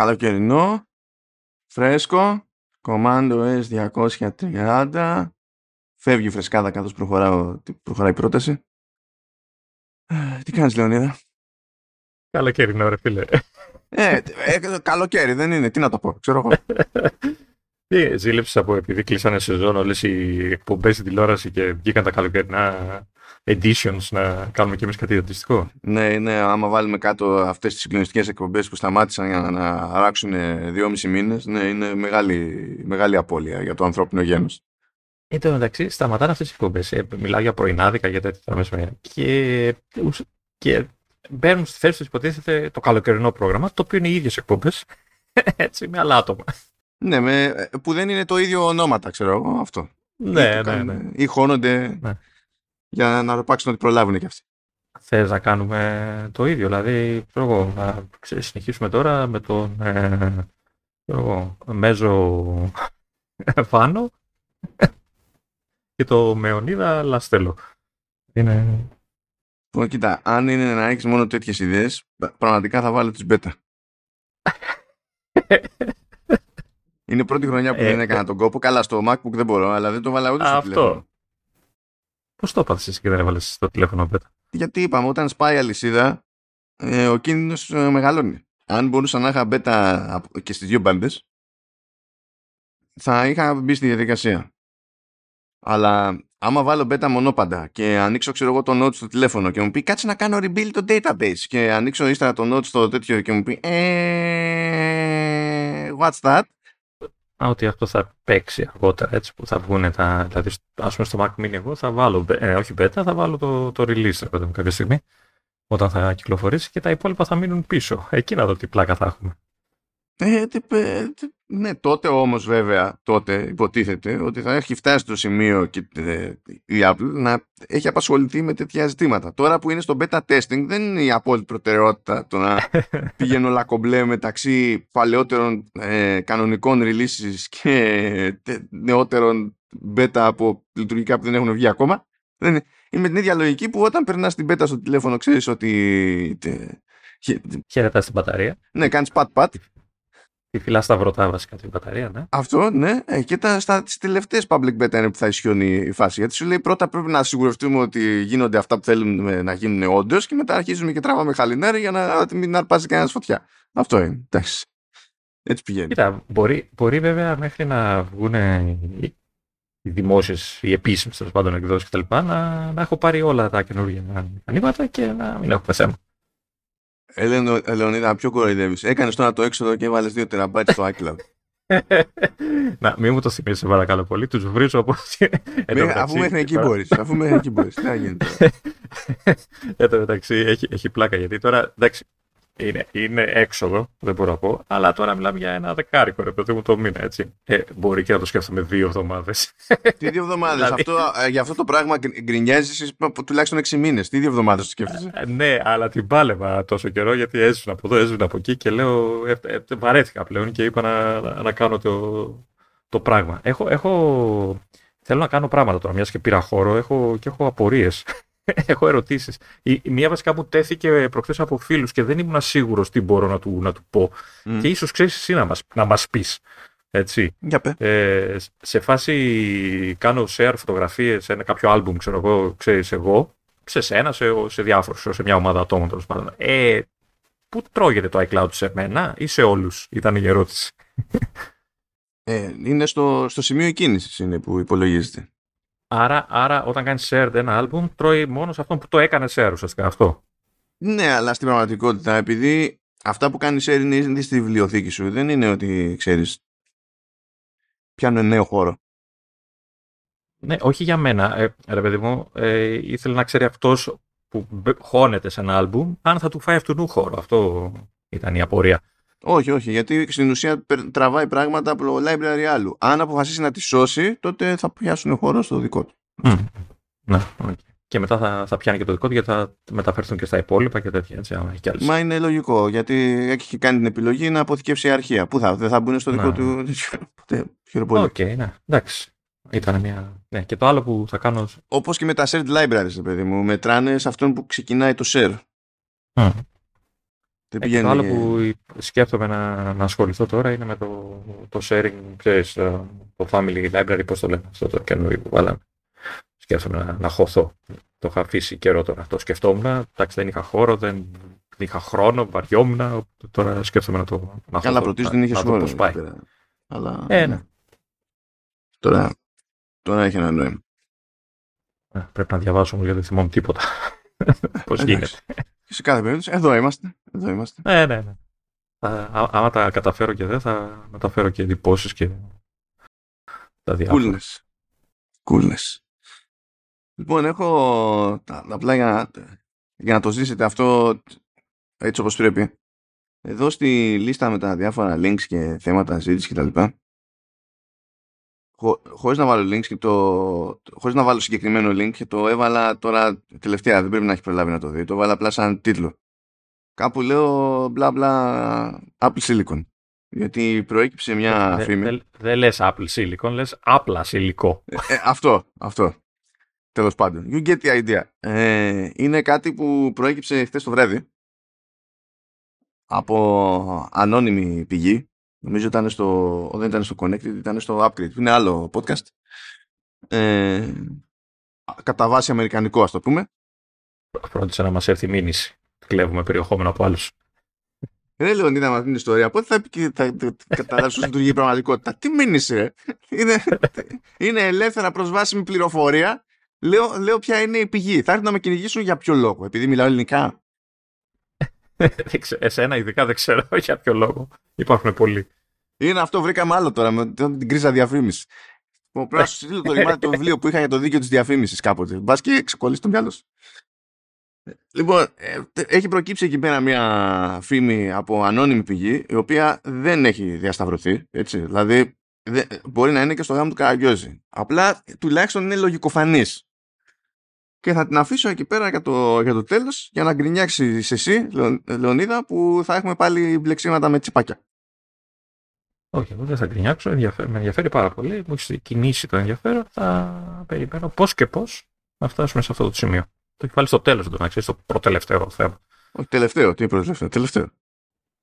καλοκαιρινό, φρέσκο, Command OS 230, φεύγει η φρεσκάδα καθώς προχωράει η πρόταση. Τι κάνεις, Λεωνίδα? Καλοκαιρινό, ρε φίλε. Καλοκαίρι δεν είναι, τι να το πω, ξέρω εγώ. Ζήλεψα επειδή κλείσανε σεζόν όλες οι εκπομπές στην τηλεόραση και βγήκαν τα καλοκαιρινά editions, να κάνουμε κι εμείς κάτι αντίστοιχο. Ναι, ναι, άμα βάλουμε κάτω αυτές τις συγκλονιστικές εκπομπές που σταμάτησαν για να αράξουν 2,5 μήνες, ναι, είναι μεγάλη απώλεια για το ανθρώπινο γένος. Εν τω μεταξύ, σταματάνε αυτές τις εκπομπές. Μιλάω για πρωινάδικα, για τέτοια μέσα. Και μπαίνουν στη θέση του, υποτίθεται, το καλοκαιρινό πρόγραμμα, το οποίο είναι οι ίδιες εκπομπές, έτσι, με άλλα άτομα. Ναι, που δεν είναι το ίδιο ονόματα, ξέρω εγώ, αυτό. Ναι, ναι. Ή χώνονται. Ναι. Για να ροπάξουν ότι προλάβουν και αυτοί. Θες να κάνουμε το ίδιο, δηλαδή να συνεχίσουμε τώρα με τον Μέζο Φάνο και το Μεωνίδα Λαστέλλο. Είναι... Κοίτα, αν είναι να έχεις μόνο τέτοιες ιδέες, πραγματικά θα βάλω τις μπέτα. Είναι πρώτη χρονιά που δεν έκανα τον κόπο. Καλά, στο MacBook δεν μπορώ, αλλά δεν το βάλα ούτε στο τηλέφωνο. Πώς το έπαθες εσύ και δεν έβαλες το τηλέφωνο πέτα? Γιατί είπαμε, όταν σπάει η αλυσίδα, ο κίνδυνος μεγαλώνει. Αν μπορούσα να είχα μπέτα και στις δύο μπάντες, θα είχα μπει στη διαδικασία. Αλλά άμα βάλω μπέτα μονόπαντα και ανοίξω, ξέρω εγώ, το note στο τηλέφωνο και μου πει κάτσε να κάνω rebuild το database, και ανοίξω ύστερα το note στο τέτοιο και μου πει what's that? Ότι αυτό θα παίξει αργότερα, έτσι, που θα βγουν τα... Δηλαδή, ας πούμε, στο Mac Mini εγώ θα βάλω, όχι beta, θα βάλω το release, δηλαδή, κάποια στιγμή, όταν θα κυκλοφορήσει, και τα υπόλοιπα θα μείνουν πίσω. Εκεί να δω τι πλάκα θα έχουμε. Ναι, τότε όμως, βέβαια, τότε υποτίθεται ότι θα έχει φτάσει στο σημείο και η Apple να έχει απασχοληθεί με τέτοια ζητήματα. Τώρα που είναι στο beta testing, δεν είναι η απόλυτη προτεραιότητα το να πηγαίνω λακομπλέ μεταξύ παλαιότερων κανονικών releases και νεότερων beta από λειτουργικά που δεν έχουν βγει ακόμα. Δεν είναι. Είναι με την ίδια λογική που όταν περνάς την beta στο τηλέφωνο, ξέρεις ότι... Χαιρετάς την μπαταρία. Ναι, κάνεις πατ-πατ. Τη φυλά στα βρωτά βασικά την μπαταρία, ναι. Αυτό, ναι. Και στις τελευταίες public beta είναι που θα ισχύουν η φάση. Γιατί σου λέει πρώτα πρέπει να σιγουρευτούμε ότι γίνονται αυτά που θέλουν να γίνουν όντως, και μετά αρχίζουμε και τράβαμε χαλινάρι για να μην αρπάζει κανένας φωτιά. Αυτό είναι. Εντάξει. Έτσι πηγαίνει. Κοίτα, μπορεί βέβαια μέχρι να βγουν οι δημόσιες, οι επίσημες τέλος πάντων εκδόσεις κτλ. Να έχω πάρει όλα τα καινούργια μηχανήματα και να μην έχουμε θέμα. Λεωνίδα, ποιο κοροϊδεύεις? Έκανες τώρα το έξοδο και έβαλες 2 τεραμπάιτ στο iCloud. Να, μην μου το θυμίσεις, παρακαλώ πολύ. Τους βρίζω από... Αφού μέχρι εκεί μπορείς. Αφού μέχρι εκεί μπορείς. Τι θα γίνει τώρα? Εν τω μεταξύ, έχει πλάκα, γιατί τώρα, εντάξει, είναι έξοδο, δεν μπορώ να πω, αλλά τώρα μιλάμε για ένα δεκάρικο, ρε παιδί μου, το μήνα, έτσι. Μπορεί και να το σκέφτομαι 2 εβδομάδες. Τι 2 εβδομάδες, για αυτό το πράγμα γκρινιάζεις τουλάχιστον 6 μήνες. Τι 2 εβδομάδες το σκέφτεσαι? Ναι, αλλά την πάλευα τόσο καιρό, γιατί έζησαν από εδώ, έζησαν από εκεί και λέω, βαρέθηκα πλέον και είπα να κάνω το πράγμα. Θέλω να κάνω πράγματα τώρα, μιας και πήρα χώρο, έχω απορίες. Έχω ερωτήσεις. Μία βασικά μου τέθηκε προχθές από φίλους και δεν ήμουν σίγουρος τι μπορώ να του πω. Και ίσως ξέρεις εσύ να μας πεις. Έτσι. Σε φάση κάνω share φωτογραφίες σε κάποιο άλμπουμ, ξέρω εγώ, ξέρεις εγώ, σε σένα, σε διάφορους, σε μια ομάδα ατόμων τέλος πάντων. Πού τρώγεται το iCloud, σε μένα ή σε όλους? Ήταν η ερώτηση. Είναι στο σημείο κίνησης είναι που υπολογίζεται. Άρα, όταν κάνεις share ένα album, τρώει μόνο σε αυτόν που το έκανε share, ουσιαστικά αυτό. Ναι, αλλά στην πραγματικότητα, επειδή αυτά που κάνεις share είναι ήδη στη βιβλιοθήκη σου, δεν είναι ότι, ξέρεις, πιάνουν νέο χώρο. Ναι, όχι για μένα. Ρε παιδί μου, ήθελε να ξέρει αυτός που χώνεται σε ένα album, αν θα του φάει αυτού του χώρο. Αυτό ήταν η απορία. Όχι, γιατί στην ουσία τραβάει πράγματα από το library άλλου. Αν αποφασίσει να τη σώσει, τότε θα πιάσουν χώρο στο δικό του. Ναι, okay. Και μετά θα πιάνει και το δικό του, γιατί θα μεταφερθούν και στα υπόλοιπα και τέτοια. Έτσι, και μα είναι λογικό, γιατί έχει κάνει την επιλογή να αποθηκεύσει αρχεία. Πού δεν θα μπουν στο δικό του. Χειροπολίτη. Οκ, ναι, εντάξει. Ήταν μια... Ναι, και το άλλο που θα κάνω. Όπως και με τα shared libraries, παιδί μου, μετράνε σε αυτόν που ξεκινάει το share. Δεν πηγαίνει... Το άλλο που σκέφτομαι να ασχοληθώ τώρα είναι με το sharing, ξέρεις, το family library, πώς το λέμε αυτό το καινούργιο που βάλαμε. Σκέφτομαι να χωθώ. Το είχα αφήσει καιρό τώρα. Το σκεφτόμουν, εντάξει, δεν είχα χώρο, δεν είχα χρόνο, βαριόμουν. Τώρα σκέφτομαι να το χωθώ. Καλά, πρωτίστως δεν είχες χώρο. Αλλά... ναι. Τώρα έχει ένα νόημα. Πρέπει να διαβάσω όμως, γιατί δεν θυμάμαι τίποτα. Πώς γίνεται. Σε κάθε περίπτωση, εδώ είμαστε. Ναι. Άμα τα καταφέρω και δεν, θα μεταφέρω και εντυπώσεις και τα διάφορα. Coolness. Λοιπόν, έχω απλά για να το ζήσετε αυτό έτσι όπως πρέπει. Εδώ στη λίστα με τα διάφορα links και θέματα ζήτηση και τα λοιπά, χωρίς να βάλω links και χωρίς να βάλω συγκεκριμένο link, και το έβαλα τώρα τελευταία, δεν πρέπει να έχει προλάβει να το δει, το έβαλα απλά σαν τίτλο. Κάπου λέω μπλα μπλα Apple Silicon, γιατί προέκυψε μια φήμη. Δεν λες Apple Silicon, λες απλά σιλικό. Αυτό. Τέλος πάντων. You get the idea. Είναι κάτι που προέκυψε χθες το βράδυ από ανώνυμη πηγή. Νομίζω δεν ήταν στο Connected, ήταν στο Upgrade, που είναι άλλο podcast. Κατά βάση αμερικανικό, ας το πούμε. Φρόντισε να μας έρθει μήνυση. Κλέβουμε περιεχόμενο από άλλους. Ρε Λεωνίδα, με την ιστορία, πότε θα καταλάβεις πώς λειτουργεί η πραγματικότητα. Τι μήνυση, ρε. Είναι ελεύθερα προσβάσιμη πληροφορία. Λέω ποια είναι η πηγή. Θα έρθουν να με κυνηγήσουν για ποιο λόγο, επειδή μιλάω ελληνικά. Εσένα ειδικά δεν ξέρω για ποιο λόγο. Υπάρχουν πολλοί. Είναι αυτό, βρήκαμε άλλο τώρα με την κρίζα διαφήμιση. Πρέπει να σου στείλω το ρημάδι το βιβλίο που είχα για το δίκαιο της διαφήμισης κάποτε. Μπας και ξεκολλήσει το μυαλό σου. Λοιπόν, έχει προκύψει εκεί πέρα μια φήμη από ανώνυμη πηγή, η οποία δεν έχει διασταυρωθεί. Έτσι. Δηλαδή, μπορεί να είναι και στο γάμο του Καραγκιόζη. Απλά τουλάχιστον είναι λογικοφανής. Και θα την αφήσω εκεί πέρα για το τέλος, για να γκρινιάξεις εσύ, Λεωνίδα, που θα έχουμε πάλι μπλεξίματα με τσιπάκια. Όχι, εγώ δεν θα γκρινιάξω, με ενδιαφέρει πάρα πολύ, μου έχει κινήσει το ενδιαφέρον, θα περιμένω πώς και πώς να φτάσουμε σε αυτό το σημείο. Το έχει βάλει στο τέλος, να ξέρεις, το προτελευταίο θέμα. Όχι, τελευταίο, τι προτελευταίο, τελευταίο.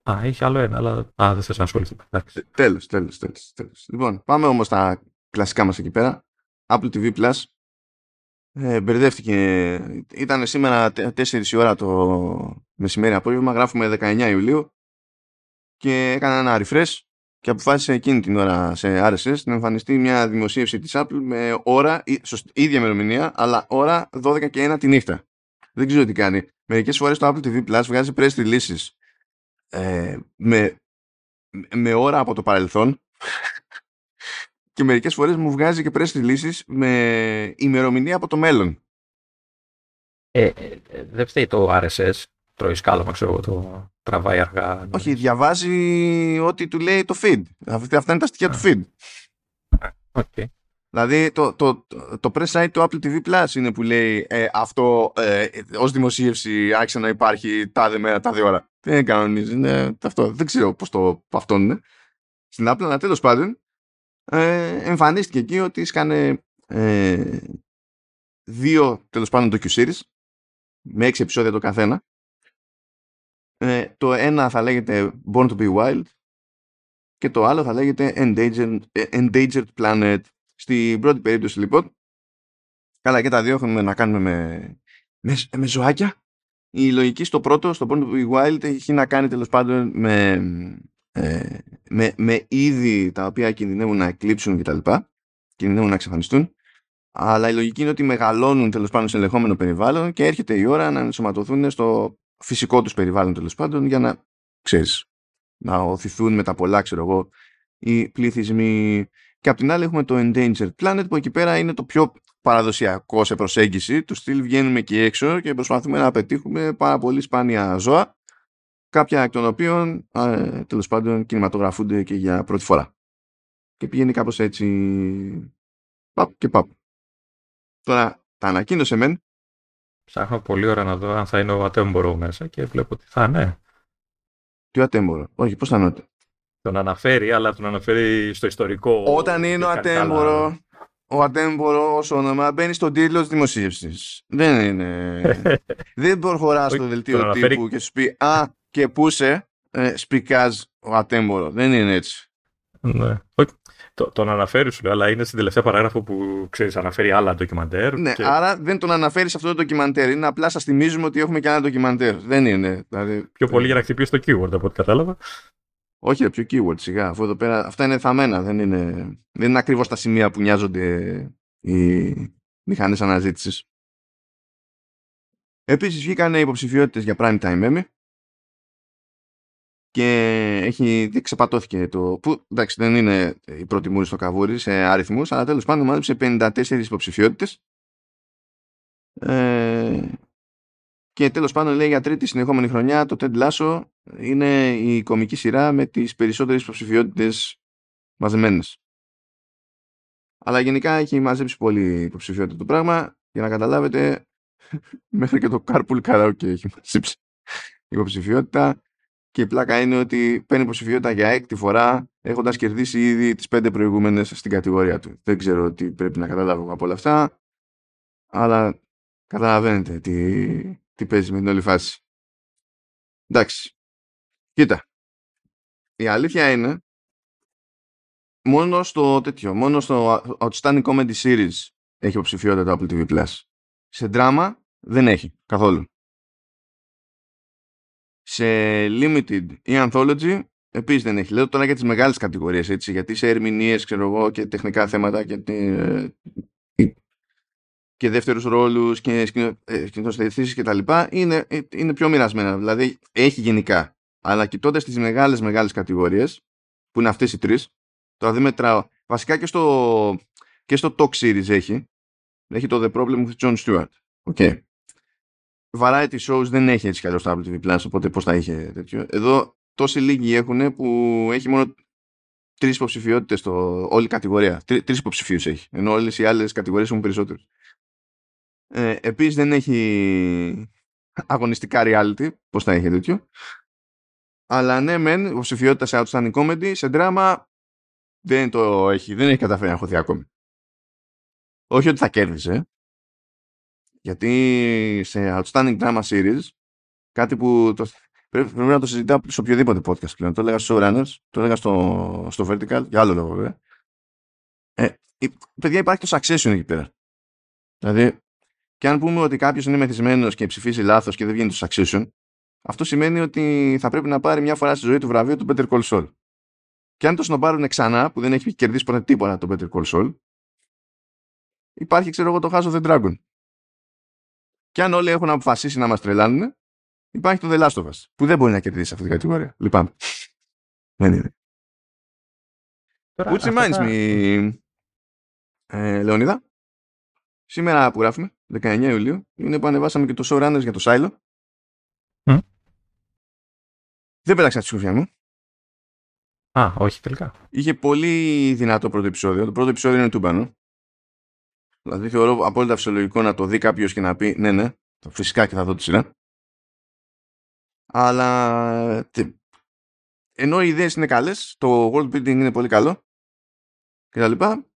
Α, έχει άλλο ένα, αλλά δεν θες να ασχοληθούμε. Τέλος. Λοιπόν, πάμε όμως στα κλασικά μας εκεί πέρα. Apple TV+. Μπερδεύτηκε. Ήταν σήμερα 4 η ώρα το μεσημέρι απόγευμα. Γράφουμε 19 Ιουλίου και έκανα ένα refresh και αποφάσισε εκείνη την ώρα σε RSS να εμφανιστεί μια δημοσίευση της Apple με ώρα, ίδια ημερομηνία, αλλά ώρα 12 και 1 τη νύχτα. Δεν ξέρω τι κάνει. Μερικές φορές το Apple TV Plus βγάζει press releases με ώρα από το παρελθόν. Και μερικές φορές μου βγάζει και press releases με ημερομηνία από το μέλλον. Δεν φταίει το RSS, τρώει σκάλωμα, ξέρω, το τραβάει αργά. Όχι, διαβάζει ό,τι του λέει το feed. Αυτά είναι τα στοιχεία του feed. Okay. Δηλαδή το press site του Apple TV Plus είναι που λέει αυτό ως δημοσίευση άρχισε να υπάρχει τάδε μέρα, τάδε ώρα. Δεν κανονίζει, αυτό. Δεν ξέρω πώς το παυτώνουν. Στην Apple, αλλά τέλος πάντων, εμφανίστηκε εκεί ότι σκάνε 2 τέλος πάντων docu-series με 6 επεισόδια το καθένα. Το ένα θα λέγεται Born to be Wild και το άλλο θα λέγεται Endangered Planet. Στην πρώτη περίπτωση λοιπόν, καλά, και τα δύο έχουμε να κάνουμε με ζωάκια. Η λογική στο πρώτο, στο Born to be Wild, έχει να κάνει τέλος πάντων με είδη τα οποία κινδυνεύουν να εκλείψουν κτλ. Κινδυνεύουν να εξαφανιστούν. Αλλά η λογική είναι ότι μεγαλώνουν τέλος πάντων σε ελεγχόμενο περιβάλλον και έρχεται η ώρα να ενσωματωθούν στο φυσικό τους περιβάλλον τέλος πάντων, για να, ξέρεις, να οθηθούν με τα πολλά, ξέρω εγώ, οι πληθυσμοί. Και απ' την άλλη έχουμε το Endangered Planet, που εκεί πέρα είναι το πιο παραδοσιακό σε προσέγγιση του στυλ. Βγαίνουμε εκεί έξω και προσπαθούμε να πετύχουμε πάρα πολύ σπάνια ζώα, κάποια εκ των οποίων τέλος πάντων κινηματογραφούνται και για πρώτη φορά. Και πηγαίνει κάπως έτσι παπ και παπ. Τώρα τα ανακοίνωσε μεν. Ψάχνω πολλή ώρα να δω αν θα είναι ο Ατέμπορο μέσα και βλέπω ότι θα είναι. Τι ο Ατέμπορο, όχι, πώς θα είναι. Τον αναφέρει, αλλά τον αναφέρει στο ιστορικό. Όταν είναι ο Ατέμπορο, αλλά... ο Ατέμπορο ως όνομα μπαίνει στον τίτλο της δημοσίευσης. Δεν είναι. Δεν προχωρά στο δελτίο τύπου και σου πει «Α, και πούσε σπικάζ ο ατέμπορο. Δεν είναι έτσι. Ναι. Τον αναφέρει σου, αλλά είναι στην τελευταία παράγραφο που ξέρεις, αναφέρει άλλα ντοκιμαντέρ. Ναι, και... άρα δεν τον αναφέρει σε αυτό το ντοκιμαντέρ. Είναι απλά σας θυμίζουμε ότι έχουμε και ένα ντοκιμαντέρ. Δεν είναι. Δηλαδή... Πιο πολύ για να χτυπήσει το keyword από ό,τι κατάλαβα. Όχι, ρε, πιο keyword σιγά. Εδώ πέρα, αυτά είναι θαμμένα. Δεν είναι ακριβώς τα σημεία που νοιάζονται οι μηχανές αναζήτησης. Επίσης βγήκαν υποψηφιότητες για prime time Emmy. Και ξεπατώθηκε το. Που εντάξει, δεν είναι η πρώτη μούρη στο καβούρι σε αριθμούς, αλλά τέλος πάντων μάζεψε 54 υποψηφιότητες. Και τέλος πάντων λέει για τρίτη συνεχόμενη χρονιά το Ted Lasso είναι η κομική σειρά με τις περισσότερες υποψηφιότητες μαζεμένες. Αλλά γενικά έχει μαζέψει πολύ υποψηφιότητα το πράγμα. Για να καταλάβετε, μέχρι και το Carpool Karaoke έχει μαζέψει υποψηφιότητα. Και η πλάκα είναι ότι παίρνει υποψηφιότητα για έκτη φορά, έχοντας κερδίσει ήδη τις 5 προηγούμενες στην κατηγορία του. Δεν ξέρω τι πρέπει να καταλάβω από όλα αυτά, αλλά καταλαβαίνετε τι παίζει με την όλη φάση. Εντάξει. Κοίτα. Η αλήθεια είναι, μόνο στο Outstanding Comedy Series έχει υποψηφιότητα το Apple TV+. Σε δράμα δεν έχει καθόλου. Σε limited ή anthology επίσης δεν έχει. Λέω τώρα για τις μεγάλες κατηγορίες, έτσι, γιατί σε ερμηνείες, ξέρω εγώ, και τεχνικά θέματα και δεύτερους ρόλους και σκηνοθετήσεις και τα λοιπά είναι πιο μοιρασμένα. Δηλαδή έχει γενικά. Αλλά κοιτώντας τις μεγάλες κατηγορίες που είναι αυτές οι τρεις, τώρα δεν μετράω. Βασικά και στο talk series έχει το The Problem with Jon Stewart. Okay. Variety shows δεν έχει έτσι κι αλλιώς το Apple TV Plus, οπότε πώς θα είχε τέτοιο. Εδώ τόσοι λίγοι έχουν που έχει μόνο 3 υποψηφιότητες όλη κατηγορία. 3 υποψηφίους έχει, ενώ όλες οι άλλες κατηγορίες έχουν περισσότερους. Επίσης δεν έχει αγωνιστικά reality, πώς θα είχε τέτοιο. Αλλά ναι, μεν υποψηφιότητα σε outstanding comedy, σε drama δεν το έχει, δεν έχει καταφέρει να χωθεί ακόμη. Όχι ότι θα κέρδισε. Γιατί σε Outstanding Drama Series, κάτι που πρέπει να το συζητάω σε οποιοδήποτε podcast πλέον. Το έλεγα στους showrunners, το έλεγα στο Vertical, για άλλο λόγο βέβαια. Παιδιά, υπάρχει το succession εκεί πέρα. Δηλαδή, και αν πούμε ότι κάποιος είναι μεθυσμένος και ψηφίζει λάθος και δεν βγαίνει το succession, αυτό σημαίνει ότι θα πρέπει να πάρει μια φορά στη ζωή του βραβείο του Better Call Saul. Και αν το σνομπάρουν ξανά, που δεν έχει κερδίσει ποτέ τίποτα το Better Call Saul, υπάρχει, ξέρω εγώ, το House of the Dragon. Και αν όλοι έχουν αποφασίσει να μας τρελάνουν, υπάρχει το The Last of Us, που δεν μπορεί να κερδίσει αυτή την κατηγορία. Λυπάμαι. Δεν είναι. Which reminds me, Λεωνίδα, σήμερα που γράφουμε, 19 Ιουλίου, είναι που ανεβάσαμε και το showrunners για το Silo. Mm. Δεν πέταξα τη σκουφιά μου. Α, όχι τελικά. Είχε πολύ δυνατό πρώτο επεισόδιο. Το πρώτο επεισόδιο είναι τούμπανο. Δηλαδή θεωρώ απόλυτα φυσιολογικό να το δει κάποιος και να πει ναι, φυσικά και θα δω τη σειρά. Αλλά ενώ οι ιδέες είναι καλές, το world building είναι πολύ καλό και τα λοιπά,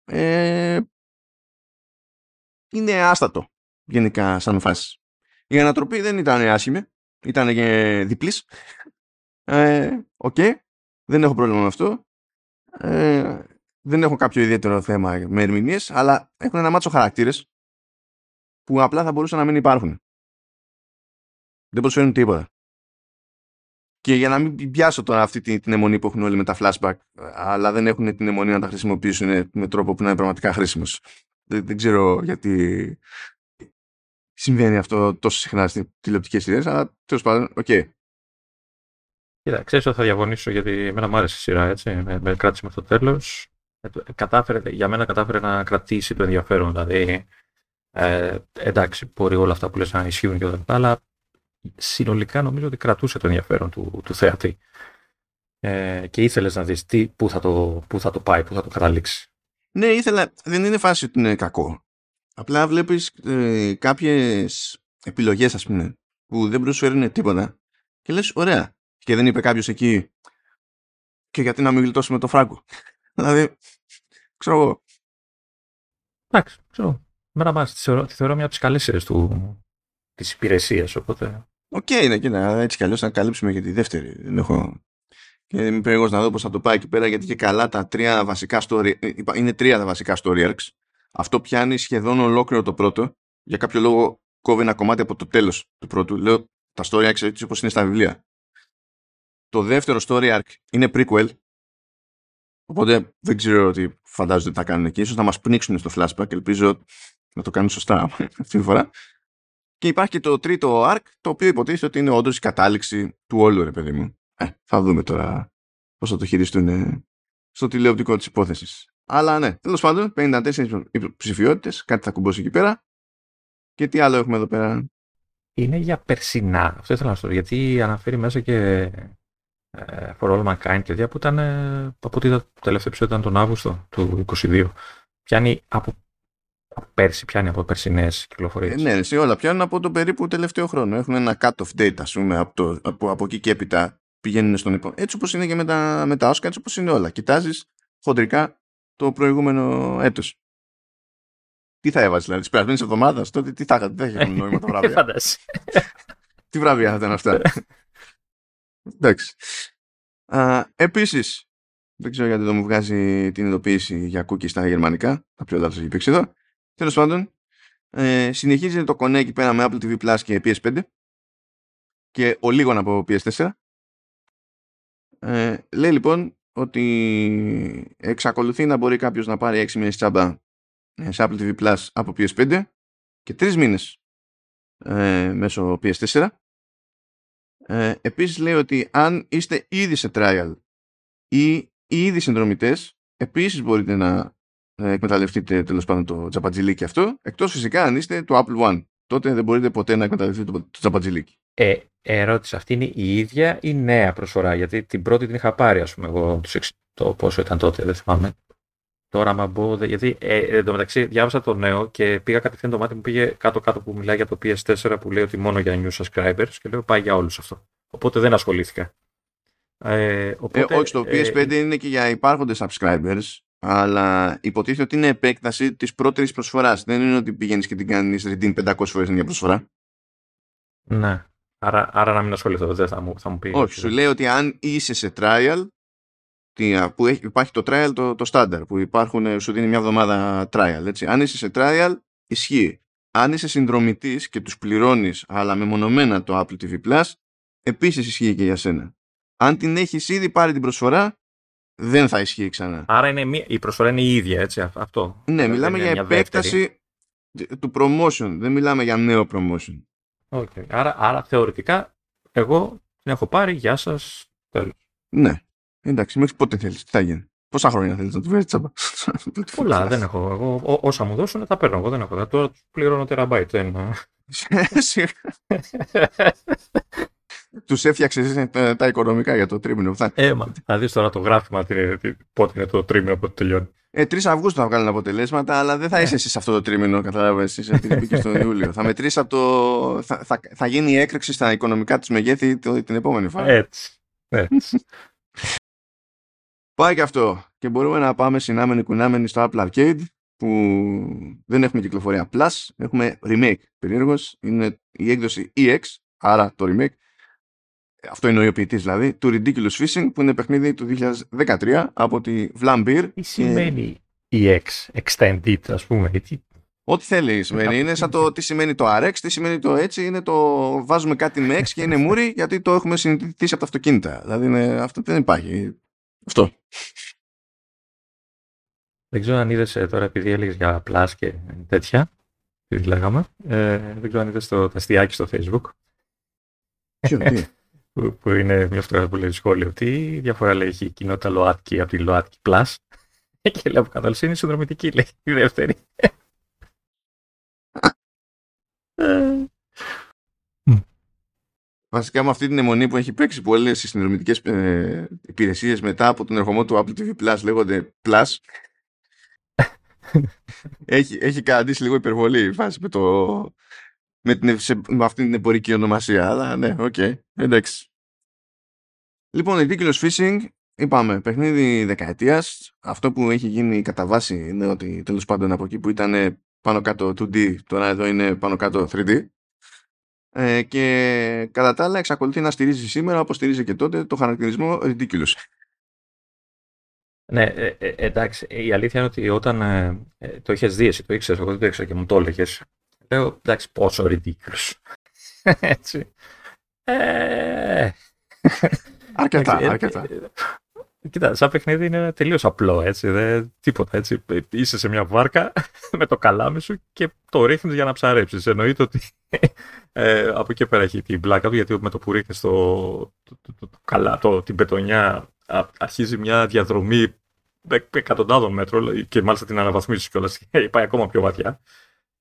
είναι άστατο γενικά σαν φάση. Η ανατροπή δεν ήταν άσχημη, ήταν και διπλής. Okay, δεν έχω πρόβλημα με αυτό. Δεν έχω κάποιο ιδιαίτερο θέμα με ερμηνείες, αλλά έχουν ένα μάτσο χαρακτήρες που απλά θα μπορούσαν να μην υπάρχουν. Δεν προσφέρουν τίποτα. Και για να μην πιάσω τώρα αυτή την αιμονή που έχουν όλοι με τα flashback, αλλά δεν έχουν την αιμονή να τα χρησιμοποιήσουν με τρόπο που να είναι πραγματικά χρήσιμος. Δεν ξέρω γιατί συμβαίνει αυτό τόσο συχνά στις τηλεοπτικές σειρές, αλλά τέλος πάντων, okay. Κοίτα, ξέρεις ότι θα διαγωνίσω, γιατί εμένα μου άρεσε η σειρά, έτσι, με κράτησε μέχρι το τέλος. Για μένα κατάφερε να κρατήσει το ενδιαφέρον. Δηλαδή, εντάξει, μπορεί όλα αυτά που λες να ισχύουν και όλα αυτά, αλλά συνολικά νομίζω ότι κρατούσε το ενδιαφέρον του θεατή. Και ήθελες να δεις πού θα το πάει, πού θα το καταλήξει. Ναι, ήθελα. Δεν είναι φάση ότι είναι κακό. Απλά βλέπεις κάποιες επιλογές, ας πούμε, που δεν προσφέρουν τίποτα και λες, ωραία. Και δεν είπε κάποιος εκεί, και γιατί να μην γλιτώσουμε τον Φράγκο. Δηλαδή, ξέρω εγώ. Εντάξει, ξέρω. Μέρα μας, τη θεωρώ μια από τις καλές σειρές της υπηρεσίας, οπότε Οκ, είναι κοίτα, έτσι κι αλλιώς να καλύψουμε και τη δεύτερη. Δεν έχω... Και είμαι περίεργος να δω πώς θα το πάει εκεί πέρα, γιατί και καλά τα τρία βασικά story... είναι τρία τα βασικά story arcs. Αυτό πιάνει σχεδόν ολόκληρο το πρώτο. Για κάποιο λόγο κόβει ένα κομμάτι από το τέλος του πρώτου. Λέω τα story arcs έτσι όπως είναι στα βιβλία. Το δεύτερο story arc είναι prequel. Οπότε δεν ξέρω τι φαντάζονται ότι θα κάνουν εκεί. Ίσως να μας πνίξουν στο flashback. Ελπίζω να το κάνουν σωστά αυτή τη φορά. Και υπάρχει και το τρίτο arc, το οποίο υποτίθεται ότι είναι όντως η κατάληξη του όλου, ρε παιδί μου. Θα δούμε τώρα πώς θα το χειριστούν στο τηλεοπτικό της υπόθεσης. Αλλά ναι, τέλος πάντων, 54 υποψηφιότητες, κάτι θα κουμπώσει εκεί πέρα. Και τι άλλο έχουμε εδώ πέρα. Είναι για περσινά. Αυτό ήθελα να σου πω. Γιατί αναφέρει μέσα και For All Mankind και διά που ήταν. Από το τελευταίο επεισόδιο ήταν τον Αύγουστο του 2022. Πιάνει από. Πέρσι πιάνει από περσινές κυκλοφορίες. Ναι, σε όλα πιάνουν από τον περίπου τελευταίο χρόνο. Έχουν ένα cut of date, ας πούμε, από εκεί και έπειτα πηγαίνουν στον επόμενο. Έτσι όπως είναι και με τα Oscar, έτσι όπως είναι όλα. Κοιτάζεις χοντρικά το προηγούμενο έτος. Τι θα έβαζε, δηλαδή, τη περασμένη εβδομάδα, τότε τι θα είχε νόημα τα βραβεία. Φαντάζεσαι. Τι βραβεία θα ήταν αυτά. Εντάξει. Επίσης, δεν ξέρω γιατί εδώ μου βγάζει την ειδοποίηση για cookies στα γερμανικά. Τα πιο λάθος έχει παίξει εδώ. Τέλος πάντων, συνεχίζεται το κονέ εκεί πέρα με Apple TV Plus και PS5 και ο λίγων από PS4. Λέει λοιπόν ότι εξακολουθεί να μπορεί κάποιος να πάρει 6 μήνες τσάμπα σε Apple TV Plus από PS5 και 3 μήνες μέσω PS4. Επίσης λέει ότι αν είστε ήδη σε trial ή ήδη συνδρομητές, επίσης μπορείτε να εκμεταλλευτείτε τέλος πάντων το τζαπατζιλίκι αυτό, εκτός φυσικά αν είστε το Apple One. Τότε δεν μπορείτε ποτέ να εκμεταλλευτείτε το τζαπατζιλίκι. Ερώτηση, αυτή είναι η ίδια ή νέα προσφορά? Γιατί την πρώτη την είχα πάρει, ας πούμε, εγώ το πόσο ήταν τότε, δεν θυμάμαι. Τώρα άμα μπω, γιατί εν τω μεταξύ διάβασα το νέο και πήγα κατευθείαν το μάτι μου, πήγε κάτω-κάτω που μιλάει για το PS4 που λέει ότι μόνο για new subscribers και λέω πάει για όλους αυτό. Οπότε δεν ασχολήθηκα. Οπότε, όχι, το PS5 είναι και για υπάρχοντες subscribers. Αλλά υποτίθεται ότι είναι επέκταση της πρώτερης προσφοράς. Δεν είναι ότι πηγαίνεις και την κάνεις redeem 500 φορές μια προσφορά. Ναι. Άρα να μην ασχοληθώ, δεν θα μου πει. Όχι, σου λέει ότι αν είσαι σε trial, που υπάρχει το trial το standard, που υπάρχουν, σου δίνει μια εβδομάδα trial. Έτσι. Αν είσαι σε trial, ισχύει. Αν είσαι συνδρομητής και τους πληρώνεις, αλλά μεμονωμένα το Apple TV Plus, επίσης ισχύει και για σένα. Αν την έχεις ήδη πάρει την προσφορά, δεν θα ισχύει ξανά. Άρα η προσφορά είναι η ίδια, έτσι, αυτό. Ναι, μιλάμε για επέκταση του promotion, δεν μιλάμε για νέο promotion. Okay. Άρα θεωρητικά, εγώ την έχω πάρει, γεια σας, τέλος. Ναι, εντάξει, μέχρι πότε θέλεις, τι θα γίνει. Πόσα χρόνια θέλεις να του βγάλεις τσάμπα. Πολλά, δεν έχω. Εγώ, όσα μου δώσουν τα παίρνω, εγώ δεν έχω. Τώρα τους πληρώνω τεραμπάιτ. Τους έφτιαξες τα οικονομικά για το τρίμηνο. Θα δεις τώρα το γράφημα πότε είναι το τρίμηνο που τελειώνει. 3 Αυγούστου θα βγάλουν αποτελέσματα, αλλά δεν θα είσαι εσύ σε αυτό το τρίμηνο, καταλάβες, εσύ την πήγες τον Ιούλιο. Θα μετρήσεις από το... Θα γίνει η έκρηξη στα οικονομικά της μεγέθη την επόμενη φορά. Έτσι. Πάει και αυτό. Και μπορούμε να πάμε συνάμενοι κουνάμενοι στο Apple Arcade, που δεν έχουμε κυκλοφορία Plus, έχουμε remake. Περίεργος, είναι η έκδοση EX, άρα το remake. Αυτό είναι ο ποιητής δηλαδή, του Ridiculous Fishing, που είναι παιχνίδι του 2013 από τη Vlambeer. Τι σημαίνει EX, Extended, ας πούμε. Ό,τι θέλει σημαίνει. Είναι σαν το τι σημαίνει το RX, τι σημαίνει το έτσι, είναι το βάζουμε κάτι με X και είναι μούρι, γιατί το έχουμε συνηθίσει από τα αυτοκίνητα. Δηλαδή αυτό δεν υπάρχει. Αυτό. Δεν ξέρω αν είδες τώρα, επειδή έλεγες για Plus και τέτοια, επειδή λέγαμε, δεν ξέρω αν είδες το αστιάκι στο Facebook. Που είναι μια φωτογραφία που λέει σχόλιο ότι διαφορά λέει έχει η κοινότητα ΛΟΑΤΚΙ από τη ΛΟΑΤΚΙ Plus και λέει από κατάληψη είναι συνδρομητική, λέει η δεύτερη. Βασικά με αυτή την αιμονή που έχει παίξει που όλες οι συνδρομητικές υπηρεσίες μετά από τον ερχομό του Apple TV Plus λέγονται Plus έχει καταντήσει λίγο υπερβολή η φάση με το... με αυτή την εμπορική ονομασία, αλλά ναι, οκ, εντάξει. Λοιπόν, Ridiculous Fishing, είπαμε, παιχνίδι δεκαετίας. Αυτό που έχει γίνει κατά βάση είναι ότι τέλος πάντων από εκεί που ήταν πάνω κάτω 2D, τώρα εδώ είναι πάνω κάτω 3D. Και κατά τα άλλα εξακολουθεί να στηρίζει σήμερα, όπως στηρίζει και τότε, το χαρακτηρισμό Ridiculous. Ναι, εντάξει, η αλήθεια είναι ότι όταν το είχες δει εσύ, το ήξερες, εγώ δεν το ήξερα και μου το έλεγες. Λέω, εντάξει, πόσο Ridiculous. Έτσι. Αρκετά, αρκετά. Κοίτα, σαν παιχνίδι είναι τελείως απλό, έτσι, τίποτα, έτσι, είσαι σε μια βάρκα με το καλάμι σου και το ρίχνεις για να ψαρέψεις. Εννοείται ότι από εκεί πέρα έχει την πλάκα του, γιατί με το που ρίχνεις την πετονιά αρχίζει μια διαδρομή εκατοντάδων μέτρων και μάλιστα την αναβαθμίζεις κιόλας και πάει ακόμα πιο βαθιά.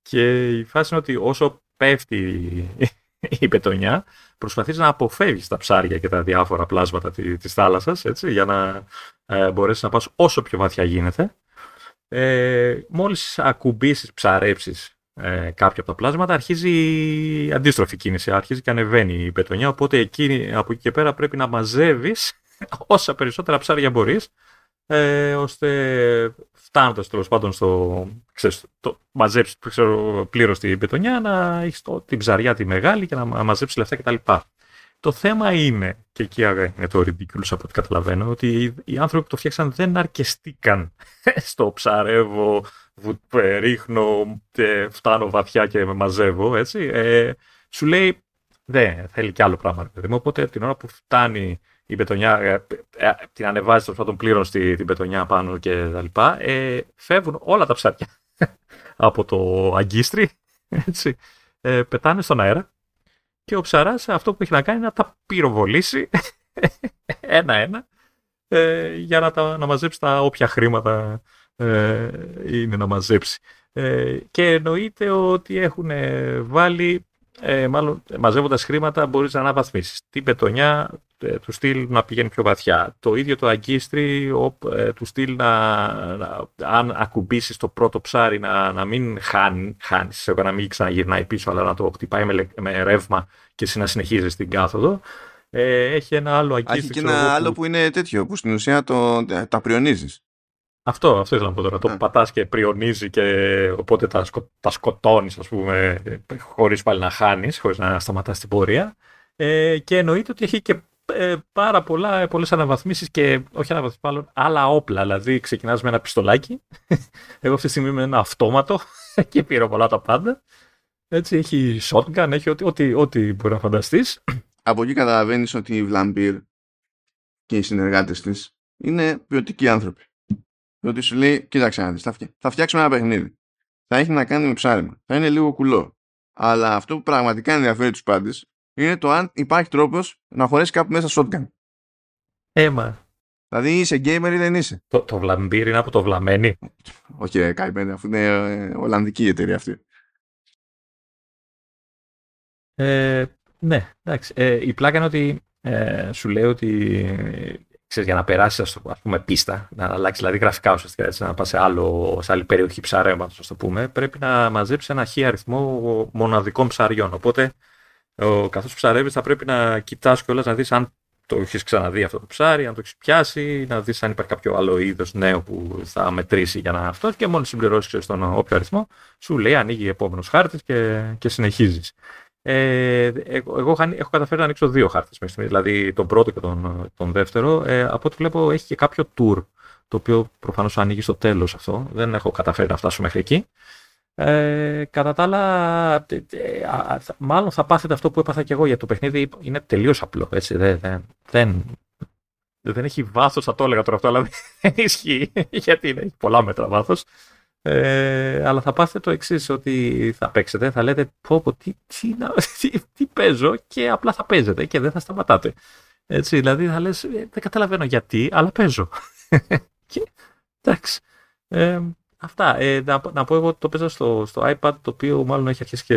Και η φάση είναι ότι όσο πέφτει η πετονιά, προσπαθείς να αποφεύγεις τα ψάρια και τα διάφορα πλάσματα της θάλασσας, έτσι, για να μπορέσεις να πας όσο πιο βαθιά γίνεται. Μόλις ακουμπήσεις, ψαρέψεις κάποια από τα πλάσματα, αρχίζει η αντίστροφη κίνηση, αρχίζει και ανεβαίνει η πετονιά, οπότε από εκεί και πέρα πρέπει να μαζεύεις όσα περισσότερα ψάρια μπορείς, ώστε φτάνοντας τέλος πάντων στο μαζέψεις πλήρως την πετονιά, να έχεις την ψαριά τη μεγάλη και να μαζέψεις λεφτά κτλ. Το θέμα είναι, και εκεί είναι το Ridiculous από ό,τι καταλαβαίνω, ότι οι άνθρωποι που το φτιάξαν δεν αρκεστήκαν στο ψαρεύω, ρίχνω, φτάνω βαθιά και με μαζεύω, έτσι. Σου λέει, δεν θέλει κι άλλο πράγμα. Οπότε την ώρα που φτάνει η πετονιά, την ανεβάζει τέλος πάντων πλήρως την πετονιά πάνω και τα λοιπά, φεύγουν όλα τα ψάρια από το αγκίστρι, έτσι, πετάνε στον αέρα και ο ψαράς αυτό που έχει να κάνει είναι να τα πυροβολήσει ένα-ένα για να μαζέψει τα όποια χρήματα είναι να μαζέψει. Και εννοείται ότι έχουν βάλει, μάλλον μαζεύοντας χρήματα μπορείς να αναβαθμίσεις την πετονιά του στυλ να πηγαίνει πιο βαθιά. Το ίδιο το αγκίστρι του στυλ αν ακουμπήσεις το πρώτο ψάρι να μην χάνεις, να μην ξαναγυρνάει πίσω, αλλά να το χτυπάει με ρεύμα και εσύ να συνεχίζεις την κάθοδο. Έχει ένα άλλο αγκίστρι. Έχει και ένα άλλο που είναι τέτοιο, που στην ουσία τα πριονίζεις. Αυτό ήθελα να πω τώρα. Το πατάς και πριονίζει και οπότε τα σκοτώνεις, ας πούμε, χωρίς πάλι να χάνεις, χωρίς να σταματάς την πορεία. Και εννοείται ότι έχει και πάρα πολλές αναβαθμίσεις και όχι αναβαθμίσεις, μάλλον άλλα όπλα. Δηλαδή, ξεκινάς με ένα πιστολάκι. Εγώ αυτή τη στιγμή είμαι ένα αυτόματο και πυροβολάω τα πάντα. Έτσι, έχει shotgun, έχει ό,τι μπορεί να φανταστείς. Από εκεί καταλαβαίνεις ότι η Vlambeer και οι συνεργάτες της είναι ποιοτικοί άνθρωποι. Διότι σου λέει, κοίταξε να δεις, θα φτιάξουμε ένα παιχνίδι. Θα έχει να κάνει με ψάρεμα. Θα είναι λίγο κουλό. Αλλά αυτό που πραγματικά ενδιαφέρει τους πάντες είναι το αν υπάρχει τρόπος να χωρέσει κάπου μέσα shotgun. Έμα. Δηλαδή είσαι gamer ή δεν είσαι. Το Vlambeer είναι από το βλαμμένοι. Όχι, καημένη, αφού είναι Ολλανδική η εταιρεία αυτή. Ναι, εντάξει. Η πλάκα είναι ότι σου λέει ότι, ξέρεις, για να περάσει, ας πούμε, πίστα, να αλλάξει δηλαδή γραφικά ουσιαστικά, έτσι, να πα σε άλλη περιοχή ψαρέματος, ας το πούμε, πρέπει να μαζέψει ένα χι αριθμό μοναδικών ψαριών. Οπότε, καθώς ψαρεύεις, θα πρέπει να κοιτάς κιόλας να δεις αν το έχεις ξαναδεί αυτό το ψάρι, αν το έχεις πιάσει, να δεις αν υπάρχει κάποιο άλλο είδος νέο που θα μετρήσει για να αυτό. Και μόλις συμπληρώσεις τον όποιο αριθμό, σου λέει ανοίγει επόμενος χάρτης και συνεχίζεις. Εγώ έχω καταφέρει να ανοίξω δύο χάρτες μέχρι στιγμής, δηλαδή τον πρώτο και τον δεύτερο. Από ό,τι βλέπω έχει και κάποιο tour, το οποίο προφανώς ανοίγει στο τέλος αυτό. Δεν έχω καταφέρει να φτάσω μέχρι εκεί. Κατά τα άλλα, μάλλον θα πάθετε αυτό που έπαθα και εγώ, γιατί το παιχνίδι είναι τελείως απλό. Έτσι, δεν έχει βάθος, θα το έλεγα τώρα αυτό, αλλά δεν ισχύει, γιατί έχει πολλά μέτρα βάθος. Αλλά θα πάθετε το εξής, ότι θα παίξετε, θα λέτε πω τι παίζω, και απλά θα παίζετε και δεν θα σταματάτε. Έτσι, δηλαδή θα λες, δεν καταλαβαίνω γιατί, αλλά παίζω. Και, εντάξει. Αυτά. Να πω εγώ ότι το παίζα στο iPad, το οποίο μάλλον έχει αρχίσει και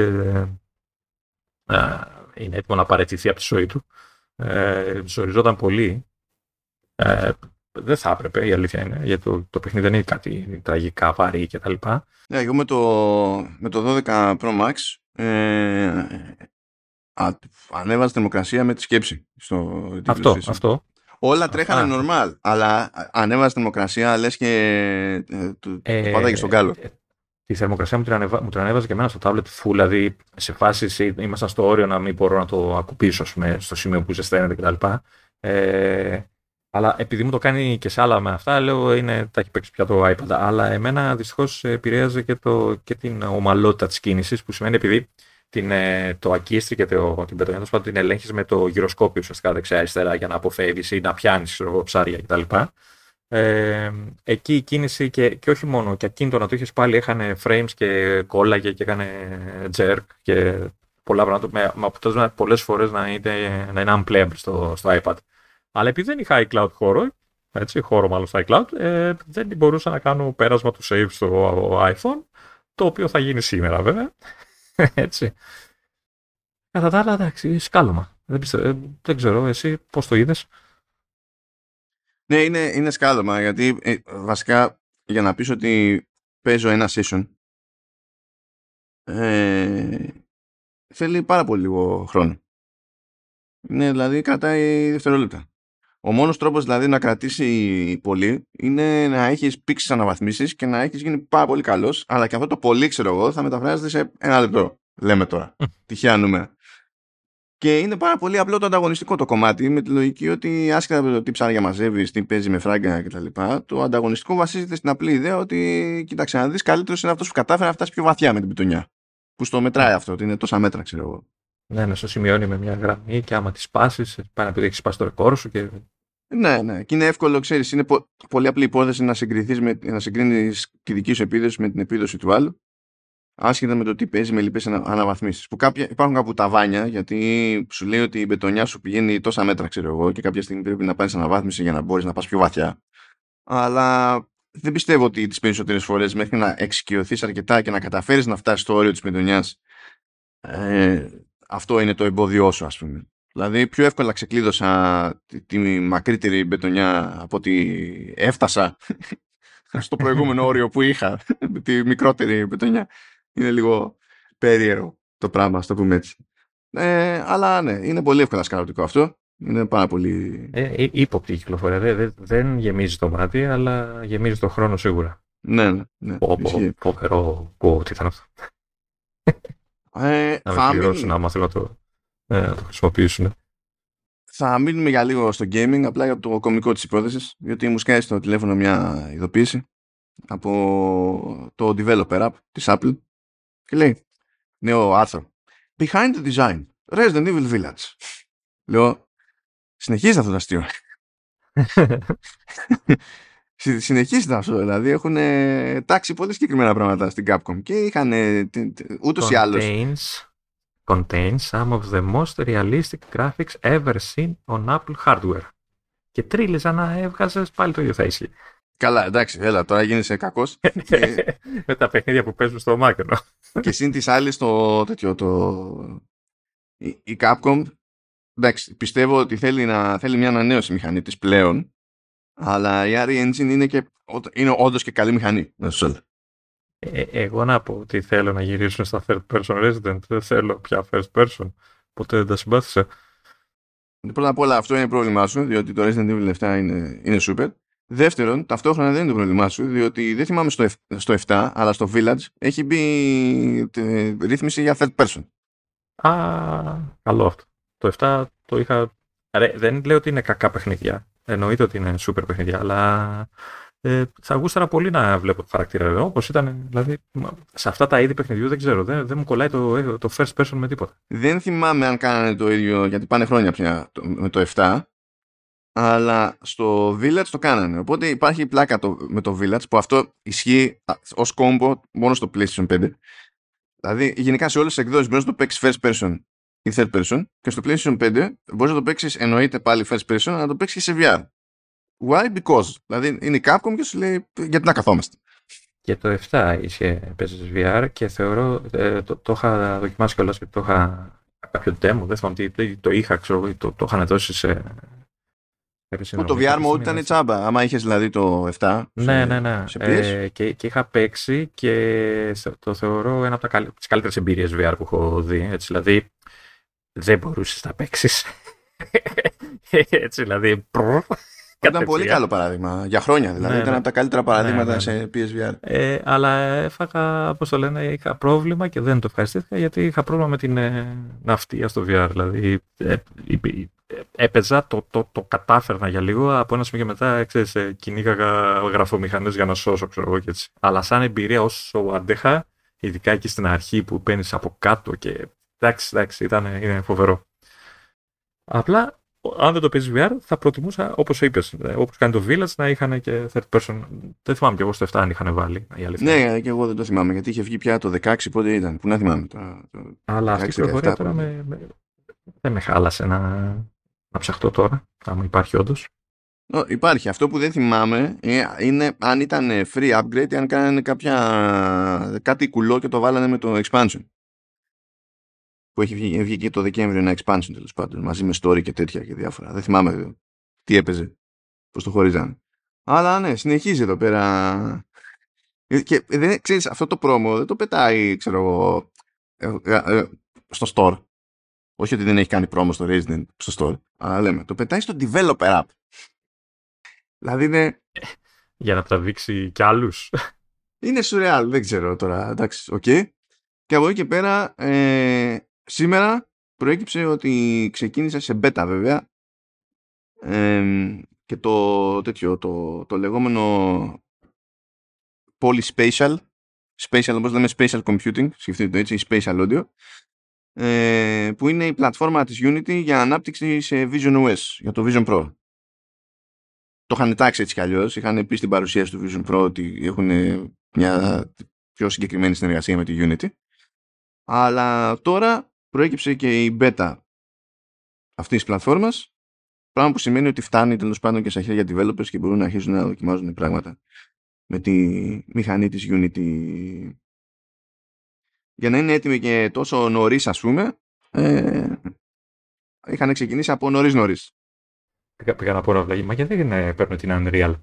είναι έτοιμο να παραιτηθεί από τη ζωή του. Ζοριζόταν πολύ. Δεν θα έπρεπε, η αλήθεια είναι, γιατί το παιχνίδι δεν είναι κάτι τραγικά βαρύ κτλ. Ναι, εγώ με το 12 Pro Max ανέβαζα θερμοκρασία με τη σκέψη. Αυτό. Όλα τρέχανε normal, αλλά ανέβαζε θερμοκρασία, λες και το πατάγες στον κάλο. η θερμοκρασία μου την ανέβαζε και εμένα στο tablet full, δηλαδή σε φάση ήμασταν στο όριο να μην μπορώ να το ακουπίσω, πούμε, στο σημείο που ζεσταίνεται κτλ. Αλλά επειδή μου το κάνει και σε άλλα με αυτά, λέω τα έχει παίξει πια το iPad. Αλλά εμένα δυστυχώς επηρέαζε και την ομαλότητα της κίνησης, που σημαίνει επειδή το ακίστρι και την πετονιά του την ελέγχεις με το γυροσκόπιο ουσιαστικά δεξιά-αριστερά για να αποφεύγεις ή να πιάνεις ψάρια κτλ. Εκεί η κίνηση και όχι μόνο, και ακίνητο να το είχες πάλι έχανε frames και κόλλαγε και έκανε jerk και πολλά πράγματα. Με αποτέλεσμα πολλές φορές να είναι unplayable στο iPad. Αλλά επειδή δεν είχα iCloud χώρο στο iCloud, δεν μπορούσα να κάνω πέρασμα του save στο iPhone, το οποίο θα γίνει σήμερα βέβαια. Έτσι. Κατά τα άλλα, εντάξει, σκάλωμα. Δεν ξέρω, εσύ πώς το είδες. Ναι, είναι σκάλωμα, γιατί βασικά για να πεις ότι παίζω ένα session θέλει πάρα πολύ λίγο χρόνο. Ναι, δηλαδή κρατάει δευτερόλεπτα. Ο μόνος τρόπος δηλαδή να κρατήσει πολύ είναι να έχεις πήξεις αναβαθμίσεις και να έχεις γίνει πάρα πολύ καλός, αλλά και αυτό το πολύ, ξέρω εγώ, θα μεταφράζεται σε 1 λεπτό, λέμε τώρα, τυχαία νούμερα. Και είναι πάρα πολύ απλό το ανταγωνιστικό το κομμάτι, με τη λογική ότι άσχετα με το τι ψάρια μαζεύεις, τι παίζει με φράγκα κτλ. Το ανταγωνιστικό βασίζεται στην απλή ιδέα ότι, κοίταξε να δεις, καλύτερος είναι αυτός που κατάφερε να φτάσει πιο βαθιά με την πιτονιά. Που στο μετράει αυτό, ότι είναι τόσα μέτρα, ξέρω εγώ. Ναι, να σου σημειώνει με μια γραμμή και άμα τη σπάσει, πάει να πει ότι έχει σπάσει το ρεκόρ σου. Και... Ναι, και είναι εύκολο, ξέρεις. Είναι πολύ απλή υπόθεση να συγκρίνει τη δική σου επίδοση με την επίδοση του άλλου, άσχετα με το τι παίζει με λοιπές αναβαθμίσεις. Υπάρχουν κάπου ταβάνια, γιατί σου λέει ότι η μπετονιά σου πηγαίνει τόσα μέτρα, ξέρω εγώ, και κάποια στιγμή πρέπει να πάρει αναβάθμιση για να μπορεί να πα πιο βαθιά. Αλλά δεν πιστεύω ότι τις περισσότερες φορές μέχρι να εξοικειωθεί αρκετά και να καταφέρει να φτάσει στο όριο τη μπετονιά. Αυτό είναι το εμπόδιό σου, ας πούμε. Δηλαδή, πιο εύκολα ξεκλείδωσα τη μακρύτερη μπετονιά από ότι έφτασα στο προηγούμενο όριο που είχα. Τη μικρότερη μπετονιά. Είναι λίγο περίεργο το πράγμα, ας το πούμε έτσι. Αλλά ναι, είναι πολύ εύκολα σκαλωτικό αυτό. Είναι πάρα πολύ. Ύποπτη η κυκλοφορία. Δεν γεμίζει το μάτι, αλλά γεμίζει το χρόνο σίγουρα. Ναι. Ποπερό, τι ήταν αυτό. Θα πληρώσουν άμα θέλουν να το χρησιμοποιήσουν. Θα μείνουμε για λίγο στο gaming, απλά για το κωμικό της υπόθεσης, διότι μου σκάει στο τηλέφωνο μια ειδοποίηση από το developer app της Apple και λέει νέο άρθρο Behind the Design Resident Evil Village. Λέω, συνεχίζεται αυτό το αστείο. Συνεχίζεται αυτό, δηλαδή έχουν τάξει πολύ συγκεκριμένα πράγματα στην Capcom και είχαν ούτως ή άλλως. Contains some of the most realistic graphics ever seen on Apple hardware. Και τρίλιζα να έβγαζες πάλι το ίδιο θα ίσχυε. Καλά, εντάξει, έλα, τώρα γίνεσαι κακός. Με τα παιχνίδια που παίζουν στο μάκρο. Και σύν τις άλλες η Capcom, εντάξει, πιστεύω ότι θέλει μια ανανέωση μηχανή της πλέον. Αλλά η Ari Engine είναι όντως και καλή μηχανή. Εγώ να πω ότι θέλω να γυρίσουν στα third person resident. Δεν θέλω πια first person. Ποτέ δεν τα συμπάθησα. Πρώτα απ' όλα αυτό είναι πρόβλημά σου, διότι το Resident Evil 7 είναι super. Δεύτερον, ταυτόχρονα δεν είναι το πρόβλημά σου, διότι δεν θυμάμαι στο 7, αλλά στο Village έχει μπει ρύθμιση για third person. Α, καλό αυτό. Το 7 το είχα... δεν λέω ότι είναι κακά παιχνίδια. Εννοείται ότι είναι super παιχνίδια, αλλά θα γούσταρα πολύ να βλέπω το χαρακτήρα εδώ, όπως ήταν, δηλαδή, σε αυτά τα είδη παιχνιδιού δεν ξέρω, δεν μου κολλάει το first person με τίποτα. Δεν θυμάμαι αν κάνανε το ίδιο, γιατί πάνε χρόνια πια με το 7, αλλά στο Village το κάνανε, οπότε υπάρχει πλάκα με το Village, που αυτό ισχύει ως κόμπο μόνο στο PlayStation 5. Δηλαδή, γενικά σε όλες τις εκδόσεις μπορείς να το παίξεις first person ή third person, και στο PlayStation 5 μπορείς να το παίξεις, εννοείται πάλι first person, αλλά να το παίξεις και σε VR. Why? Because. Δηλαδή είναι η Capcom και σου λέει γιατί να καθόμαστε. Και το 7 είχε παίζεις VR και θεωρώ το είχα δοκιμάσει κιόλας και το είχα κάποιο demo, δεν θυμάμαι τι, το είχα, ξέρω, το είχαν δώσει σε... Το VR mode ήταν τσάμπα, άμα είχες δηλαδή το 7. Ναι. Και είχα παίξει και το θεωρώ ένα από τις καλύτερες εμπειρίες VR που έχω δει. Έτσι, δηλαδή δεν μπορούσες να παίξεις. Έτσι δηλαδή Ήταν πολύ καλό παράδειγμα. Για χρόνια δηλαδή. Ναι, ήταν από τα καλύτερα παραδείγματα σε PSVR. Αλλά έφαγα, όπως το λένε, είχα πρόβλημα και δεν το ευχαριστήθηκα γιατί είχα πρόβλημα με την ναυτία στο VR. Δηλαδή έπαιζα, το κατάφερνα για λίγο. Από ένα σημείο και μετά κυνήγαγα γραφομηχανές για να σώσω, ξέρω εγώ και έτσι. Αλλά σαν εμπειρία, όσο αντέχα, ειδικά εκεί στην αρχή που μπαίνεις από κάτω και. Εντάξει, είναι φοβερό. Απλά. Αν δεν το παίζει VR, θα προτιμούσα, όπως είπες, όπως κάνει το Village, να είχαν και third person. Δεν θυμάμαι κι εγώ στο 7 αν είχαν βάλει. Ναι, και εγώ δεν το θυμάμαι, γιατί είχε βγει πια το 16, πότε ήταν, που να θυμάμαι. Αλλά 16, αυτή η πληροφορία τώρα δεν με χάλασε να ψαχτώ τώρα, άμα υπάρχει όντως. Υπάρχει. Αυτό που δεν θυμάμαι είναι αν ήταν free upgrade ή αν κάνανε κάτι κουλό και το βάλανε με το expansion. Που έχει βγει και το Δεκέμβριο ένα expansion τέλος πάντων, μαζί με story και τέτοια και διάφορα. Δεν θυμάμαι τι έπαιζε, πώς το χωρίζαν. Αλλά ναι, συνεχίζει εδώ πέρα. Και δεν, ξέρεις, αυτό το promo δεν το πετάει, ξέρω εγώ, στο store. Όχι ότι δεν έχει κάνει promo στο Resident, στο store. Αλλά λέμε, το πετάει στο developer app. Δηλαδή είναι. Για να τραβήξει κι άλλους. Είναι surreal, δεν ξέρω τώρα. Εντάξει, οκ. Okay. Και από εκεί και πέρα. Σήμερα προέκυψε ότι ξεκίνησε σε beta βέβαια και το λεγόμενο polyspatial, όπως λέμε spatial computing, σκεφτείτε το έτσι, spatial audio, που είναι η πλατφόρμα της Unity για ανάπτυξη σε visionOS, για το Vision Pro. Το είχαν τάξει έτσι κι αλλιώς, είχαν πει στην παρουσίαση του Vision Pro ότι έχουν μια πιο συγκεκριμένη συνεργασία με τη Unity. Αλλά τώρα προέκυψε και η beta αυτής της πλατφόρμας, πράγμα που σημαίνει ότι φτάνει τέλος πάντων και στα χέρια developers και μπορούν να αρχίσουν να δοκιμάζουν πράγματα με τη μηχανή της Unity. Για να είναι έτοιμοι και τόσο νωρίς, ας πούμε, είχαν ξεκινήσει από νωρίς. Πήγα να πω να βλαγεί, μα γιατί δεν παίρνω την Unreal.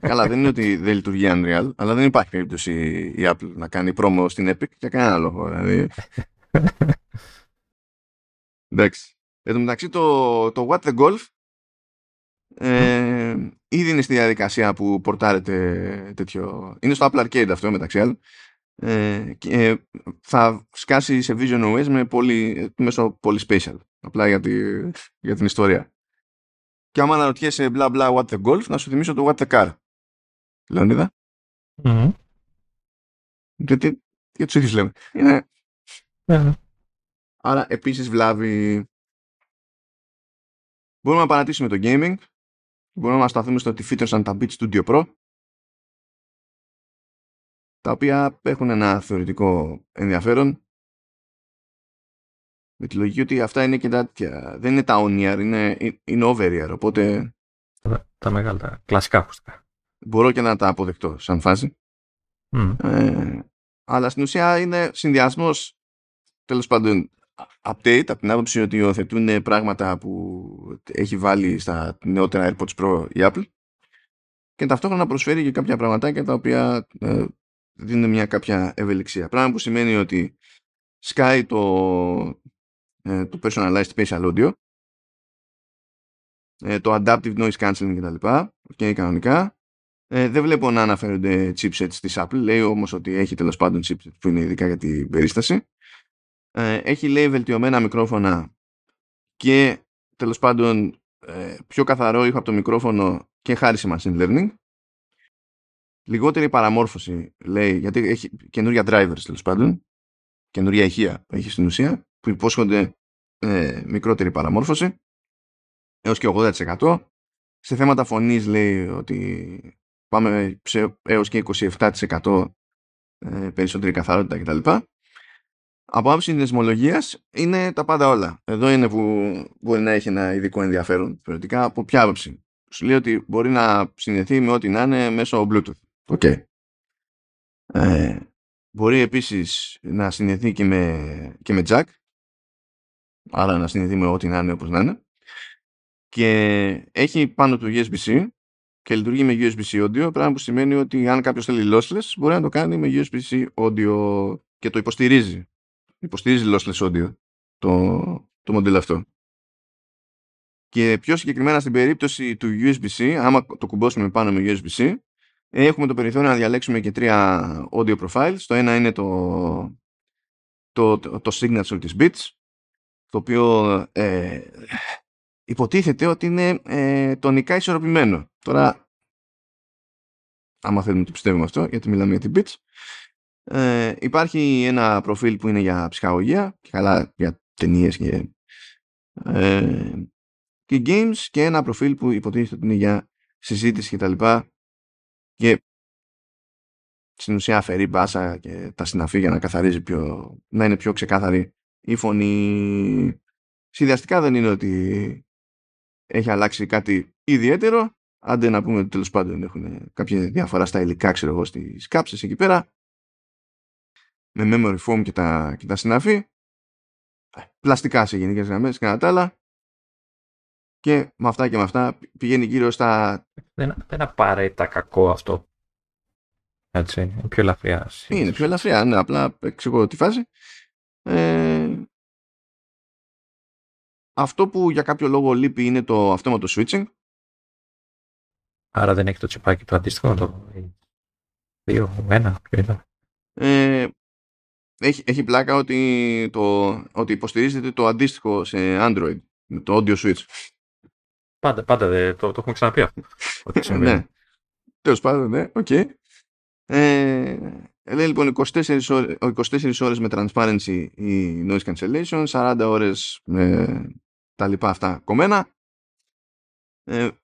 Καλά, δεν είναι ότι δεν λειτουργεί Unreal, αλλά δεν υπάρχει περίπτωση η Apple να κάνει promo στην Epic για κανένα λόγο. Δηλαδή. Εντάξει. Εν τω μεταξύ, το What the Golf ήδη είναι στη διαδικασία που πορτάρεται τέτοιο. Είναι στο Apple Arcade αυτό μεταξύ άλλων. Και θα σκάσει σε visionOS μέσω Polyspatial. Απλά για την ιστορία. Και άμα αναρωτιέσαι μπλα μπλα what the golf, να σου θυμίσω το what the car. Λεωνίδα. Γιατί για τους ίδιους λέμε. Άρα επίσης βλάβη. Μπορούμε να παρατήσουμε το gaming. Μπορούμε να σταθούμε στο ότι φύτρωσαν τα Beat Studio Pro. Τα οποία έχουν ένα θεωρητικό ενδιαφέρον. Με τη λογική ότι αυτά είναι και τέτοια. Δεν είναι τα on-ear, είναι over-ear. Οπότε. Τα μεγάλα, τα κλασικά ακουστικά. Μπορώ και να τα αποδεκτώ σαν φάση. Αλλά στην ουσία είναι συνδυασμός, τέλος πάντων, update, από την άποψη ότι υιοθετούν πράγματα που έχει βάλει στα νεότερα AirPods Pro η Apple. Και ταυτόχρονα προσφέρει και κάποια πραγματάκια τα οποία δίνουν μια κάποια ευελιξία. Πράγμα που σημαίνει ότι σκάει το personalized spatial audio, το adaptive noise cancelling κτλ. Και κανονικά. Δεν βλέπω να αναφέρονται chipsets της Apple. Λέει όμως ότι έχει τέλος πάντων chipsets που είναι ειδικά για την περίσταση. Έχει, λέει, βελτιωμένα μικρόφωνα και τέλος πάντων πιο καθαρό ήχο από το μικρόφωνο και χάρη σε machine learning. Λιγότερη παραμόρφωση, λέει, γιατί έχει καινούρια drivers τέλος πάντων. Καινούρια ηχεία έχει στην ουσία, που υπόσχονται μικρότερη παραμόρφωση έως και 80%. Σε θέματα φωνής λέει ότι πάμε έως και 27% περισσότερη καθαρότητα κτλ. Από άψη δεσμολογίας είναι τα πάντα όλα. Εδώ είναι που μπορεί να έχει ένα ειδικό ενδιαφέρον θεωρητικά. Από ποια άψη? Σου λέει ότι μπορεί να συνδεθεί με ό,τι να είναι μέσω Bluetooth. Okay. Μπορεί επίσης να συνδεθεί και με jack. Άρα να συνδεθεί με ό,τι να είναι, όπως να είναι. Και έχει πάνω του USB-C και λειτουργεί με USB-C audio. Πράγμα που σημαίνει ότι αν κάποιος θέλει lossless, μπορεί να το κάνει με USB-C audio και το υποστηρίζει. Υποστηρίζει lossless audio το μοντέλο αυτό. Και πιο συγκεκριμένα στην περίπτωση του USB-C, άμα το κουμπώσουμε πάνω με USB-C, έχουμε το περιθώριο να διαλέξουμε και τρία audio profiles. Το ένα είναι το signature της Beats, το οποίο υποτίθεται ότι είναι τονικά ισορροπημένο. Τώρα, άμα θέλουμε το πιστεύουμε αυτό, γιατί μιλάμε για την Beats. Υπάρχει ένα προφίλ που είναι για ψυχαγωγία και καλά για ταινίες και games, και ένα προφίλ που υποτίθεται ότι είναι για συζήτηση και τα λοιπά, και στην ουσία αφαιρεί μπάσα και τα συναφή για να καθαρίζει να είναι πιο ξεκάθαρη η φωνή. Συνδυαστικά δεν είναι ότι έχει αλλάξει κάτι ιδιαίτερο, άντε να πούμε ότι τέλος πάντων έχουν κάποια διαφορά στα υλικά, ξέρω εγώ, στις κάψες εκεί πέρα, με memory foam και τα συναφή, πλαστικά σε γενικές γραμμές κατά τα άλλα, και με αυτά και με αυτά πηγαίνει γύρω στα... Δεν απαραίτητα κακό αυτό. Έτσι, είναι πιο ελαφριά. Είναι πιο ελαφριά, ναι, απλά εξηγώ τη φάση. Αυτό που για κάποιο λόγο λείπει είναι το αυτόματο switching. Άρα δεν έχει το τσιπάκι το αντίστοιχο, το 2, 1, ποιο ήταν. Έχει πλάκα ότι υποστηρίζεται το αντίστοιχο σε Android, το audio switch. Πάντα το έχουμε ξαναπεί αυτό. Ναι. Τέλος πάντων, ναι, οκ. Λέει λοιπόν 24 ώρες με transparency ή noise cancellation, 40 ώρες τα λοιπά αυτά κομμένα,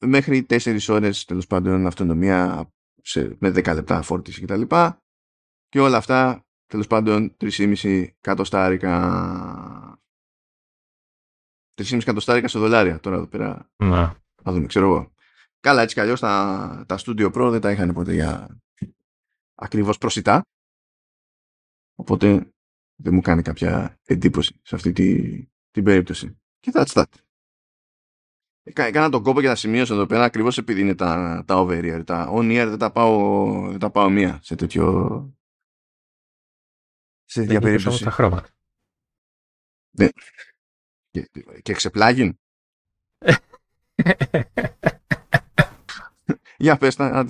μέχρι 4 ώρες τέλος πάντων αυτονομία με 10 λεπτά φόρτιση και τα λοιπά, και όλα αυτά τέλος πάντων 3,5 κατοστάρικα σε $δολάρια τώρα εδώ πέρα. Να δούμε, ξέρω εγώ. Καλά, έτσι κι αλλιώς τα Studio Pro δεν τα είχαν ποτέ για ακριβώς προσιτά, οπότε δεν μου κάνει κάποια εντύπωση σε αυτή την περίπτωση. Και that's that. Έκανα τον κόπο και τα σημείωσα εδώ πέρα ακριβώς επειδή είναι τα over-ear. Τα on-ear δεν τα πάω μία σε τέτοιο... σε τέτοια περίπτωση. Τα χρώματα. Ναι. Και ξεπλάγιν. Για πες τα...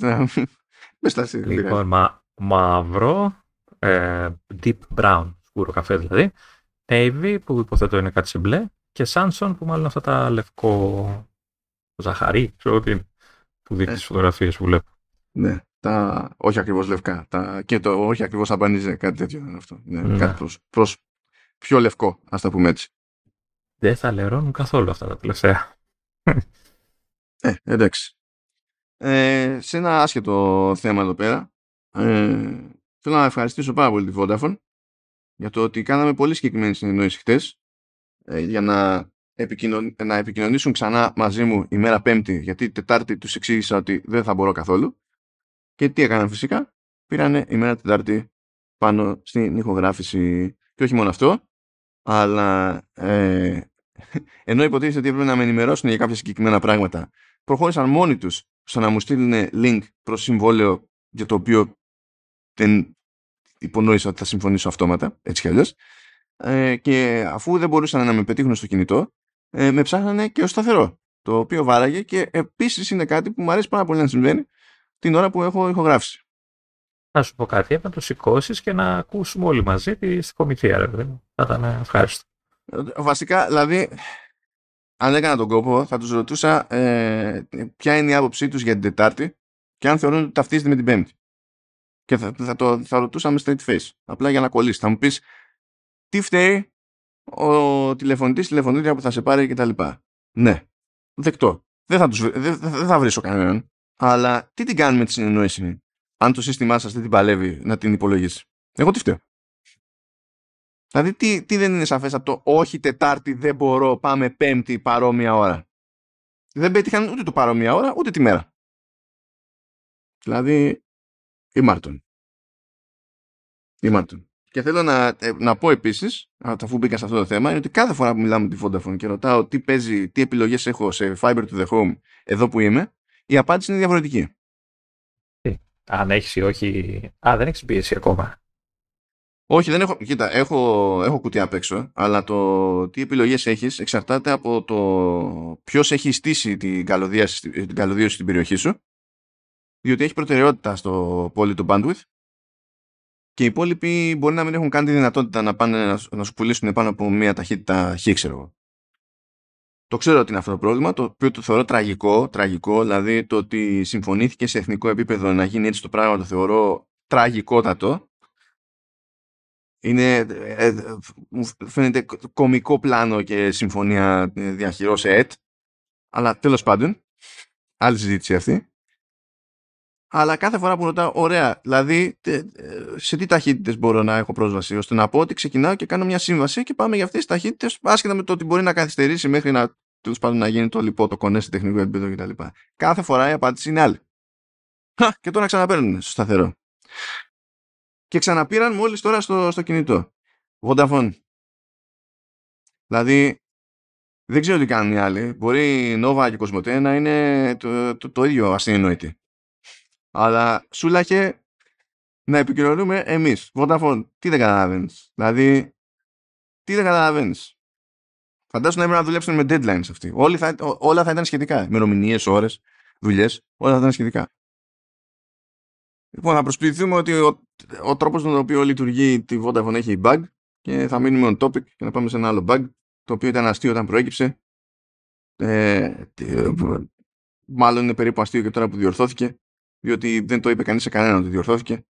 Λοιπόν, μαύρο, deep brown, σκούρο καφέ δηλαδή, navy που υποθέτω είναι κάτι σε μπλε, και sanson που μάλλον αυτά τα λευκό ζαχαρί, ξέρω τι είναι, που δείχνει τις φωτογραφίες που βλέπω. Ναι, τα όχι ακριβώς λευκά, και το όχι ακριβώς αμπανίζε, κάτι τέτοιο είναι αυτό, ναι. Κάτι προς πιο λευκό, ας τα πούμε έτσι. Δεν θα λερώνουν καθόλου αυτά τα τελευταία. Εντάξει. Σε ένα άσχετο θέμα εδώ πέρα, θέλω να ευχαριστήσω πάρα πολύ τη Vodafone για το ότι κάναμε πολύ συγκεκριμένη συνεννόηση χτες, για να επικοινωνήσουν ξανά μαζί μου ημέρα Πέμπτη, γιατί Τετάρτη τους εξήγησα ότι δεν θα μπορώ καθόλου, και τι έκαναν φυσικά, πήρανε ημέρα Τετάρτη πάνω στην ηχογράφηση. Και όχι μόνο αυτό, αλλά ενώ υποτίθεται ότι έπρεπε να με ενημερώσουν για κάποια συγκεκριμένα πράγματα, προχώρησαν μόνοι τους στο να μου στείλουν link προς συμβόλαιο για το οποίο δεν υπονόησα ότι θα συμφωνήσω αυτόματα, έτσι κι αλλιώς. Και αφού δεν μπορούσαν να με πετύχουν στο κινητό, με ψάχνανε και ως σταθερό, το οποίο βάραγε, και επίσης είναι κάτι που μου αρέσει πάρα πολύ να συμβαίνει την ώρα που έχω ηχογράφηση. Να σου πω κάτι, έπρεπε να το σηκώσει και να ακούσουμε όλοι μαζί τη κομιθία, ρε παιδί μου. Θα ήταν ευχάριστο. Βασικά, δηλαδή... αν έκανα τον κόπο, θα τους ρωτούσα ποια είναι η άποψή τους για την Τετάρτη και αν θεωρούν ότι ταυτίζεται με την Πέμπτη. Και θα ρωτούσαμε straight face, απλά για να κολλήσει. Θα μου πεις τι φταίει ο τηλεφωνητής, τηλεφωνήτρια που θα σε πάρει κτλ. Ναι, δεκτό. Δεν θα βρίσω κανέναν. Αλλά τι την κάνουμε τη συνεννόηση, αν το σύστημά σας δεν την παλεύει να την υπολογίσει. Εγώ τι φταίω. Δηλαδή τι δεν είναι σαφές από το όχι Τετάρτη δεν μπορώ, πάμε Πέμπτη παρόμοια ώρα. Δεν πέτυχαν ούτε το παρόμοια ώρα ούτε τη μέρα. Δηλαδή Ήμαρτον. Και θέλω να πω επίσης, αφού μπήκα σε αυτό το θέμα, είναι ότι κάθε φορά που μιλάμε με τη Vodafone και ρωτάω τι παίζει, τι επιλογές έχω σε Fiber to the Home εδώ που είμαι, η απάντηση είναι διαφορετική. Αν έχεις ή όχι. Α, δεν έχεις πίεση ακόμα. Όχι, δεν έχω. Κοίτα, έχω κουτί απ' έξω, αλλά το τι επιλογές έχεις εξαρτάται από το ποιος έχει στήσει την καλωδίωση στην περιοχή σου, διότι έχει προτεραιότητα στο πόλη bandwidth και οι υπόλοιποι μπορεί να μην έχουν καν τη δυνατότητα να πάνε να σου πουλήσουν πάνω από μια ταχύτητα χ, ξέρω εγώ. Το ξέρω ότι είναι αυτό το πρόβλημα, το οποίο το θεωρώ τραγικό, δηλαδή το ότι συμφωνήθηκε σε εθνικό επίπεδο να γίνει έτσι το πράγμα το θεωρώ τραγικότατο. Είναι, φαίνεται κωμικό πλάνο και συμφωνία διαχειρός σε ΕΤ, αλλά τέλος πάντων, άλλη συζήτηση αυτή. Αλλά κάθε φορά που ρωτάω, ωραία, δηλαδή σε τι ταχύτητες μπορώ να έχω πρόσβαση, ώστε να πω ότι ξεκινάω και κάνω μια σύμβαση και πάμε για αυτές τις ταχύτητες, άσχετα με το ότι μπορεί να καθυστερήσει μέχρι να, τέλος πάντων, να γίνει το λοιπό, το κονέ σε τεχνικό επίπεδο κτλ. Κάθε φορά η απάντηση είναι άλλη. Και τώρα ξαναπαίρνουν στο σταθερό. Και ξαναπήραν μόλις τώρα στο κινητό. Vodafone. Δηλαδή, δεν ξέρω τι κάνουν οι άλλοι. Μπορεί η Nova και η Κοσμοτέ να είναι το ίδιο ασυνεννοητή. Αλλά σούλαχε να επικοινωνούμε εμείς. Vodafone, τι δεν καταλαβαίνεις. Δηλαδή, τι δεν καταλαβαίνεις. Φαντάσου να έπρεπε να δουλέψουν με deadlines αυτοί. Όλα θα ήταν σχετικά. Ημερομηνίες, ώρες, δουλειές, όλα θα ήταν σχετικά. Λοιπόν, θα προσποιηθούμε ότι ο τρόπος με τον οποίο λειτουργεί τη Vodafone έχει bug και θα μείνουμε on topic και να πάμε σε ένα άλλο bug, το οποίο ήταν αστείο όταν προέκυψε. Μάλλον είναι περίπου αστείο και τώρα που διορθώθηκε, διότι δεν το είπε κανείς σε κανέναν ότι διορθώθηκε.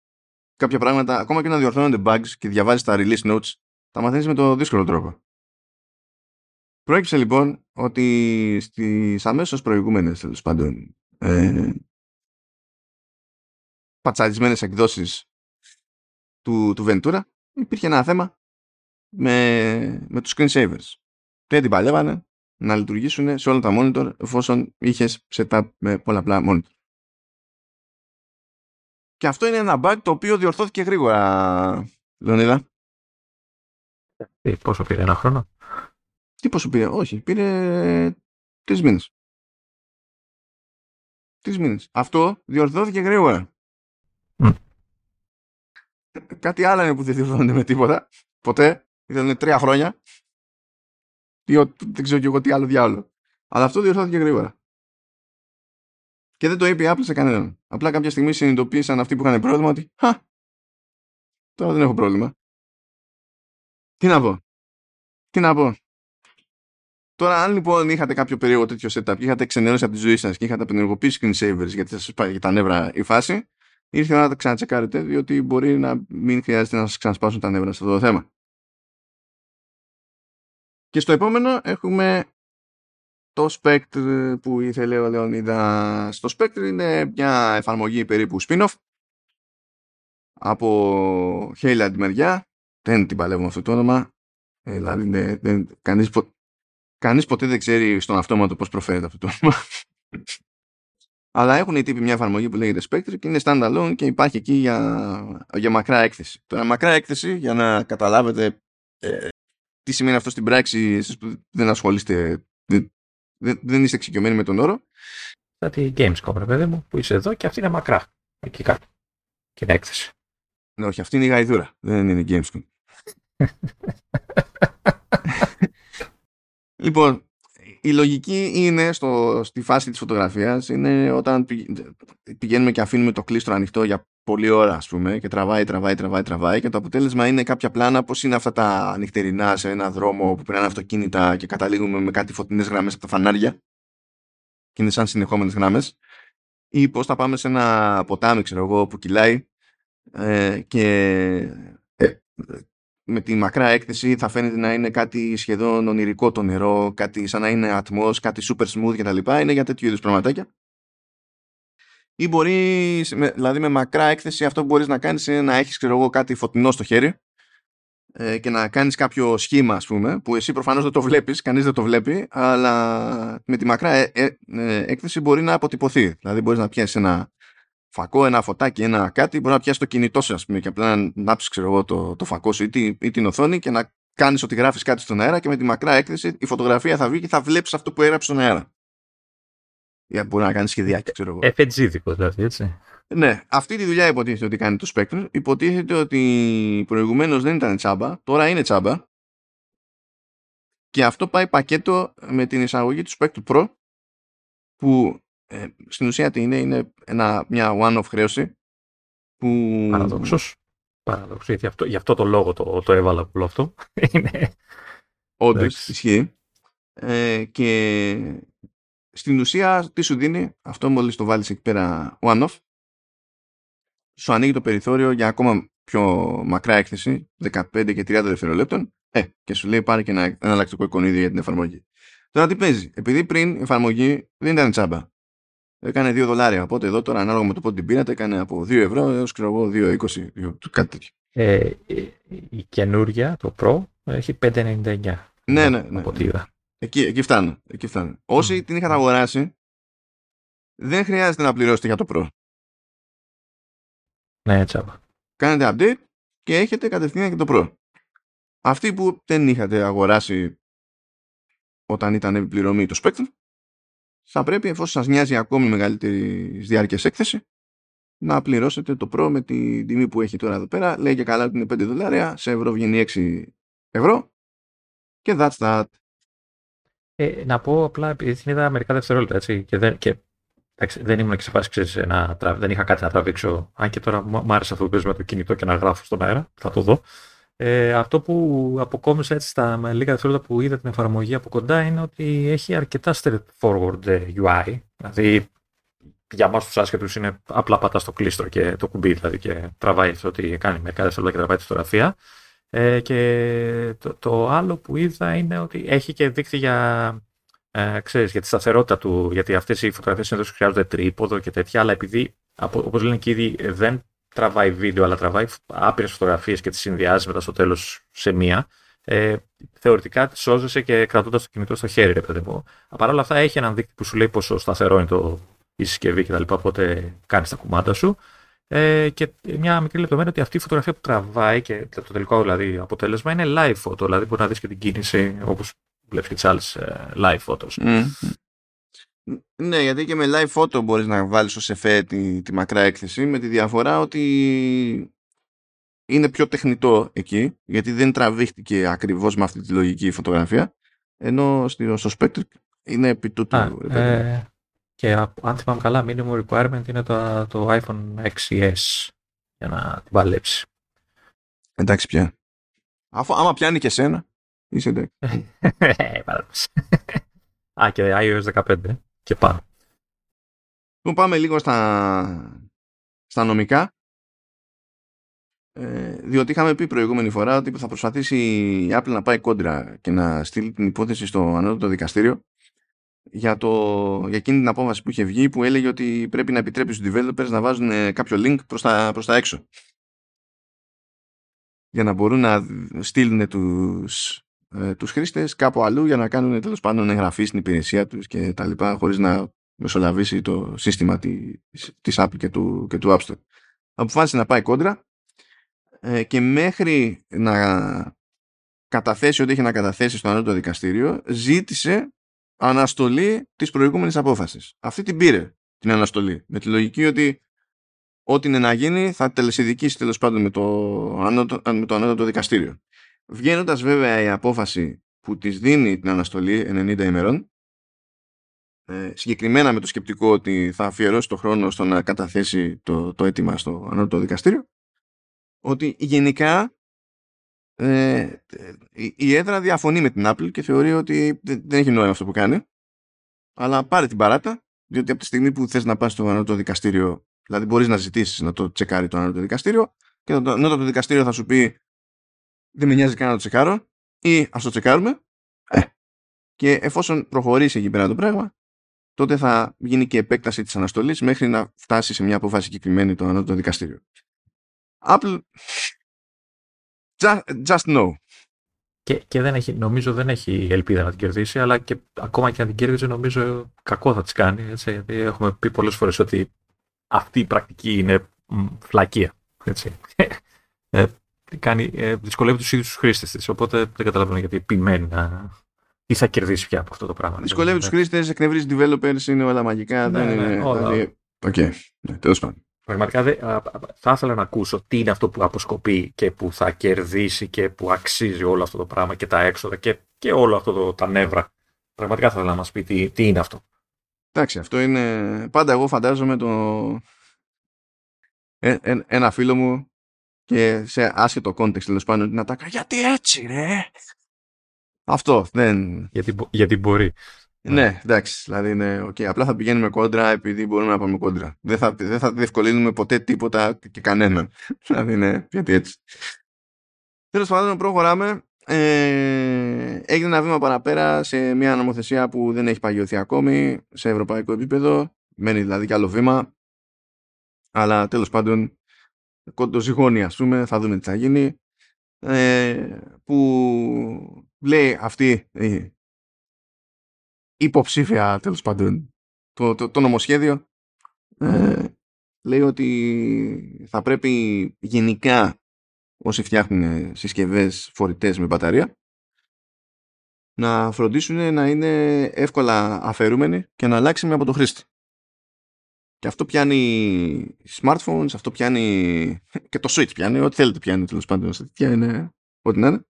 Κάποια πράγματα, ακόμα και να διορθώνονται bugs και διαβάζεις τα release notes, τα μαθαίνεις με το δύσκολο τρόπο. Προέκυψε λοιπόν ότι στις αμέσως προηγούμενες, τέλος πάντων, πατσαρισμένες εκδόσεις του Ventura υπήρχε ένα θέμα με τους screen savers. Δεν την παλεύανε να λειτουργήσουν σε όλα τα monitor εφόσον είχες setup με πολλαπλά monitor. Και αυτό είναι ένα bug το οποίο διορθώθηκε γρήγορα, Λεωνίδα. Πόσο πήρε, ένα χρόνο? Τι πόσο πήρε, όχι, πήρε 3 μήνες. 3 μήνες. Αυτό διορθώθηκε γρήγορα. Κάτι άλλο είναι που δεν διορθώνονται με τίποτα. Ποτέ. Ήταν 3 χρόνια. Δεν ξέρω κι εγώ τι άλλο διάολο. Αλλά αυτό διορθώθηκε γρήγορα. Και δεν το είπε η Apple σε κανέναν. Απλά κάποια στιγμή συνειδητοποίησαν αυτοί που είχαν πρόβλημα ότι τώρα δεν έχω πρόβλημα. Τι να πω. Τώρα, αν λοιπόν είχατε κάποιο περίεργο τέτοιο setup και είχατε ξενερώσει από τη ζωή σας και είχατε απενεργοποιήσει screen savers γιατί σας πάει για τα νεύρα η φάση, ήρθε να τα ξανατσεκάρετε, διότι μπορεί να μην χρειάζεται να σας ξανασπάσουν τα νεύρα σε αυτό το θέμα. Και στο επόμενο έχουμε το Spectre που ήθελε ο Λεωνίδας. Το Spectre είναι μια εφαρμογή περίπου spin-off από Halo τη μεριά. Δεν την παλεύουμε αυτό το όνομα. Δηλαδή, κανείς ποτέ δεν ξέρει στον αυτόματο πώς προφέρεται αυτό το όνομα. Αλλά έχουν οι τύποι μια εφαρμογή που λέγεται Spectre και είναι standalone και υπάρχει εκεί για μακρά έκθεση. Τώρα, μακρά έκθεση, για να καταλάβετε τι σημαίνει αυτό στην πράξη, εσείς που δεν ασχολείστε, δεν είστε εξοικειωμένοι με τον όρο. Θα τη Gamescom, ρε παιδί μου, που είσαι εδώ και αυτή είναι μακρά. Εκεί κάτω. Και είναι έκθεση. Ναι, όχι, αυτή είναι η γαϊδούρα. Δεν είναι η Gamescom. Λοιπόν. Η λογική είναι στη φάση της φωτογραφίας είναι όταν πηγαίνουμε και αφήνουμε το κλείστρο ανοιχτό για πολλή ώρα, ας πούμε, και τραβάει και το αποτέλεσμα είναι κάποια πλάνα πως είναι αυτά τα νυχτερινά σε ένα δρόμο που περνάνε αυτοκίνητα και καταλήγουμε με κάτι φωτεινές γραμμές από τα φανάρια και είναι σαν συνεχόμενες γραμμές, ή πως θα πάμε σε ένα ποτάμι, ξέρω εγώ, που κυλάει και με τη μακρά έκθεση θα φαίνεται να είναι κάτι σχεδόν ονειρικό το νερό, κάτι σαν να είναι ατμός, κάτι super smooth κτλ. Είναι για τέτοιου είδους πραγματάκια. Ή μπορεί, δηλαδή με μακρά έκθεση, αυτό που μπορείς να κάνεις είναι να έχεις, ξέρω εγώ, κάτι φωτεινό στο χέρι και να κάνεις κάποιο σχήμα, ας πούμε, που εσύ προφανώς δεν το βλέπεις, κανείς δεν το βλέπει, αλλά με τη μακρά έκθεση μπορεί να αποτυπωθεί. Δηλαδή μπορείς να πιάσεις ένα φακό, ένα φωτάκι, ένα κάτι, μπορεί να πιάσει το κινητό σου, ας πούμε, και απλά να ανάψει, ξέρω εγώ, το φακό σου ή την οθόνη και να κάνει ότι γράφει κάτι στον αέρα και με τη μακρά έκθεση η φωτογραφία θα βγει και θα βλέπει αυτό που έγραψε στον αέρα. για να μπορεί να κάνει σχεδιάκια, ξέρω εγώ. FHZ-δικό δηλαδή, έτσι. Ναι, αυτή τη δουλειά υποτίθεται ότι κάνει το Spectre. Υποτίθεται ότι προηγουμένως δεν ήταν τσάμπα, τώρα είναι τσάμπα. Και αυτό πάει πακέτο με την εισαγωγή του Spectre Pro, που στην ουσία τι είναι, είναι μια one-off χρέωση. Που... Παραδόξως. Παραδόξως, γιατί γι' αυτό το λόγο το έβαλα που λέω αυτό. Όντως, ισχύει. Και στην ουσία τι σου δίνει, αυτό μόλις το βάλεις εκεί πέρα one-off, σου ανοίγει το περιθώριο για ακόμα πιο μακρά έκθεση, 15 και 30 δευτερολέπτων, και σου λέει πάρε και ένα εναλλακτικό εικονίδιο για την εφαρμογή. Τώρα τι παίζει, επειδή πριν η εφαρμογή δεν ήταν τσάμπα. Έκανε $2, οπότε εδώ τώρα ανάλογα με το πότε την πήρατε, έκανε από €2 έως 2,20, κάτι τέτοιο. Η καινούρια, το Pro, έχει 5,99. Ναι. Από τι είδα. Εκεί φτάνω. Όσοι την είχαν αγοράσει, δεν χρειάζεται να πληρώσετε για το Pro. Ναι, τσάμπα. Κάνετε update και έχετε κατευθείαν και το Pro. Αυτοί που δεν είχατε αγοράσει όταν ήταν επιπληρωμή το Spectre, θα πρέπει, εφόσον σας νοιάζει ακόμη μεγαλύτερη διάρκεια έκθεση, να πληρώσετε το Pro με την τιμή που έχει τώρα εδώ πέρα. Λέει και καλά ότι είναι $5, σε ευρώ βγαίνει €6. Και that's that. Να πω απλά, επειδή την είδα μερικά δευτερόλεπτα, έτσι, δεν ήμουν και σε φάση, δεν είχα κάτι να τραβήξω, αν και τώρα μου άρεσε αυτό που παίζω με το κινητό και να γράφω στον αέρα, θα το δω. Αυτό που αποκόμισα έτσι στα λίγα δευτερόλεπτα που είδα την εφαρμογή από κοντά είναι ότι έχει αρκετά straightforward UI. Δηλαδή για εμάς τους άσχετους είναι απλά πατάς το κλείστρο και το κουμπί, δηλαδή, και τραβάει ό,τι κάνει μερικά δευτερόλεπτα και τραβάει τη φωτογραφία. Και το άλλο που είδα είναι ότι έχει και δείκτη για, για τη σταθερότητα του, γιατί αυτές οι φωτογραφίες συνήθως χρειάζονται τρίποδο και τέτοια, αλλά επειδή, όπως λένε και ήδη, δεν τραβάει βίντεο, αλλά τραβάει άπειρες φωτογραφίες και τις συνδυάζει μετά στο τέλος σε μία. Θεωρητικά σώζεσαι και κρατώντας το κινητό στο χέρι, ρε παιδί μου. Παρ' όλα αυτά, έχει έναν δείκτη που σου λέει πόσο σταθερό είναι η συσκευή κτλ. Οπότε κάνεις τα κουμάντα σου. Και μια μικρή λεπτομέρεια ότι αυτή η φωτογραφία που τραβάει και το τελικό δηλαδή αποτέλεσμα είναι live photo. Δηλαδή μπορεί να δεις και την κίνηση, όπως βλέπεις και τις άλλες live photos. Ναι, γιατί και με live photo μπορείς να βάλεις ως εφέ τη μακρά έκθεση, με τη διαφορά ότι είναι πιο τεχνητό εκεί, γιατί δεν τραβήχτηκε ακριβώς με αυτή τη λογική η φωτογραφία, ενώ στο Spectre είναι επί τούτου. Και αν θυμάμαι καλά, minimum requirement είναι το iPhone 6s για να την παλέψει. Εντάξει πια. Άμα πιάνει και σένα, είσαι εντάξει. Και iOS 15 και πάνω. Λοιπόν, πάμε λίγο στα νομικά. Διότι είχαμε πει προηγούμενη φορά ότι θα προσπαθήσει η Apple να πάει κόντρα και να στείλει την υπόθεση στο ανώτατο δικαστήριο για εκείνη την απόφαση που είχε βγει, που έλεγε ότι πρέπει να επιτρέπει στους developers να βάζουν κάποιο link προς τα έξω για να μπορούν να στείλουν τους χρήστες κάπου αλλού για να κάνουν, τέλος πάντων, εγγραφή στην υπηρεσία τους και τα λοιπά, χωρίς να μεσολαβήσει το σύστημα της Apple και του App Store. Αποφάσισε να πάει κόντρα και μέχρι να καταθέσει ό,τι είχε να καταθέσει στο ανώτατο δικαστήριο, ζήτησε αναστολή της προηγούμενης απόφασης. Αυτή την πήρε, την αναστολή, με τη λογική ότι ό,τι είναι να γίνει θα τελεσιδικήσει, τέλος πάντων, με το ανώτατο δικαστήριο. Βγαίνοντας βέβαια η απόφαση που της δίνει την αναστολή 90 ημερών, συγκεκριμένα με το σκεπτικό ότι θα αφιερώσει το χρόνο στο να καταθέσει το αίτημα στο ανώτατο δικαστήριο, ότι γενικά η έδρα διαφωνεί με την Apple και θεωρεί ότι δεν έχει νόημα αυτό που κάνει, αλλά πάρε την παράτα, διότι από τη στιγμή που θες να πας στο ανώτατο δικαστήριο, δηλαδή μπορείς να ζητήσεις να το τσεκάρει το ανώτατο δικαστήριο και το ανώτατο δικαστήριο θα σου πει δεν με νοιάζει καν να το τσεκάρω, ή ας το τσεκάρουμε, και εφόσον προχωρήσει εκεί πέρα το πράγμα, τότε θα γίνει και επέκταση της αναστολής μέχρι να φτάσει σε μια απόφαση συγκεκριμένη το ανώτατο δικαστήριο. Apple just no. Και δεν έχει, νομίζω δεν έχει ελπίδα να την κερδίσει, αλλά και ακόμα και να την κερδίσει, νομίζω κακό θα της κάνει, έτσι, γιατί έχουμε πει πολλές φορές ότι αυτή η πρακτική είναι φλακεία, έτσι. Δυσκολεύει τους ίδιους τους χρήστες της, οπότε δεν καταλαβαίνω γιατί επιμένει να τι θα κερδίσει πια από αυτό το πράγμα. Δυσκολεύει τους χρήστες, εκνευρίζει developers, είναι όλα μαγικά. Τέλος πάντων. Πραγματικά θα ήθελα να ακούσω τι είναι αυτό που αποσκοπεί και που θα κερδίσει και που αξίζει όλο αυτό το πράγμα και τα έξοδα και όλο αυτό τα νεύρα. Πραγματικά θα ήθελα να μας πει τι είναι αυτό. Εντάξει, αυτό είναι. Πάντα εγώ φαντάζομαι ένα φίλο μου και σε άσχετο κόντεξ τέλος πάντων την ατάκα. Γιατί έτσι, ρε! Αυτό δεν. Γιατί μπορεί. Ναι, εντάξει, δηλαδή είναι okay. Απλά θα πηγαίνουμε κόντρα επειδή μπορούμε να πάμε κόντρα. Δεν θα διευκολύνουμε ποτέ τίποτα και κανέναν. Δηλαδή είναι, γιατί έτσι. Τέλος πάντων, προχωράμε. Έγινε ένα βήμα παραπέρα σε μια νομοθεσία που δεν έχει παγιωθεί ακόμη σε ευρωπαϊκό επίπεδο. Μένει δηλαδή κι άλλο βήμα. Αλλά τέλος πάντων, κοντοζυγώνει, ας πούμε, θα δούμε τι θα γίνει. Που λέει αυτή υποψήφια, τέλος πάντων, το νομοσχέδιο λέει ότι θα πρέπει γενικά όσοι φτιάχνουν συσκευές φορητές με μπαταρία να φροντίσουν να είναι εύκολα αφαιρούμενοι και να αλλάξουν από το χρήστη. Και αυτό πιάνει smartphones, αυτό πιάνει και το switch, πιάνει ό,τι θέλετε, πιάνει τέλος πάντων, είναι ό,τι να είναι.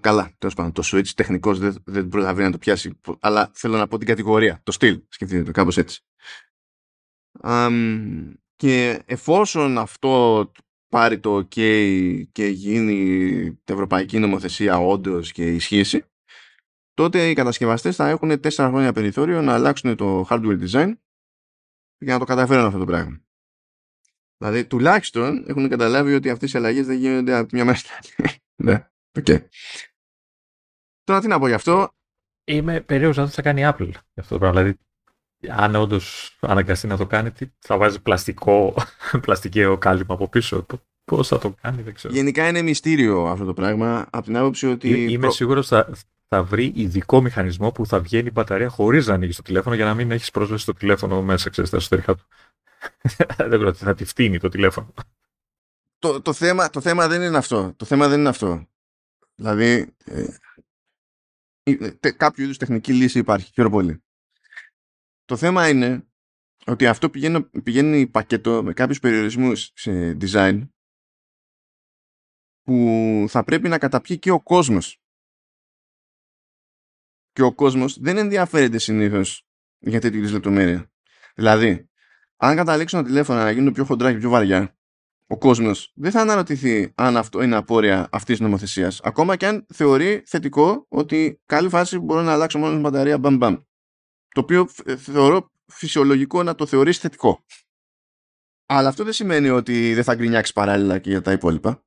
Καλά, τέλος πάντων, το switch τεχνικός δεν προλαβαίνει να το πιάσει, αλλά θέλω να πω την κατηγορία, το στυλ, σκεφτείτε το κάπως έτσι. Και εφόσον αυτό πάρει το OK και γίνει την ευρωπαϊκή νομοθεσία όντως και ισχύσει, τότε οι κατασκευαστές θα έχουν 4 χρόνια περιθώριο να αλλάξουν το hardware design για να το καταφέρουν αυτό το πράγμα. Δηλαδή, τουλάχιστον έχουν καταλάβει ότι αυτές οι αλλαγές δεν γίνονται από μια μέρα στην άλλη. Ναι. Okay. Τώρα τι να πω γι' αυτό. Είμαι περίεργος να το θα κάνει η Apple γι' αυτό το πράγμα. Δηλαδή, αν όντως αναγκαστεί να το κάνει, θα βάζει πλαστικό κάλυμα από πίσω. Πώς θα το κάνει, δεν ξέρω. Γενικά είναι μυστήριο αυτό το πράγμα. Από την άποψη ότι. Είμαι σίγουρος θα βρει ειδικό μηχανισμό που θα βγαίνει η μπαταρία χωρίς να ανοίγει το τηλέφωνο για να μην έχεις πρόσβαση στο τηλέφωνο μέσα, ξέρεις, στα εσωτερικά του. Δεν ξέρω, θα τη φτύνει το τηλέφωνο. Το θέμα δεν είναι αυτό. Το θέμα δεν είναι αυτό. Δηλαδή, κάποιο είδους τεχνική λύση υπάρχει, χαίρομαι πολύ. Το θέμα είναι ότι αυτό πηγαίνει πακέτο με κάποιους περιορισμούς σε design που θα πρέπει να καταπιεί και ο κόσμος. Και ο κόσμος δεν ενδιαφέρεται συνήθως για τέτοιες λεπτομέρειες. Δηλαδή, αν καταλήξουν τα τηλέφωνα να γίνουν πιο χοντρά και πιο βαριά, ο κόσμος δεν θα αναρωτηθεί αν αυτό είναι απόρρια αυτής της νομοθεσίας. Ακόμα και αν θεωρεί θετικό ότι καλή φάση μπορώ να αλλάξω μόνο την μπαταρία μπαμ. Το οποίο θεωρώ φυσιολογικό να το θεωρείς θετικό. Αλλά αυτό δεν σημαίνει ότι δεν θα γκρινιάξει παράλληλα και για τα υπόλοιπα.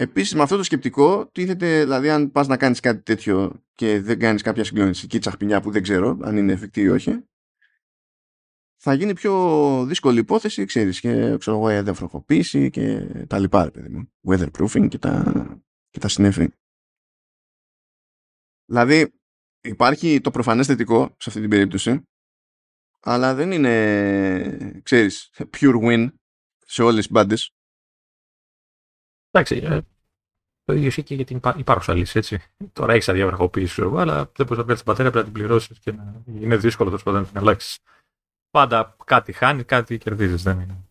Επίσης, με αυτό το σκεπτικό τίθεται, δηλαδή, αν πας να κάνεις κάτι τέτοιο και δεν κάνεις κάποια συγκλονιστική τσαχπινιά που δεν ξέρω αν είναι εφικτή ή όχι, θα γίνει πιο δύσκολη υπόθεση, ξέρεις, και ξέρω εγώ, εδαφροχοποίηση και τα λοιπά, ρε παιδί μου. Weatherproofing και τα συνέφη. Δηλαδή, υπάρχει το προφανές θετικό σε αυτή την περίπτωση, αλλά δεν είναι, ξέρεις, pure win σε όλες τις μπάντες. Εντάξει, το ίδιο ισχύει και για την υπάρχουσα λύση, έτσι. Τώρα έχεις αδιαβροχοποίηση, αλλά δεν μπορείς να πάρεις την μπαταρία, πρέπει να την πληρώσεις και είναι δύσκολο τόσο να την αλλάξεις. Πάντα κάτι χάνει, κάτι κερδίζεις, δεν είναι.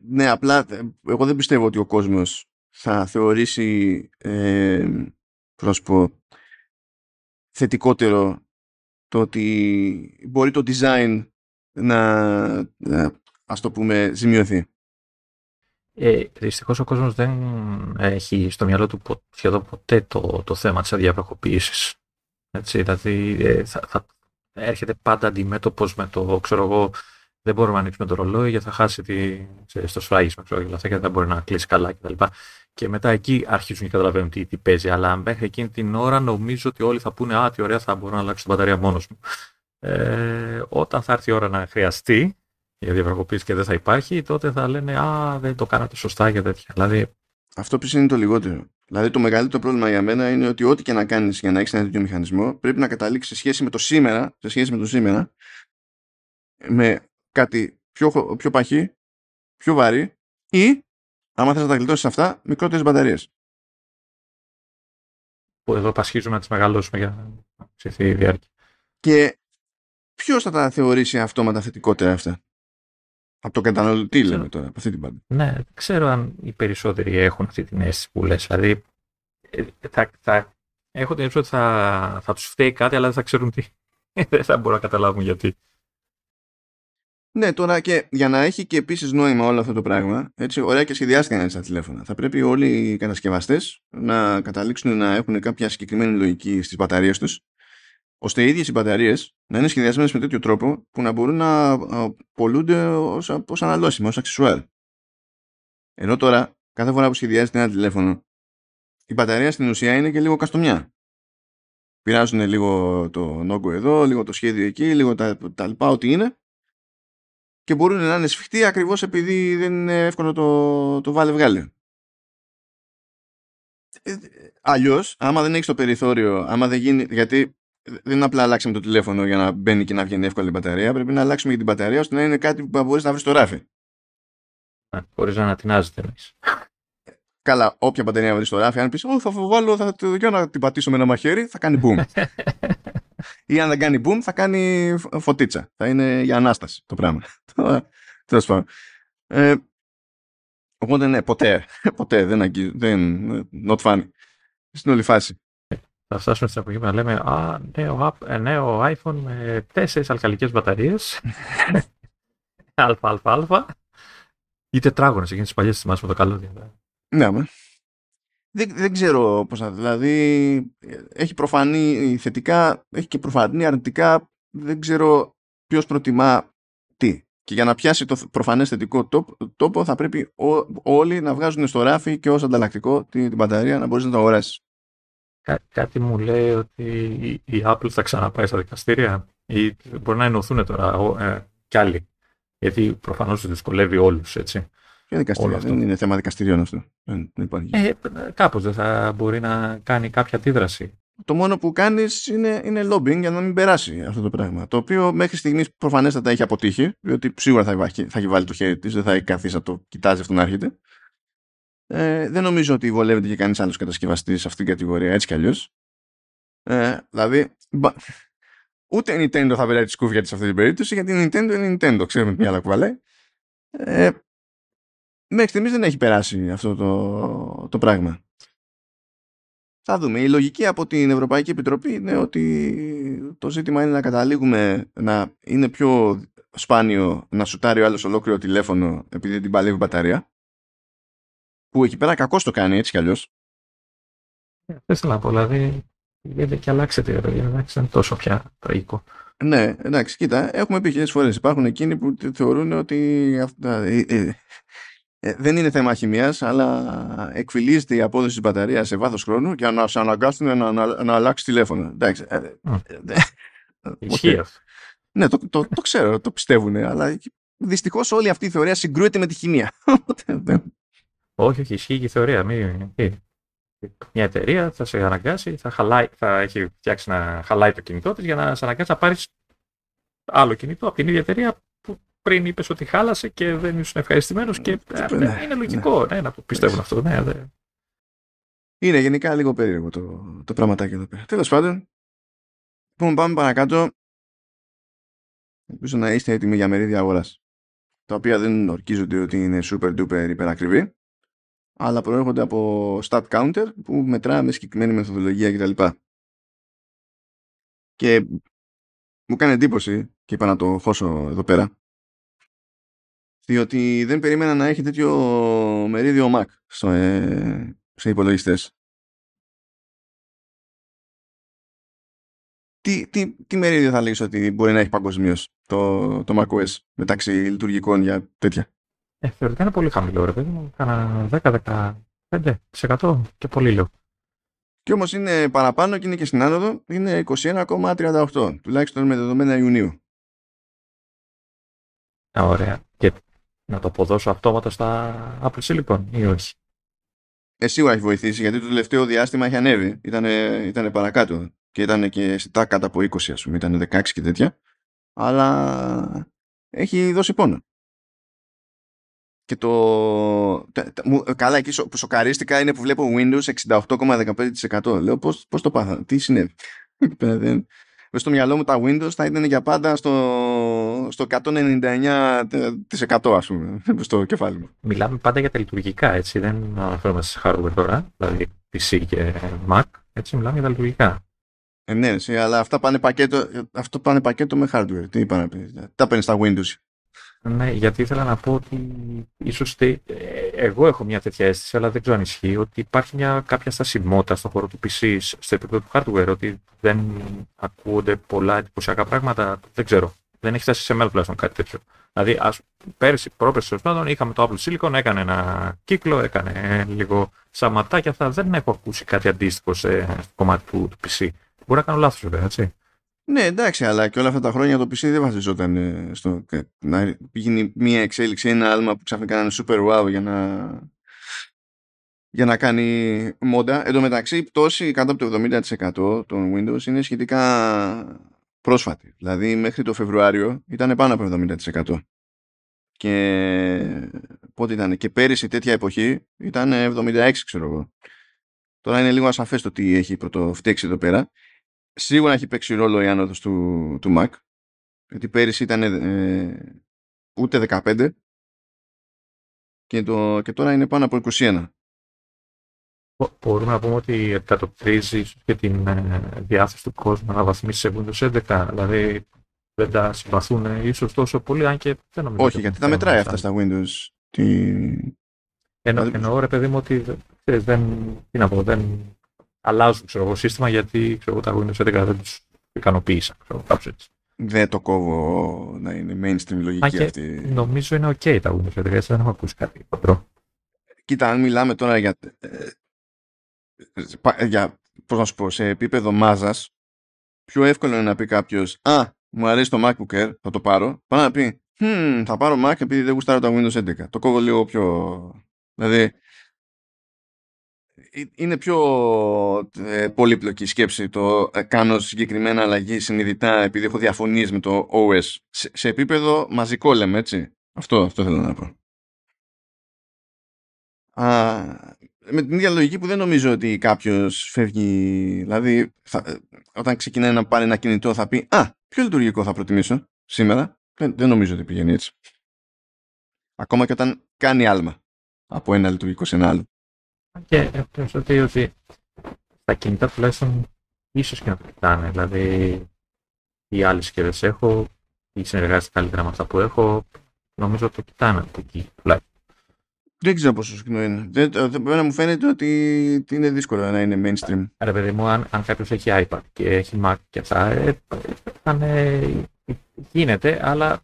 Ναι, απλά εγώ δεν πιστεύω ότι ο κόσμος θα θεωρήσει πρόσωπο θετικότερο το ότι μπορεί το design να ας το πούμε ζημιωθεί. Δυστυχώς ο κόσμος δεν έχει στο μυαλό του σχεδόν ποτέ το θέμα της αδιαπροχοποίησης. Έτσι, δηλαδή έρχεται πάντα αντιμέτωπος με το, ξέρω εγώ, δεν μπορούμε να ανοίξουμε το ρολόι γιατί θα χάσει στο σφράγισμα και δεν μπορεί να κλείσει καλά κτλ. Και μετά εκεί αρχίζουν και καταλαβαίνουν τι παίζει. Αλλά μέχρι εκείνη την ώρα νομίζω ότι όλοι θα πούνε «Α, τι ωραία, θα μπορώ να αλλάξω την μπαταρία μόνος μου». Όταν θα έρθει η ώρα να χρειαστεί για διαπραγματεύσεις και δεν θα υπάρχει, τότε θα λένε «Α, δεν το κάνατε σωστά» και τέτοια. Δηλαδή, αυτό πίσω είναι το λιγότερο. Δηλαδή, το μεγαλύτερο πρόβλημα για μένα είναι ότι ό,τι και να κάνεις για να έχεις ένα τέτοιο μηχανισμό, πρέπει να καταλήξεις σε σχέση με το σήμερα, με κάτι πιο παχύ, πιο βαρύ, ή, άμα θες να τα γλιτώσεις αυτά, μικρότερες μπαταρίες. που εδώ πασχίζουμε να τις μεγαλώσουμε για να αυξηθεί η διάρκεια. Και ποιος θα τα θεωρήσει αυτόματα θετικότερα αυτά? Από τον καταναλωτή λέμε τώρα, από αυτή την πάντα. Ναι, δεν ξέρω αν οι περισσότεροι έχουν αυτή την αίσθηση που λες. Δηλαδή, έχω την αίσθηση ότι θα τους φταίει κάτι, αλλά δεν θα ξέρουν τι. Δεν θα μπορούν να καταλάβουν γιατί. Ναι, τώρα και για να έχει και επίσης νόημα όλο αυτό το πράγμα, έτσι ωραία και σχεδιάστηκαν στα τηλέφωνα. Θα πρέπει όλοι οι κατασκευαστές να καταλήξουν να έχουν κάποια συγκεκριμένη λογική στις μπαταρίες τους, ώστε οι ίδιες οι μπαταρίες να είναι σχεδιασμένες με τέτοιο τρόπο που να μπορούν να πολλούνται ως αναλώσιμα, ως αξεσουάρ. Ενώ τώρα, κάθε φορά που σχεδιάζεται ένα τηλέφωνο, η μπαταρία στην ουσία είναι και λίγο καστομιά. Πειράζουν λίγο τον όγκο εδώ, λίγο το σχέδιο εκεί, λίγο τα λοιπά, ό,τι είναι. Και μπορούν να είναι σφιχτοί ακριβώς επειδή δεν είναι εύκολο το βάλε-βγάλε. Αλλιώς, άμα δεν έχεις το περιθώριο, άμα δεν γίνει. Γιατί δεν είναι απλά αλλάξαμε το τηλέφωνο για να μπαίνει και να βγαίνει εύκολη η μπαταρία. Πρέπει να αλλάξουμε και την μπαταρία ώστε να είναι κάτι που μπορείς να βρεις στο ράφι. Χωρίς να ανατινάζεται εμείς. Καλά, όποια μπαταρία βρεις στο ράφι, αν πεις, θα βάλω, θα το δω να την πατήσω με ένα μαχαίρι, θα κάνει boom. Ή αν δεν κάνει boom, θα κάνει φωτίτσα. Θα είναι για ανάσταση το πράγμα. Τέλος πάντων. Οπότε ναι, ποτέ δεν αγγίζει. Not funny. Στην όλη φάση. Θα φτάσουμε στην εποχή που να λέμε νέο iPhone με 4 αλκαλικές μπαταρίες. Αλφα. Ή τετράγωνες, εκείνες τις παλιές θυμάσαι με το καλώδιο. Ναι, με. Δεν ξέρω πώς να. Δηλαδή, έχει προφανή θετικά, έχει και προφανή αρνητικά. Δεν ξέρω ποιος προτιμά τι. Και για να πιάσει το προφανές θετικό τόπο, θα πρέπει όλοι να βγάζουν στο ράφι και ως ανταλλακτικό την μπαταρία να μπορείς να το αγοράσεις. Κάτι μου λέει ότι η Apple θα ξαναπάει στα δικαστήρια ή μπορεί να ενωθούν τώρα κι άλλοι. Γιατί προφανώς τους δυσκολεύει όλους, έτσι. Ποια δικαστήρια, δεν είναι θέμα δικαστηρίων αυτό. Κάπως δεν θα μπορεί να κάνει κάποια αντίδραση. Το μόνο που κάνεις είναι lobbying για να μην περάσει αυτό το πράγμα. Το οποίο μέχρι στιγμής προφανέστατα έχει αποτύχει, διότι σίγουρα θα έχει βάλει το χέρι της, δεν θα έχει καθίσει να το κοιτάζει αυτό να έρχεται. Δεν νομίζω ότι βολεύεται και κανείς άλλος κατασκευαστής σε αυτήν την κατηγορία, έτσι κι αλλιώς. Δηλαδή, ούτε η Nintendo θα περάσει τη σκούφια της σε αυτή την περίπτωση, γιατί η Nintendo είναι Nintendo, ξέρουμε τι άλλα κουβαλάει. Μέχρι στιγμής δεν έχει περάσει αυτό το πράγμα. Θα δούμε. Η λογική από την Ευρωπαϊκή Επιτροπή είναι ότι το ζήτημα είναι να καταλήγουμε να είναι πιο σπάνιο να σουτάρει ο άλλος ολόκληρο τηλέφωνο επειδή την παλεύει μπαταρία. Που εκεί πέρα κακώς το κάνει, έτσι κι αλλιώς. Δεν θέλω να πω, δηλαδή λέτε και αλλάξετε, δεν είναι τόσο πια τραγικό. Ναι, εντάξει, κοίτα, έχουμε πει χιλιάδες φορές. Υπάρχουν εκείνοι που θεωρούν ότι αυτά, δεν είναι θέμα χημίας, αλλά εκφυλίζεται η απόδοση της μπαταρίας σε βάθος χρόνου για να σε αναγκάσουν να αλλάξει τηλέφωνο. Εντάξει. Ισχύει αυτό. Ναι, το ξέρω, το πιστεύουν, αλλά δυστυχώς όλη αυτή η θεωρία συγκρούεται με τη χημία. Όχι, ισχύει και η θεωρία. Μια εταιρεία θα σε αναγκάσει, θα έχει φτιάξει να χαλάει το κινητό της για να σε αναγκάσει να πάρεις άλλο κινητό από την ίδια εταιρεία που πριν είπες ότι χάλασε και δεν ήσουν ευχαριστημένος. Και είναι λογικό να το πιστεύουν αυτό. Είναι γενικά λίγο περίεργο το πραγματάκι εδώ πέρα. Τέλος πάντων, λοιπόν, πάμε παρακάτω. Ελπίζω να είστε έτοιμοι για μερίδια αγοράς, τα οποία δεν ορκίζονται ότι είναι super duper υπερακριβή, αλλά προέρχονται από stat counter που μετρά με συγκεκριμένη μεθοδολογία κτλ. Και μου κάνει εντύπωση και είπα να το χώσω εδώ πέρα, διότι δεν περίμενα να έχει τέτοιο μερίδιο Mac σε υπολογιστές. Τι μερίδιο θα λέγεις ότι μπορεί να έχει παγκοσμίως το macOS μεταξύ λειτουργικών για τέτοια? Θεωρητικά είναι πολύ χαμηλό, ρε παιδί μου. Κάνα 10-15% και πολύ λίγο. Και όμως είναι παραπάνω και είναι και στην άνοδο. Είναι 21,38, τουλάχιστον με δεδομένα Ιουνίου. Ωραία. Και να το αποδώσω αυτόματα στα Apple Silicon ή όχι? Σίγουρα έχει βοηθήσει, γιατί το τελευταίο διάστημα έχει ανέβει. Ήτανε παρακάτω και ήταν και σιτά κάτω από 20, ας πούμε. Ήταν 16 και τέτοια. Αλλά έχει δώσει πόνο. Και καλά, εκεί που σοκαρίστηκα είναι που βλέπω Windows 68,15%. Λέω πώς το πάθα, τι συνέβη. Μες στο μυαλό μου τα Windows θα ήταν για πάντα στο 199% ας πούμε, στο κεφάλι μου. Μιλάμε πάντα για τα λειτουργικά, έτσι, δεν αναφέρομαστε σε hardware τώρα, δηλαδή PC και Mac, έτσι μιλάμε για τα λειτουργικά. Ναι, αλλά αυτά πάνε πακέτο, αυτό πάνε πακέτο με hardware, τι είπα να πεις, τα παίρνεις στα Windows. Ναι, γιατί ήθελα να πω ότι ίσως εγώ έχω μια τέτοια αίσθηση, αλλά δεν ξέρω αν ισχύει, ότι υπάρχει μια κάποια στασιμότητα στον χώρο του PC, στο επίπεδο του hardware, ότι δεν ακούγονται πολλά εντυπωσιακά πράγματα. Δεν ξέρω. Δεν έχει φτάσει σε μένα τουλάχιστον κάτι τέτοιο. Δηλαδή, πέρσι, πρόπερσι, είχαμε το Apple Silicon, έκανε ένα κύκλο, έκανε λίγο σαματά και αυτά. Δεν έχω ακούσει κάτι αντίστοιχο στο κομμάτι του PC. Μπορεί να κάνω λάθος, βέβαια, έτσι. Ναι, εντάξει, αλλά και όλα αυτά τα χρόνια το PC δεν βασιζόταν στο να γίνει μια εξέλιξη, ένα άλμα που ξαφνικά να είναι super wow για να κάνει μόντα. Εν τω μεταξύ, η πτώση κάτω από το 70% των Windows είναι σχετικά πρόσφατη. Δηλαδή, μέχρι το Φεβρουάριο ήταν πάνω από 70%. Και πότε ήταν, και πέρυσι τέτοια εποχή ήταν 76%, ξέρω εγώ. Τώρα είναι λίγο ασαφές το τι έχει πρωτοφταίξει εδώ πέρα. Σίγουρα έχει παίξει ρόλο η άνοδος του Mac, γιατί πέρυσι ήταν ούτε 15 και τώρα είναι πάνω από 21. Μπορούμε να πούμε ότι εκατοπτρίζει και την διάθεση του κόσμου να βαθμίσει σε Windows 11, δηλαδή δεν τα συμπαθούν ίσως τόσο πολύ, αν και δεν νομίζω. Όχι, γιατί τα μετράει αυτά στα Windows. Εννοώ, ρε παιδί μου, ότι δεν αλλάζουν, ξέρω εγώ, σύστημα, γιατί ξέρω, τα Windows 11 δεν τους ικανοποίησαν. Δεν το κόβω να είναι mainstream λογική αυτή. Νομίζω είναι ok τα Windows 11, έτσι, δεν έχω ακούσει κάτι. Κοίτα, αν μιλάμε τώρα για πώς να σου πω, σε επίπεδο μάζας, πιο εύκολο είναι να πει κάποιος «Α, μου αρέσει το MacBook Air, θα το πάρω», παρά να πει «Θα πάρω Mac επειδή δεν γουστάρω τα Windows 11». Το κόβω λίγο πιο... Δηλαδή, είναι πιο πολύπλοκη η σκέψη το κάνω συγκεκριμένα αλλαγή συνειδητά επειδή έχω διαφωνίες με το OS. Σε επίπεδο μαζικό λέμε, έτσι. Αυτό θέλω να πω. Με την ίδια λογική που δεν νομίζω ότι κάποιος φεύγει. Δηλαδή, όταν ξεκινάει να πάρει ένα κινητό θα πει «Α, ποιο λειτουργικό θα προτιμήσω σήμερα». Δεν νομίζω ότι πηγαίνει έτσι. Ακόμα και όταν κάνει άλμα από ένα λειτουργικό σε ένα άλλο. Και έχω πει ότι τα κινητά τουλάχιστον ίσως και να το κοιτάνε. Δηλαδή, οι άλλες συσκευές έχω, οι συνεργάζονται καλύτερα με αυτά που έχω. Νομίζω το κοιτάνε από εκεί τουλάχιστον. Δεν ξέρω πόσο συχνό είναι. Εμένα μου φαίνεται ότι είναι δύσκολο να είναι mainstream. Ρε παιδί μου, αν κάποιος έχει iPad και έχει Mac και αυτά, γίνεται, αλλά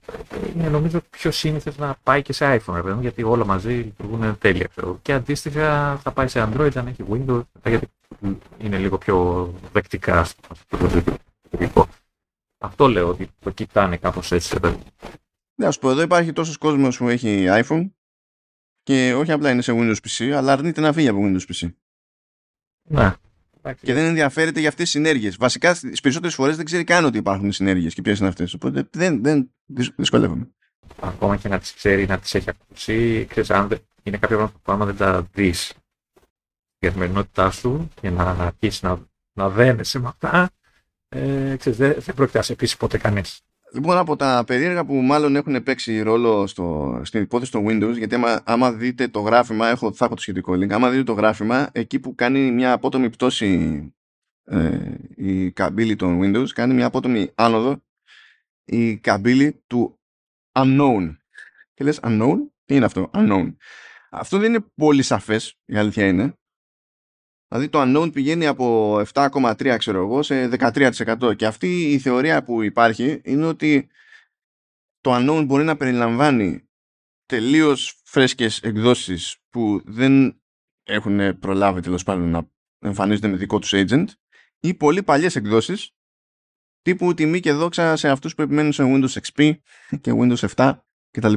είναι νομίζω πιο σύνηθες να πάει και σε iPhone, ρε παιδί μου, γιατί όλα μαζί λειτουργούν τέλεια. Και αντίστοιχα θα πάει σε Android, αν έχει Windows, γιατί είναι λίγο πιο δεκτικά στο. Αυτό λέω, ότι το κοιτάνε κάπως έτσι. Ναι, ας πω, εδώ υπάρχει τόσος κόσμος που έχει iPhone και όχι απλά είναι σε Windows PC, αλλά αρνείται να φύγει από Windows PC. Ναι. Και δεν ενδιαφέρεται για αυτές τις συνέργειες. Βασικά, τις περισσότερες φορές δεν ξέρει καν ότι υπάρχουν συνέργειες και ποιες είναι αυτές. Οπότε δεν δυσκολεύομαι. Ακόμα και να τις ξέρει, να τις έχει ακούσει, ξέρεις, αν είναι κάποια πράγματα που άμα δεν τα δεις στην καθημερινότητά σου και να αρχίσεις να δένεσαι με αυτά, ξέρεις, δεν πρόκειται να σε πείσει ποτέ κανείς. Λοιπόν, από τα περίεργα που μάλλον έχουν παίξει ρόλο στην υπόθεση των Windows, γιατί άμα δείτε το γράφημα, θα έχω το σχετικό link, άμα δείτε το γράφημα, εκεί που κάνει μια απότομη πτώση η καμπύλη των Windows, κάνει μια απότομη άνοδο η καμπύλη του unknown. Και λες unknown, τι είναι αυτό, unknown. Αυτό δεν είναι πολύ σαφές, η αλήθεια είναι. Δηλαδή το unknown πηγαίνει από 7,3 ξέρω εγώ σε 13%. Και αυτή η θεωρία που υπάρχει είναι ότι το unknown μπορεί να περιλαμβάνει τελείως φρέσκες εκδόσεις που δεν έχουν προλάβει τέλος πάντων να εμφανίζονται με δικό τους agent ή πολύ παλιές εκδόσεις τύπου τιμή και δόξα σε αυτούς που επιμένουν σε Windows XP και Windows 7 κτλ.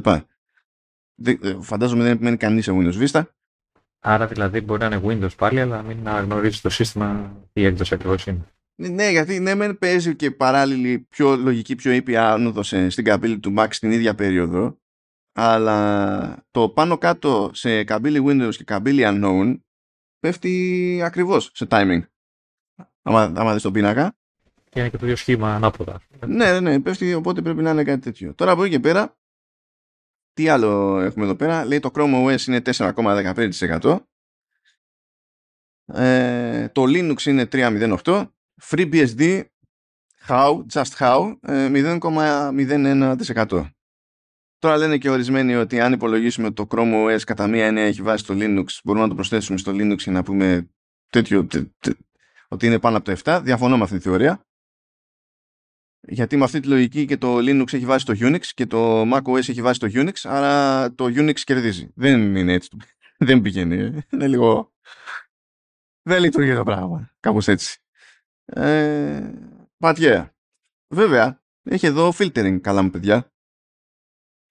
Φαντάζομαι δεν επιμένει κανείς σε Windows Vista. Άρα δηλαδή μπορεί να είναι Windows πάλι, αλλά μην να γνωρίζει το σύστημα τι έκδοση ακριβώς είναι. Ναι, γιατί ναι, παίζει και παράλληλη πιο λογική, πιο ήπια άνοδος στην καμπύλη του Mac στην ίδια περίοδο, αλλά το πάνω κάτω σε καμπύλη Windows και καμπύλη Unknown πέφτει ακριβώς σε timing. Άμα δεις τον πίνακα. Και είναι και το ίδιο σχήμα ανάποδα. Ναι, πέφτει, οπότε πρέπει να είναι κάτι τέτοιο. Τώρα από εκεί και πέρα, τι άλλο έχουμε εδώ πέρα. Λέει το Chrome OS είναι 4,15%. Το Linux είναι 3,08%. FreeBSD, just how, 0,01%. Τώρα λένε και ορισμένοι ότι αν υπολογίσουμε το Chrome OS κατά μία έννοια έχει βάσει στο Linux, μπορούμε να το προσθέσουμε στο Linux για να πούμε τέτοιο, ότι είναι πάνω από το 7. Διαφωνώ με αυτή τη θεωρία. Γιατί με αυτή τη λογική και το Linux έχει βάσει το Unix και το macOS έχει βάσει το Unix, άρα το Unix κερδίζει. Δεν είναι έτσι. Δεν πηγαίνει. Είναι λίγο... Δεν λειτουργεί το πράγμα. Κάπως έτσι. Πατιέρα. Βέβαια, έχει εδώ filtering, καλά μου παιδιά.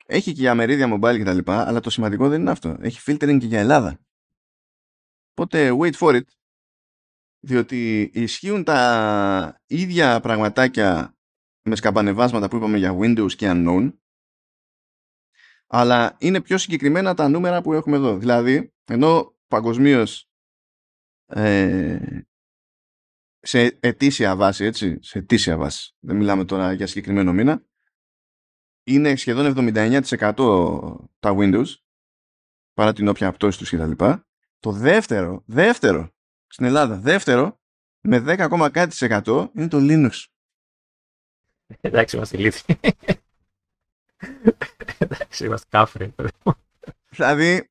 Έχει και για μερίδια mobile κτλ. Αλλά το σημαντικό δεν είναι αυτό. Έχει filtering και για Ελλάδα. Οπότε, wait for it. Διότι ισχύουν τα ίδια πραγματάκια με σκαμπανεβάσματα που είπαμε για Windows και Unknown. Αλλά είναι πιο συγκεκριμένα τα νούμερα που έχουμε εδώ. Δηλαδή, ενώ παγκοσμίως σε ετήσια βάση, έτσι, σε ετήσια βάση, δεν μιλάμε τώρα για συγκεκριμένο μήνα, είναι σχεδόν 79% τα Windows, παρά την όποια πτώση τους κτλ. Το δεύτερο, στην Ελλάδα, με 10,1% είναι το Linux. Εντάξει, είμαστε ηλίθιοι. Εντάξει, είμαστε κάφροι. Δηλαδή...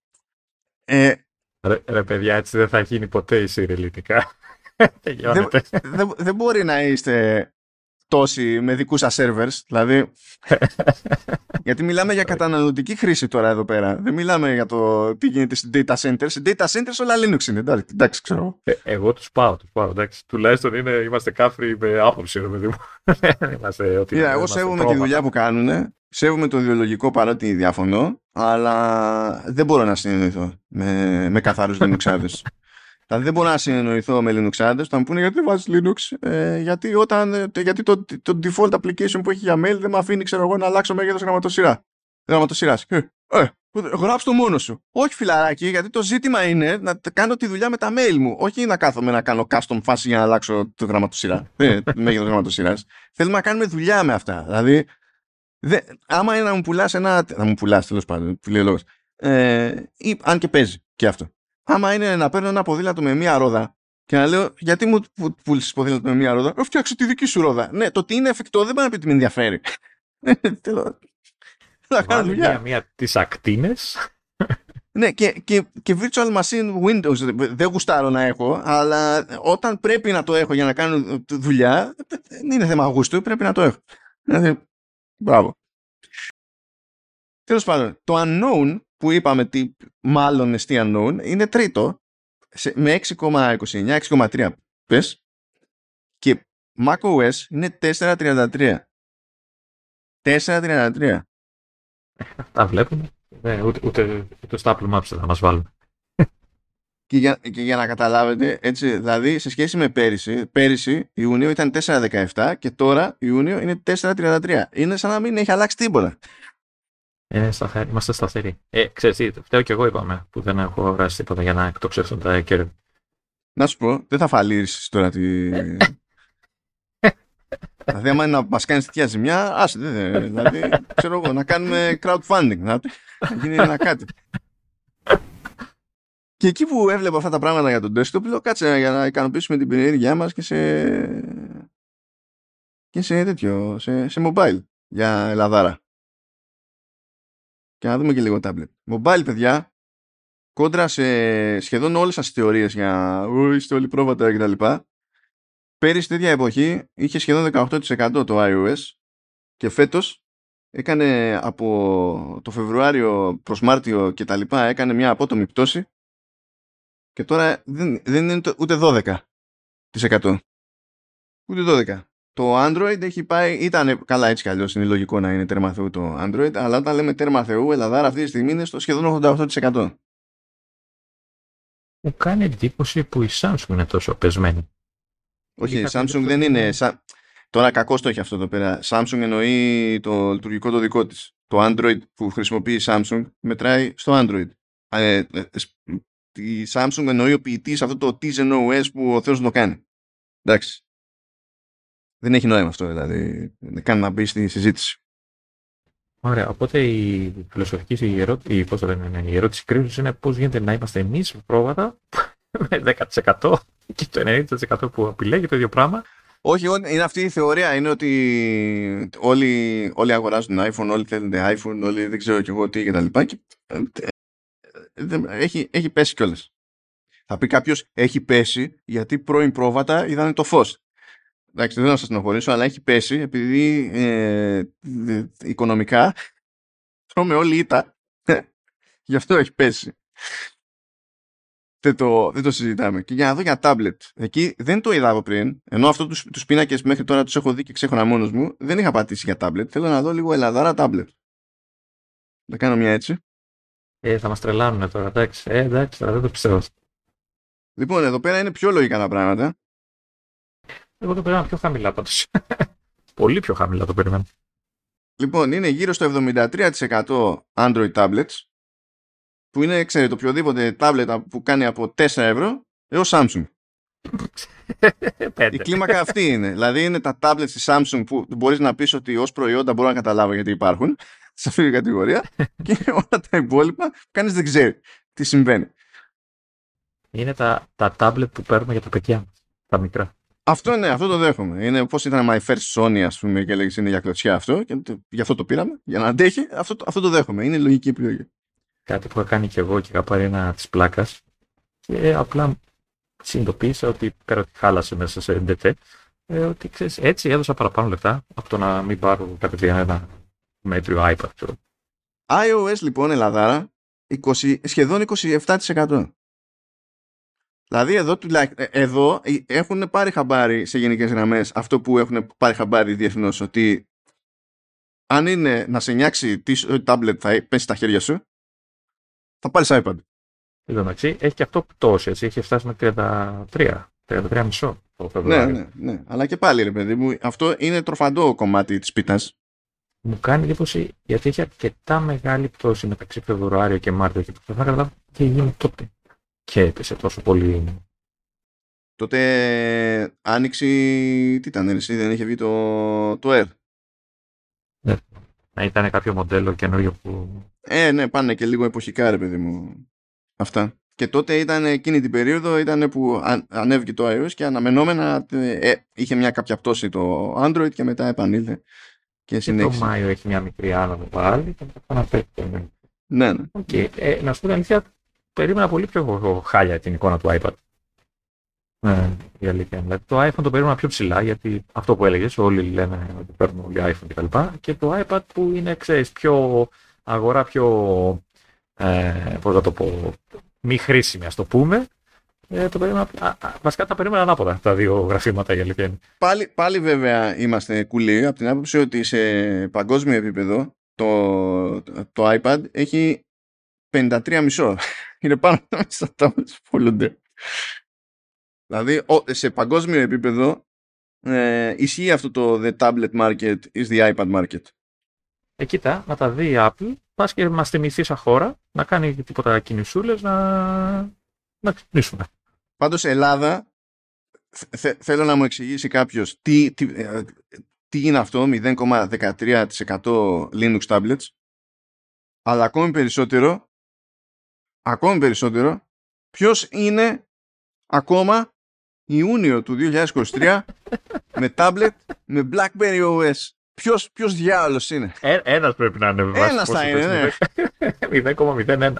Ρε παιδιά, έτσι δεν θα γίνει ποτέ η συρρελιτικά. Δεν μπορεί να είστε... τόσοι με δικούς σας servers, δηλαδή. Γιατί μιλάμε για καταναλωτική χρήση τώρα εδώ πέρα. Δεν μιλάμε για το τι γίνεται σε data centers. Σε data centers όλα Linux είναι. Εντάξει, ξέρω. Εγώ τους πάω. Εντάξει. Τουλάχιστον είμαστε κάφροι με άποψη. Εγώ σέβομαι τη δουλειά που κάνουν. Σέβομαι το ιδεολογικό παρότι διαφωνώ. Αλλά δεν μπορώ να συνεννοηθώ με καθαρούς Linuxάδες. Δηλαδή δεν μπορώ να συνεννοηθώ με Linuxάδες. Θα μου πούνε γιατί βάζεις Linux, γιατί το default application που έχει για mail δεν με αφήνει, ξέρω εγώ, να αλλάξω μέγεθος γραμματοσυράς. Γράψτε το μόνο σου. Όχι φιλαράκι, γιατί το ζήτημα είναι να κάνω τη δουλειά με τα mail μου. Όχι να κάθομαι να κάνω custom φάση για να αλλάξω το γραμματοσυρά. Μέγεθος γραμματοσυράς. Θέλουμε να κάνουμε δουλειά με αυτά. Δηλαδή, άμα είναι να μου πουλάς ένα. Να μου πουλάς, τέλος πάντων, που λέει ο λόγος. Αν και παίζει και αυτό. Άμα είναι να παίρνω ένα ποδήλατο με μία ρόδα και να λέω, γιατί μου πούλησες ποδήλατο με μία ρόδα, φτιάξε τη δική σου ρόδα. Ναι, το τι είναι εφικτό δεν πάει να πει ότι με ενδιαφέρει. Θα κάνω δουλειά. Μία τις ακτίνες. Ναι, και virtual machine Windows δεν γουστάρω να έχω, αλλά όταν πρέπει να το έχω για να κάνω δουλειά, δεν είναι θέμα γούστου, πρέπει να το έχω. Μπράβο. Τέλος πάντων, το unknown που είπαμε τι μάλλον εστί unknown είναι τρίτο με 6,29, 6,3 πες και macOS είναι 4,33. 4,33. Τα βλέπουμε. Ούτε στο Apple Maps θα μας βάλουν. Και για να καταλάβετε, έτσι, δηλαδή σε σχέση με πέρυσι Ιούνιο ήταν 4,17 και τώρα Ιούνιο είναι 4,33. Είναι σαν να μην έχει αλλάξει τίποτα. Είμαστε σταθεροί. Ξέρεις τι, φταίω και εγώ είπαμε που δεν έχω αγοράσει τίποτα για να εκτοξεύσουν τα κέρδη. Να σου πω, δεν θα φαλίρεις τώρα τη... Δηλαδή, άμα είναι να μας κάνεις τέτοια ζημιά, άσε, δηλαδή, ξέρω εγώ, να κάνουμε crowdfunding, να γίνει ένα κάτι. Και εκεί που έβλεπα αυτά τα πράγματα για τον desktop, λέω, κάτσε για να ικανοποιήσουμε την περιέργειά μας και σε τέτοιο, σε mobile, για Ελλαδάρα. Και να δούμε και λίγο tablet. Mobile, παιδιά, κόντρα σε σχεδόν όλες τις θεωρίες για είστε όλοι πρόβατα κτλ. Πέρυσι τέτοια εποχή είχε σχεδόν 18% το iOS και φέτος έκανε από το Φεβρουάριο προς Μάρτιο κτλ. Έκανε μια απότομη πτώση και τώρα δεν είναι ούτε 12%. Ούτε 12%. Το Android έχει πάει, ήταν καλά έτσι κι αλλιώς, είναι λογικό να είναι τέρμα Θεού το Android, αλλά όταν λέμε τέρμα Θεού, Ελλαδάρα αυτή τη στιγμή είναι στο σχεδόν 88%. Μου κάνει εντύπωση που η Samsung είναι τόσο πεσμένη. Όχι, η Samsung δεν είναι... Τώρα κακώς το έχει αυτό εδώ πέρα. Samsung εννοεί το λειτουργικό το δικό της. Το Android που χρησιμοποιεί η Samsung μετράει στο Android. Η Samsung εννοεί ο ποιητής αυτό το visionOS που ο Θεός το κάνει. Εντάξει. Δεν έχει νόημα αυτό, δηλαδή. Δεν κάνει να μπει στη συζήτηση. Ωραία. Οπότε η φιλοσοφική η ερώτηση κρίσης είναι πώς γίνεται να είμαστε εμείς πρόβατα με 10% και το 90% που επιλέγει το ίδιο πράγμα. Όχι, είναι αυτή η θεωρία. Είναι ότι όλοι αγοράζουν iPhone, όλοι θέλουν iPhone, όλοι δεν ξέρω κι εγώ τι κτλ. Έχει πέσει κιόλας. Θα πει κάποιος έχει πέσει γιατί πρώην πρόβατα είδανε το φως. Εντάξει, δεν θα σας συνοχωρήσω, αλλά έχει πέσει επειδή οικονομικά τρώμε όλοι ήττα. Γι' αυτό έχει πέσει. Δεν το συζητάμε. Και για να δω για τάμπλετ. Εκεί δεν το είδα από πριν. Ενώ αυτό τους πίνακες μέχρι τώρα τους έχω δει και ξέχωνα μόνος μου. Δεν είχα πατήσει για τάμπλετ. Θέλω να δω λίγο Ελλαδάρα τάμπλετ. Να κάνω μια έτσι. Θα μας τρελάνουν τώρα. Εντάξει, τώρα δεν το πιστεύω. Λοιπόν, εδώ πέρα είναι πιο λογικά τα πράγματα. Εγώ το περίμενα πιο χαμηλά πάντως. Πολύ πιο χαμηλά το περίμενα. Λοιπόν, είναι γύρω στο 73% Android tablets, που είναι, ξέρετε, οποιοδήποτε tablet που κάνει από 4 ευρώ έως Samsung. Η κλίμακα αυτή είναι. Δηλαδή είναι τα tablets της Samsung που μπορείς να πεις ότι ως προϊόντα μπορώ να καταλάβω γιατί υπάρχουν, σε αυτή την κατηγορία, και όλα τα υπόλοιπα κανείς δεν ξέρει τι συμβαίνει. Είναι τα tablet που παίρνουμε για τα παιδιά, τα μικρά. Αυτό ναι, αυτό το δέχομαι. Είναι πώς ήταν My First Sony, ας πούμε, και λέγεις είναι για κλωτσιά αυτό. Και γι' αυτό το πήραμε, για να αντέχει. Αυτό το δέχομαι. Είναι λογική επιλογή. Κάτι που είχα κάνει και εγώ και είχα πάρει ένα της πλάκας και απλά συνειδητοποίησα ότι πέρα ότι χάλασε μέσα σε NDT, ότι ξέρεις, έτσι έδωσα παραπάνω λεφτά από το να μην πάρω κατευθείαν ένα μέτριο iPad. iOS λοιπόν, Ελλαδάρα, σχεδόν 27%. Δηλαδή εδώ έχουν πάρει χαμπάρι σε γενικές γραμμές αυτό που έχουν πάρει χαμπάρι διεθνώς, ότι αν είναι να σε νιάξει το τάμπλετ θα πέσει στα χέρια σου, θα πάρεις iPad. Εντάξει, έχει και αυτό πτώση, έτσι, έχει φτάσει με 33,5. Ναι, αλλά και πάλι ρε παιδί μου, αυτό είναι τροφαντό κομμάτι της πίτας. Μου κάνει εντύπωση γιατί έχει αρκετά μεγάλη πτώση μεταξύ Φεβρουάριο και Μάρτιο και θα καταλάβω τι γίνει τότε. Και έπεσε τόσο πολύ. Τότε άνοιξε. Τι ήταν, δεν είχε βγει το Air. Ναι. Να ήταν κάποιο μοντέλο καινούριο που. Ναι, πάνε και λίγο εποχικά, ρε παιδί μου. Αυτά. Και τότε ήταν εκείνη την περίοδο ήταν που ανέβηκε το iOS και αναμενόμενα είχε μια κάποια πτώση το Android και μετά επανήλθε. Και συνέχισε. Το Μάιο έχει μια μικρή άνοδο πάλι και μετά αναφέρθηκε. Ναι. Okay. Να σου πω την αλήθεια. Περίμενα πολύ πιο χάλια την εικόνα του iPad. Η αλήθεια. Δηλαδή το iPhone το περίμενα πιο ψηλά γιατί αυτό που έλεγες, όλοι λένε ότι παίρνουν όλοι iPhone κτλ. Και το iPad που είναι, ξέρεις, πιο αγορά, πιο. Πώς να το πω, μη χρήσιμη, ας το πούμε. Βασικά τα περίμενα ανάποδα τα δύο γραφήματα, η αλήθεια είναι. Πάλι βέβαια είμαστε κουλοί από την άποψη ότι σε παγκόσμιο επίπεδο το iPad έχει. 53,5. Είναι πάνω από τα μισά tablets που πολλούνται. Δηλαδή, σε παγκόσμιο επίπεδο ισχύει αυτό το The tablet market is the iPad market. Κοίτα, να τα δει η Apple, πας και μας θυμηθεί σαν χώρα, να κάνει τίποτα κινησούλες, να ξυπνήσουμε. Πάντως, Ελλάδα, θέλω να μου εξηγήσει κάποιος τι είναι αυτό, 0,13% Linux tablets, αλλά ακόμη περισσότερο, ποιος είναι ακόμα Ιούνιο του 2023 με tablet, με BlackBerry OS. Ποιος διάολος είναι. Ένας πρέπει να είναι. Ένας θα είναι, ναι. 0,01.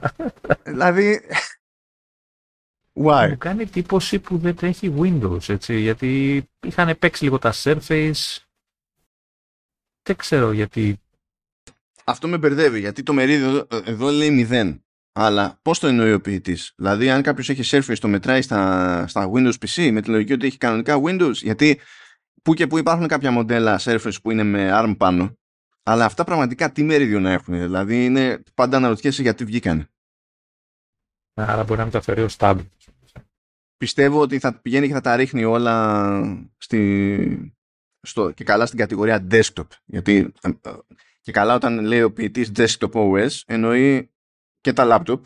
Δηλαδή, why. Μου κάνει εντύπωση που δεν τρέχει Windows, έτσι, γιατί είχαν παίξει λίγο τα Surface. Δεν ξέρω γιατί. Αυτό με μπερδεύει, γιατί το μερίδιο εδώ λέει 0. Αλλά πώς το εννοεί ο ποιητής? Δηλαδή, αν κάποιος έχει Surface, το μετράει στα Windows PC με τη λογική ότι έχει κανονικά Windows. Γιατί που και που υπάρχουν κάποια μοντέλα Surface που είναι με ARM πάνω, αλλά αυτά πραγματικά τι μερίδιο να έχουν? Δηλαδή, είναι πάντα αναρωτιέσαι γιατί βγήκανε. Άρα, μπορεί να μην τα θεωρεί ως tablet. Πιστεύω ότι θα πηγαίνει και θα τα ρίχνει όλα και καλά στην κατηγορία desktop. Γιατί Και καλά, όταν λέει ο ποιητής desktop OS, εννοεί και τα laptop,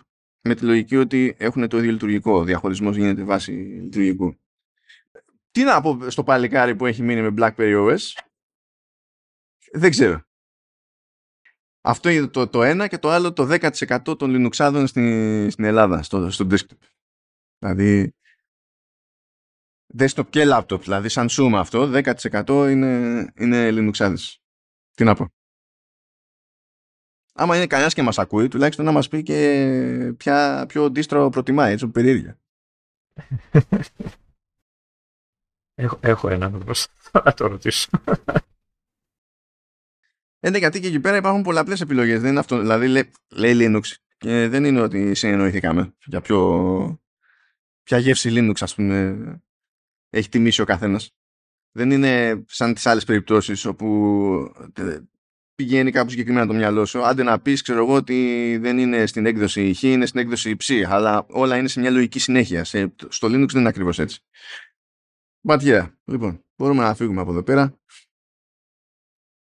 με τη λογική ότι έχουν το ίδιο λειτουργικό. Ο διαχωρισμός γίνεται βάση λειτουργικού. Τι να πω στο παλικάρι που έχει μείνει με BlackBerry OS, δεν ξέρω. Αυτό είναι το ένα, και το άλλο το 10% των Linuxάδων στην Ελλάδα, στο desktop. Δηλαδή, desktop και laptop, δηλαδή σαν sum αυτό, 10% είναι Linuxάδες. Τι να πω. Άμα είναι κανένας και μας ακούει, τουλάχιστον να μας πει και ποιο αντίστρο προτιμάει, έτσι, περίεργα. Έχω έναν, θα το ρωτήσω. Γιατί και εκεί πέρα υπάρχουν πολλαπλές επιλογές. Δεν είναι αυτό, δηλαδή λέει Linux και δεν είναι ότι συνεννοηθήκαμε για ποια γεύση Linux, ας πούμε, έχει τιμήσει ο καθένας. Δεν είναι σαν τις άλλες περιπτώσεις όπου πηγαίνει κάπου συγκεκριμένα το μυαλό σου. Άντε να πεις, ξέρω εγώ, ότι δεν είναι στην έκδοση Χ, είναι στην έκδοση Ψ, αλλά όλα είναι σε μια λογική συνέχεια. Στο Linux δεν είναι ακριβώς έτσι. Μπατιά. Λοιπόν, μπορούμε να φύγουμε από εδώ πέρα.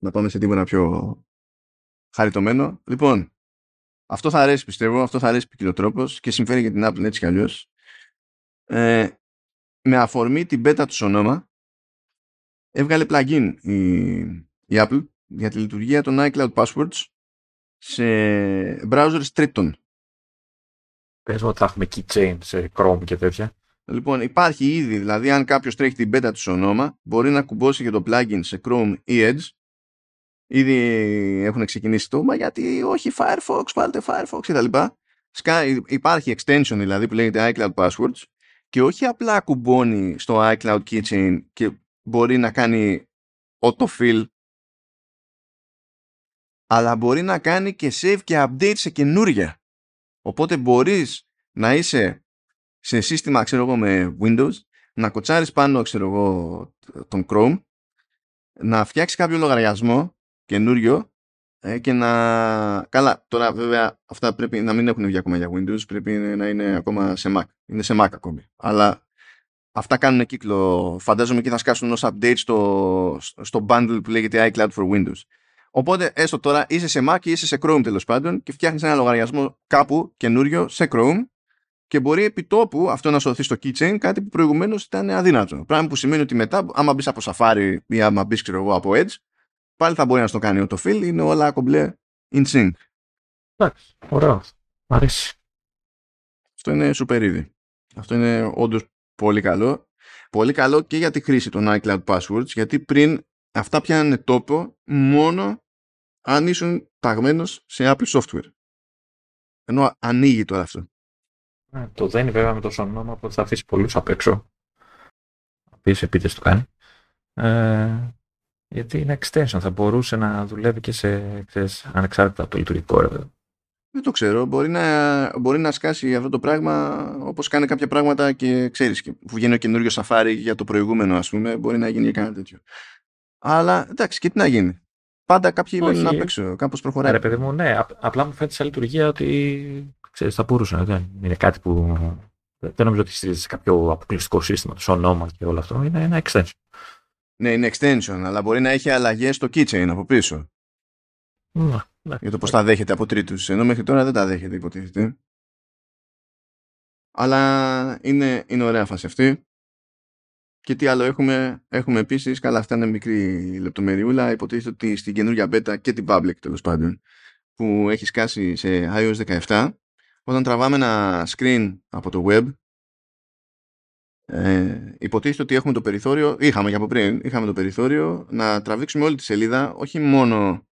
Να πάμε σε τίποτα πιο χαριτωμένο. Λοιπόν, αυτό θα αρέσει, πιστεύω. Αυτό θα αρέσει ποικιλοτρόπως και συμφέρει για την Apple έτσι κι αλλιώς. Με αφορμή την beta του Sonoma, έβγαλε plugin η Apple για τη λειτουργία των iCloud Passwords σε browsers τρίτων. Πες μου ότι θα έχουμε Keychain σε Chrome και τέτοια. Λοιπόν, υπάρχει ήδη, δηλαδή αν κάποιος τρέχει την beta του Sonoma, μπορεί να κουμπώσει για το plugin σε Chrome ή Edge. Ήδη έχουν ξεκινήσει το, μα γιατί όχι Firefox, βάλτε Firefox κτλ. Υπάρχει extension δηλαδή που λέγεται iCloud Passwords και όχι απλά κουμπώνει στο iCloud Keychain και μπορεί να κάνει autofill, αλλά μπορεί να κάνει και save και update σε καινούρια. Οπότε μπορείς να είσαι σε σύστημα, ξέρω εγώ, με Windows, να κοτσάρεις πάνω, ξέρω εγώ, τον Chrome, να φτιάξεις κάποιο λογαριασμό καινούριο και να... Καλά, τώρα βέβαια αυτά πρέπει να μην έχουν βγει ακόμα για Windows, πρέπει να είναι ακόμα σε Mac. Είναι σε Mac ακόμη. Αλλά αυτά κάνουν κύκλο. Φαντάζομαι και θα σκάσουν ως update στο bundle που λέγεται iCloud for Windows. Οπότε έστω τώρα είσαι σε Mac ή είσαι σε Chrome τέλος πάντων και φτιάχνεις ένα λογαριασμό κάπου καινούριο σε Chrome και μπορεί επί τόπου αυτό να σωθεί στο Keychain, κάτι που προηγουμένως ήταν αδύνατο. Πράγμα που σημαίνει ότι μετά, άμα μπεις από Safari ή άμα μπεις, ξέρω εγώ, από Edge, πάλι θα μπορεί να στο κάνει autofill, είναι όλα κομπλέ in sync. Εντάξει, ωραίο. Μ' αρέσει. Αυτό είναι super ήδη. Αυτό είναι όντως πολύ καλό. Πολύ καλό και για τη χρήση των iCloud Passwords, γιατί πριν αυτά πιάνανε τόπο μόνο αν ήσουν ταγμένος σε Apple software. Ενώ ανοίγει τώρα αυτό. Το δένει βέβαια με το Sonoma που θα αφήσει πολλούς απ' έξω. Απείς επίτες το κάνει. Γιατί είναι extension, θα μπορούσε να δουλεύει και σε, ξέρεις, ανεξάρτητα από το λειτουργικό ρεύμα. Δεν το ξέρω, μπορεί να σκάσει αυτό το πράγμα όπως κάνει κάποια πράγματα και ξέρεις, που βγαίνει ο καινούριο Safari για το προηγούμενο, ας πούμε, μπορεί να γίνει κανένα τέτοιο. Αλλά εντάξει, και τι να γίνει. Πάντα κάποιοι μένουν να παίξουν, κάπως προχωράει. Ρε παιδί μου, ναι, απλά μου φαίνεται σαν λειτουργία ότι ξέρεις, θα μπορούσε να είναι κάτι που δεν νομίζω ότι στηρίζεται σε κάποιο αποκλειστικό σύστημα, το Sonoma και όλο αυτό. Είναι ένα extension. Ναι, είναι extension, αλλά μπορεί να έχει αλλαγές στο Keychain από πίσω. Ναι. Για το πώς τα δέχεται από τρίτους. Ενώ μέχρι τώρα δεν τα δέχεται, υποτίθεται. Αλλά είναι ωραία φάση αυτή. Και τι άλλο έχουμε. Έχουμε επίσης, καλά, αυτά είναι μικρή λεπτομεριούλα. Υποτίθεται ότι στην καινούργια beta και την public τέλος πάντων, που έχει σκάσει σε iOS 17, όταν τραβάμε ένα screen από το web, υποτίθεται ότι έχουμε το περιθώριο, είχαμε και από πριν, είχαμε το περιθώριο να τραβήξουμε όλη τη σελίδα, όχι μόνο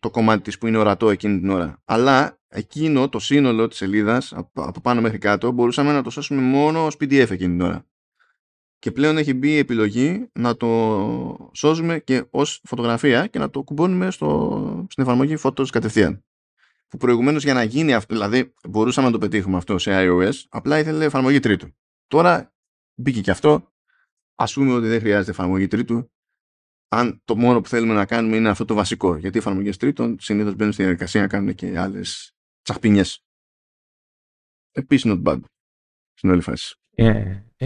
το κομμάτι της που είναι ορατό εκείνη την ώρα, αλλά εκείνο το σύνολο της σελίδας από πάνω μέχρι κάτω μπορούσαμε να το σώσουμε μόνο ως PDF εκείνη την ώρα. Και πλέον έχει μπει η επιλογή να το σώζουμε και ως φωτογραφία και να το κουμπώνουμε στην εφαρμογή Photos κατευθείαν. Που προηγουμένως για να γίνει αυτό, δηλαδή μπορούσαμε να το πετύχουμε αυτό σε iOS, απλά ήθελε εφαρμογή τρίτου. Τώρα μπήκε και αυτό. Ας πούμε ότι δεν χρειάζεται εφαρμογή τρίτου, αν το μόνο που θέλουμε να κάνουμε είναι αυτό το βασικό. Γιατί οι εφαρμογές τρίτων συνήθως μπαίνουν στη διαδικασία να κάνουν και άλλες τσαχπινιές. Επίσης, not bad. Στην όλη φάση.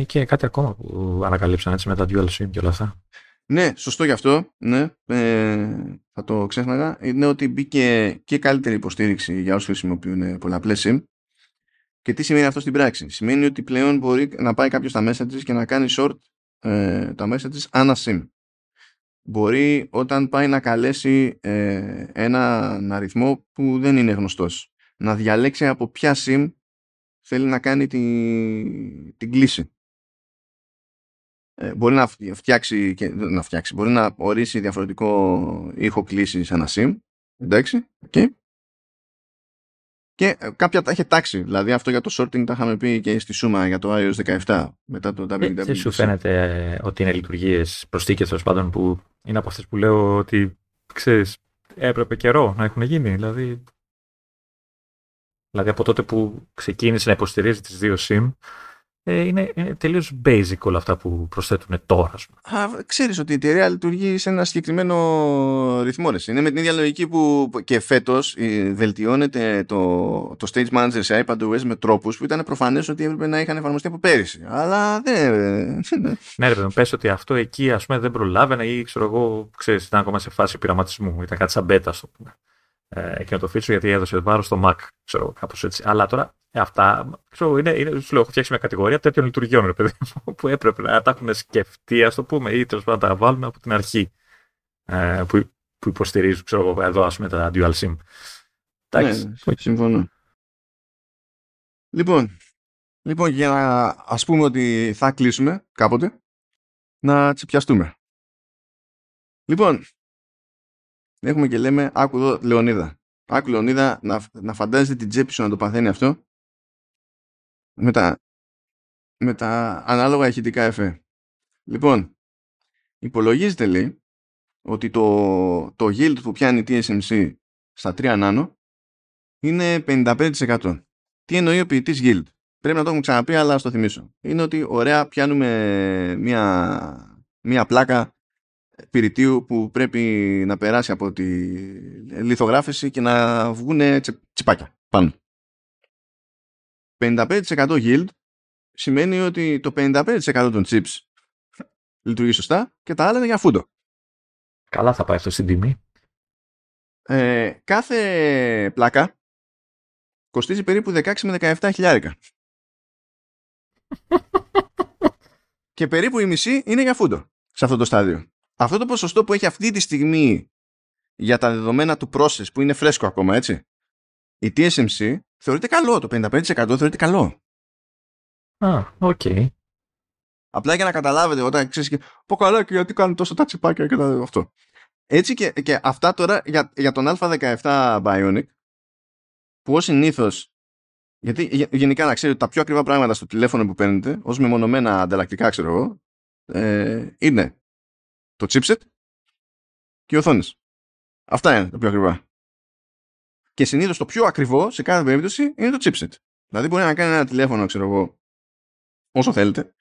Και κάτι ακόμα που ανακαλύψαν έτσι με τα dual SIM και όλα αυτά. Ναι, σωστό γι' αυτό. Ναι, θα το ξέχναγα. Είναι ότι μπήκε και καλύτερη υποστήριξη για όσους χρησιμοποιούν πολλαπλές SIM. Και τι σημαίνει αυτό στην πράξη? Σημαίνει ότι πλέον μπορεί να πάει κάποιος στα messages και να κάνει short τα messages ανά SIM. Μπορεί όταν πάει να καλέσει έναν αριθμό που δεν είναι γνωστός να διαλέξει από ποια SIM θέλει να κάνει την κλήση. Μπορεί να φτιάξει, μπορεί να ορίσει διαφορετικό ήχο κλήση σε ένα SIM. Εντάξει, okay. Και κάποια τα είχε τάξει. Δηλαδή αυτό για το sorting τα είχαμε πει και στη Σούμα για το iOS 17 μετά το WWW. Δεν σου φαίνεται ότι είναι λειτουργίες, προσθήκες τέλος πάντων, που είναι από αυτές που λέω ότι ξέρεις, έπρεπε καιρό να έχουν γίνει. Δηλαδή από τότε που ξεκίνησε να υποστηρίζει τις δύο SIM. Είναι τελείως basic όλα αυτά που προσθέτουν τώρα. Ξέρεις ότι η εταιρεία λειτουργεί σε ένα συγκεκριμένο ρυθμό. Είναι με την ίδια λογική που και φέτος βελτιώνεται το Stage Manager σε iPadOS με τρόπους που ήταν προφανές ότι έπρεπε να είχαν εφαρμοστεί από πέρυσι. Αλλά δεν. Ναι, ρε παιδί μου, πες ότι αυτό εκεί ας πούμε δεν προλάβαινε ή ξέρω εγώ, ξέρεις, ήταν ακόμα σε φάση πειραματισμού. Ήταν κάτι σαν beta, ας το πούμε. Εκείνο το feature γιατί έδωσε βάρος στο Mac, ξέρω κάπως έτσι. Αλλά τώρα. Αυτά, ξέρω, σου λέω, έχω φτιάξει μια κατηγορία τέτοιων λειτουργιών, ρε παιδί μου, που έπρεπε να τα έχουν σκεφτεί, ας το πούμε, ή τέλος πάντων να τα βάλουμε από την αρχή που υποστηρίζουν, ξέρω εγώ, εδώ ας πούμε τα Dual SIM. Εντάξει. Ναι, συμφωνώ. Λοιπόν, για να ας πούμε ότι θα κλείσουμε κάποτε, να τσιπιαστούμε. Λοιπόν, έχουμε και λέμε, άκου εδώ Λεωνίδα. Άκου Λεωνίδα, να φαντάζεται την τσέπη σου να το παθαίνει αυτό με τα ανάλογα ηχητικά εφέ. Λοιπόν, υπολογίζεται λέει ότι το yield που πιάνει η TSMC στα 3 nano είναι 55%. Τι εννοεί ο ποιητής yield? Πρέπει να το έχουμε ξαναπεί, αλλά ας το θυμίσω. Είναι ότι ωραία πιάνουμε μια πλάκα πυρητίου που πρέπει να περάσει από τη λιθογράφηση και να βγουν τσιπάκια πάνω. 55% yield σημαίνει ότι το 55% των chips λειτουργεί σωστά και τα άλλα είναι για φούντο. Καλά θα πάει αυτό στην τιμή. Κάθε πλάκα κοστίζει περίπου 16 με 17 χιλιάρικα. Και περίπου η μισή είναι για φούντο σε αυτό το στάδιο. Αυτό το ποσοστό που έχει αυτή τη στιγμή για τα δεδομένα του process που είναι φρέσκο ακόμα, έτσι, η TSMC θεωρείται καλό. Το 55% θεωρείται καλό. Οκ. Okay. Απλά για να καταλάβετε όταν ξέρεις και πω καλά και γιατί κάνουν τόσο τα τσιπάκια και αυτό. Έτσι και αυτά τώρα για τον α17 Bionic που ως συνήθως, γιατί γενικά να ξέρετε τα πιο ακριβά πράγματα στο τηλέφωνο που παίρνετε ως μεμονωμένα ανταλλακτικά ξέρω εγώ είναι το chipset και οι οθόνες. Αυτά είναι τα πιο ακριβά. Και συνήθως το πιο ακριβό σε κάθε περίπτωση είναι το chipset. Δηλαδή μπορεί να κάνει ένα τηλέφωνο, ξέρω εγώ, όσο θέλετε.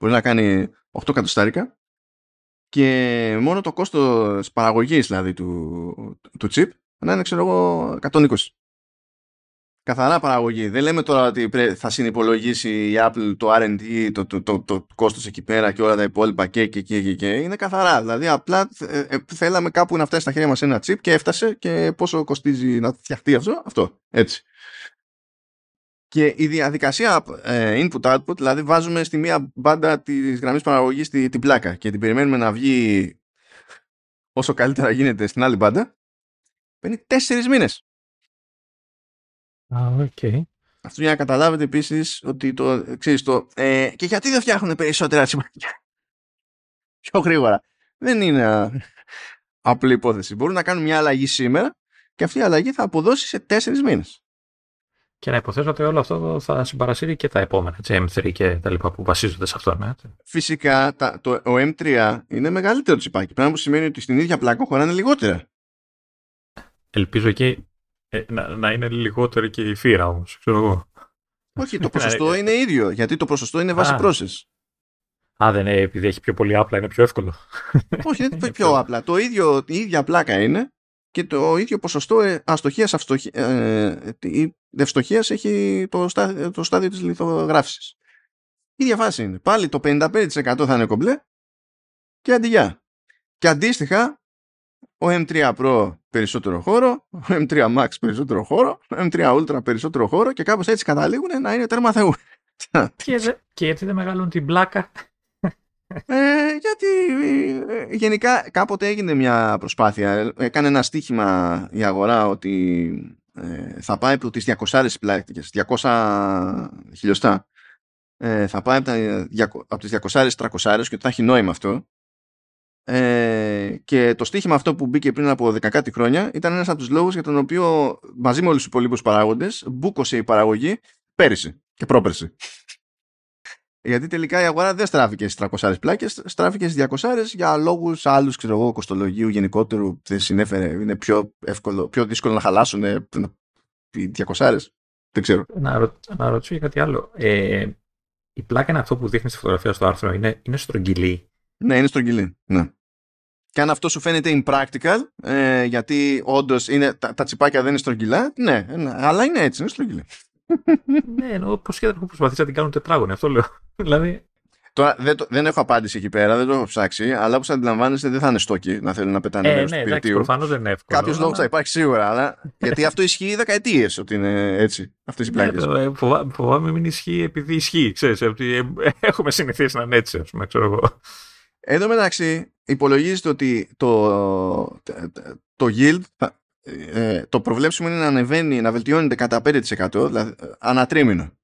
Μπορεί να κάνει 8 κατοστάρικα και μόνο το κόστος παραγωγής δηλαδή του chip να είναι, ξέρω εγώ, 120. Καθαρά παραγωγή. Δεν λέμε τώρα ότι θα συνυπολογίσει η Apple το R&D, το κόστος εκεί πέρα και όλα τα υπόλοιπα και. Είναι καθαρά. Δηλαδή απλά θέλαμε κάπου να φτάσει στα χέρια μας ένα chip και έφτασε και πόσο κοστίζει να φτιαχτεί αυτό. Έτσι. Και η διαδικασία input-output, δηλαδή βάζουμε στη μία μπάντα της γραμμής παραγωγής την πλάκα και την περιμένουμε να βγει όσο καλύτερα γίνεται στην άλλη μπάντα, παίρνει 4 μήνες. Okay. Αυτό για να καταλάβετε επίσης ότι και γιατί δεν φτιάχνουν περισσότερα τσιπάκια πιο γρήγορα? Δεν είναι απλή υπόθεση. Μπορούν να κάνουν μια αλλαγή σήμερα και αυτή η αλλαγή θα αποδώσει σε 4 μήνες. Και να υποθέσω ότι όλο αυτό θα συμπαρασύρει και τα επόμενα, M3 και τα λοιπά που βασίζονται σε αυτό. Ναι. Φυσικά ο M3 είναι μεγαλύτερο τσιπάκι, πράγμα που σημαίνει ότι στην ίδια πλάκα χωράνε λιγότερα. Ελπίζω εκεί να είναι λιγότερη και η φύρα όμως, ξέρω εγώ. Όχι, το ποσοστό είναι ίδιο, γιατί το ποσοστό είναι βάση process. Δεν είναι επειδή έχει πιο πολύ απλά, είναι πιο εύκολο. Όχι, δεν είναι πιο απλά. Η ίδια πλάκα είναι και το ίδιο ποσοστό ευστοχίας έχει το στάδιο της λιθογράφησης. Η ίδια φάση είναι. Πάλι το 55% θα είναι κομπλέ και αντιγιά. Και αντίστοιχα, ο M3 Pro περισσότερο χώρο, ο M3 Max περισσότερο χώρο, ο M3 Ultra περισσότερο χώρο και κάπως έτσι καταλήγουν να είναι τέρμα θεού. Και γιατί δεν μεγαλώνουν την πλάκα. Γιατί γενικά κάποτε έγινε μια προσπάθεια, έκανε ένα στοίχημα η αγορά ότι θα πάει από τις 200 πλάκες, 200 χιλιοστά, θα πάει από τις 200 300 και θα έχει νόημα αυτό. Και το στοίχημα αυτό που μπήκε πριν από 10 κάτι χρόνια ήταν ένας από τους λόγους για τον οποίο μαζί με όλους τους υπολείπους παράγοντες μπούκωσε η παραγωγή πέρυσι και πρόπερσι. Γιατί τελικά η αγορά δεν στράφηκε στις 300 πλάκες, στράφηκε στις 200 για λόγους άλλους, ξέρω εγώ, κοστολογίου γενικότερου. Δεν συνέφερε, είναι πιο δύσκολο να χαλάσουν οι 200. Δεν ξέρω. Να ρωτήσω για κάτι άλλο. Η πλάκα είναι αυτό που δείχνει στη φωτογραφία στο άρθρο, είναι στρογγυλή. Ναι, είναι στρογγυλή. Ναι. Και αν αυτό σου φαίνεται impractical, γιατί όντως τα τσιπάκια δεν είναι στρογγυλά, ναι, αλλά είναι έτσι, είναι στρογγυλή. Ναι, εννοώ πως σχεδόν έχω προσπαθήσει να την κάνουν τετράγωνη, αυτό λέω. Δηλαδή... Τώρα δεν έχω απάντηση εκεί πέρα, δεν το έχω ψάξει, αλλά όπως αντιλαμβάνεστε δεν θα είναι στόκοι να θέλουν να πετάνε μέρος του πυρτίου. Προφανώς δεν είναι εύκολο. Κάποιος λόγος θα υπάρχει σίγουρα, αλλά γιατί αυτό ισχύει δεκαετίες ότι είναι έτσι, αυτές οι πλάκες. Φοβάμαι μην ισχύει επειδή ισχύει, ξέρεις, ότι έχουμε συνηθίσει να είναι έτσι, ας πούμε, ξέρω εγώ. Εν τω μεταξύ, υπολογίζεται ότι το yield, το προβλέψιμο είναι να ανεβαίνει, να βελτιώνεται κατά 5%, δηλαδή ανατρίμηνο.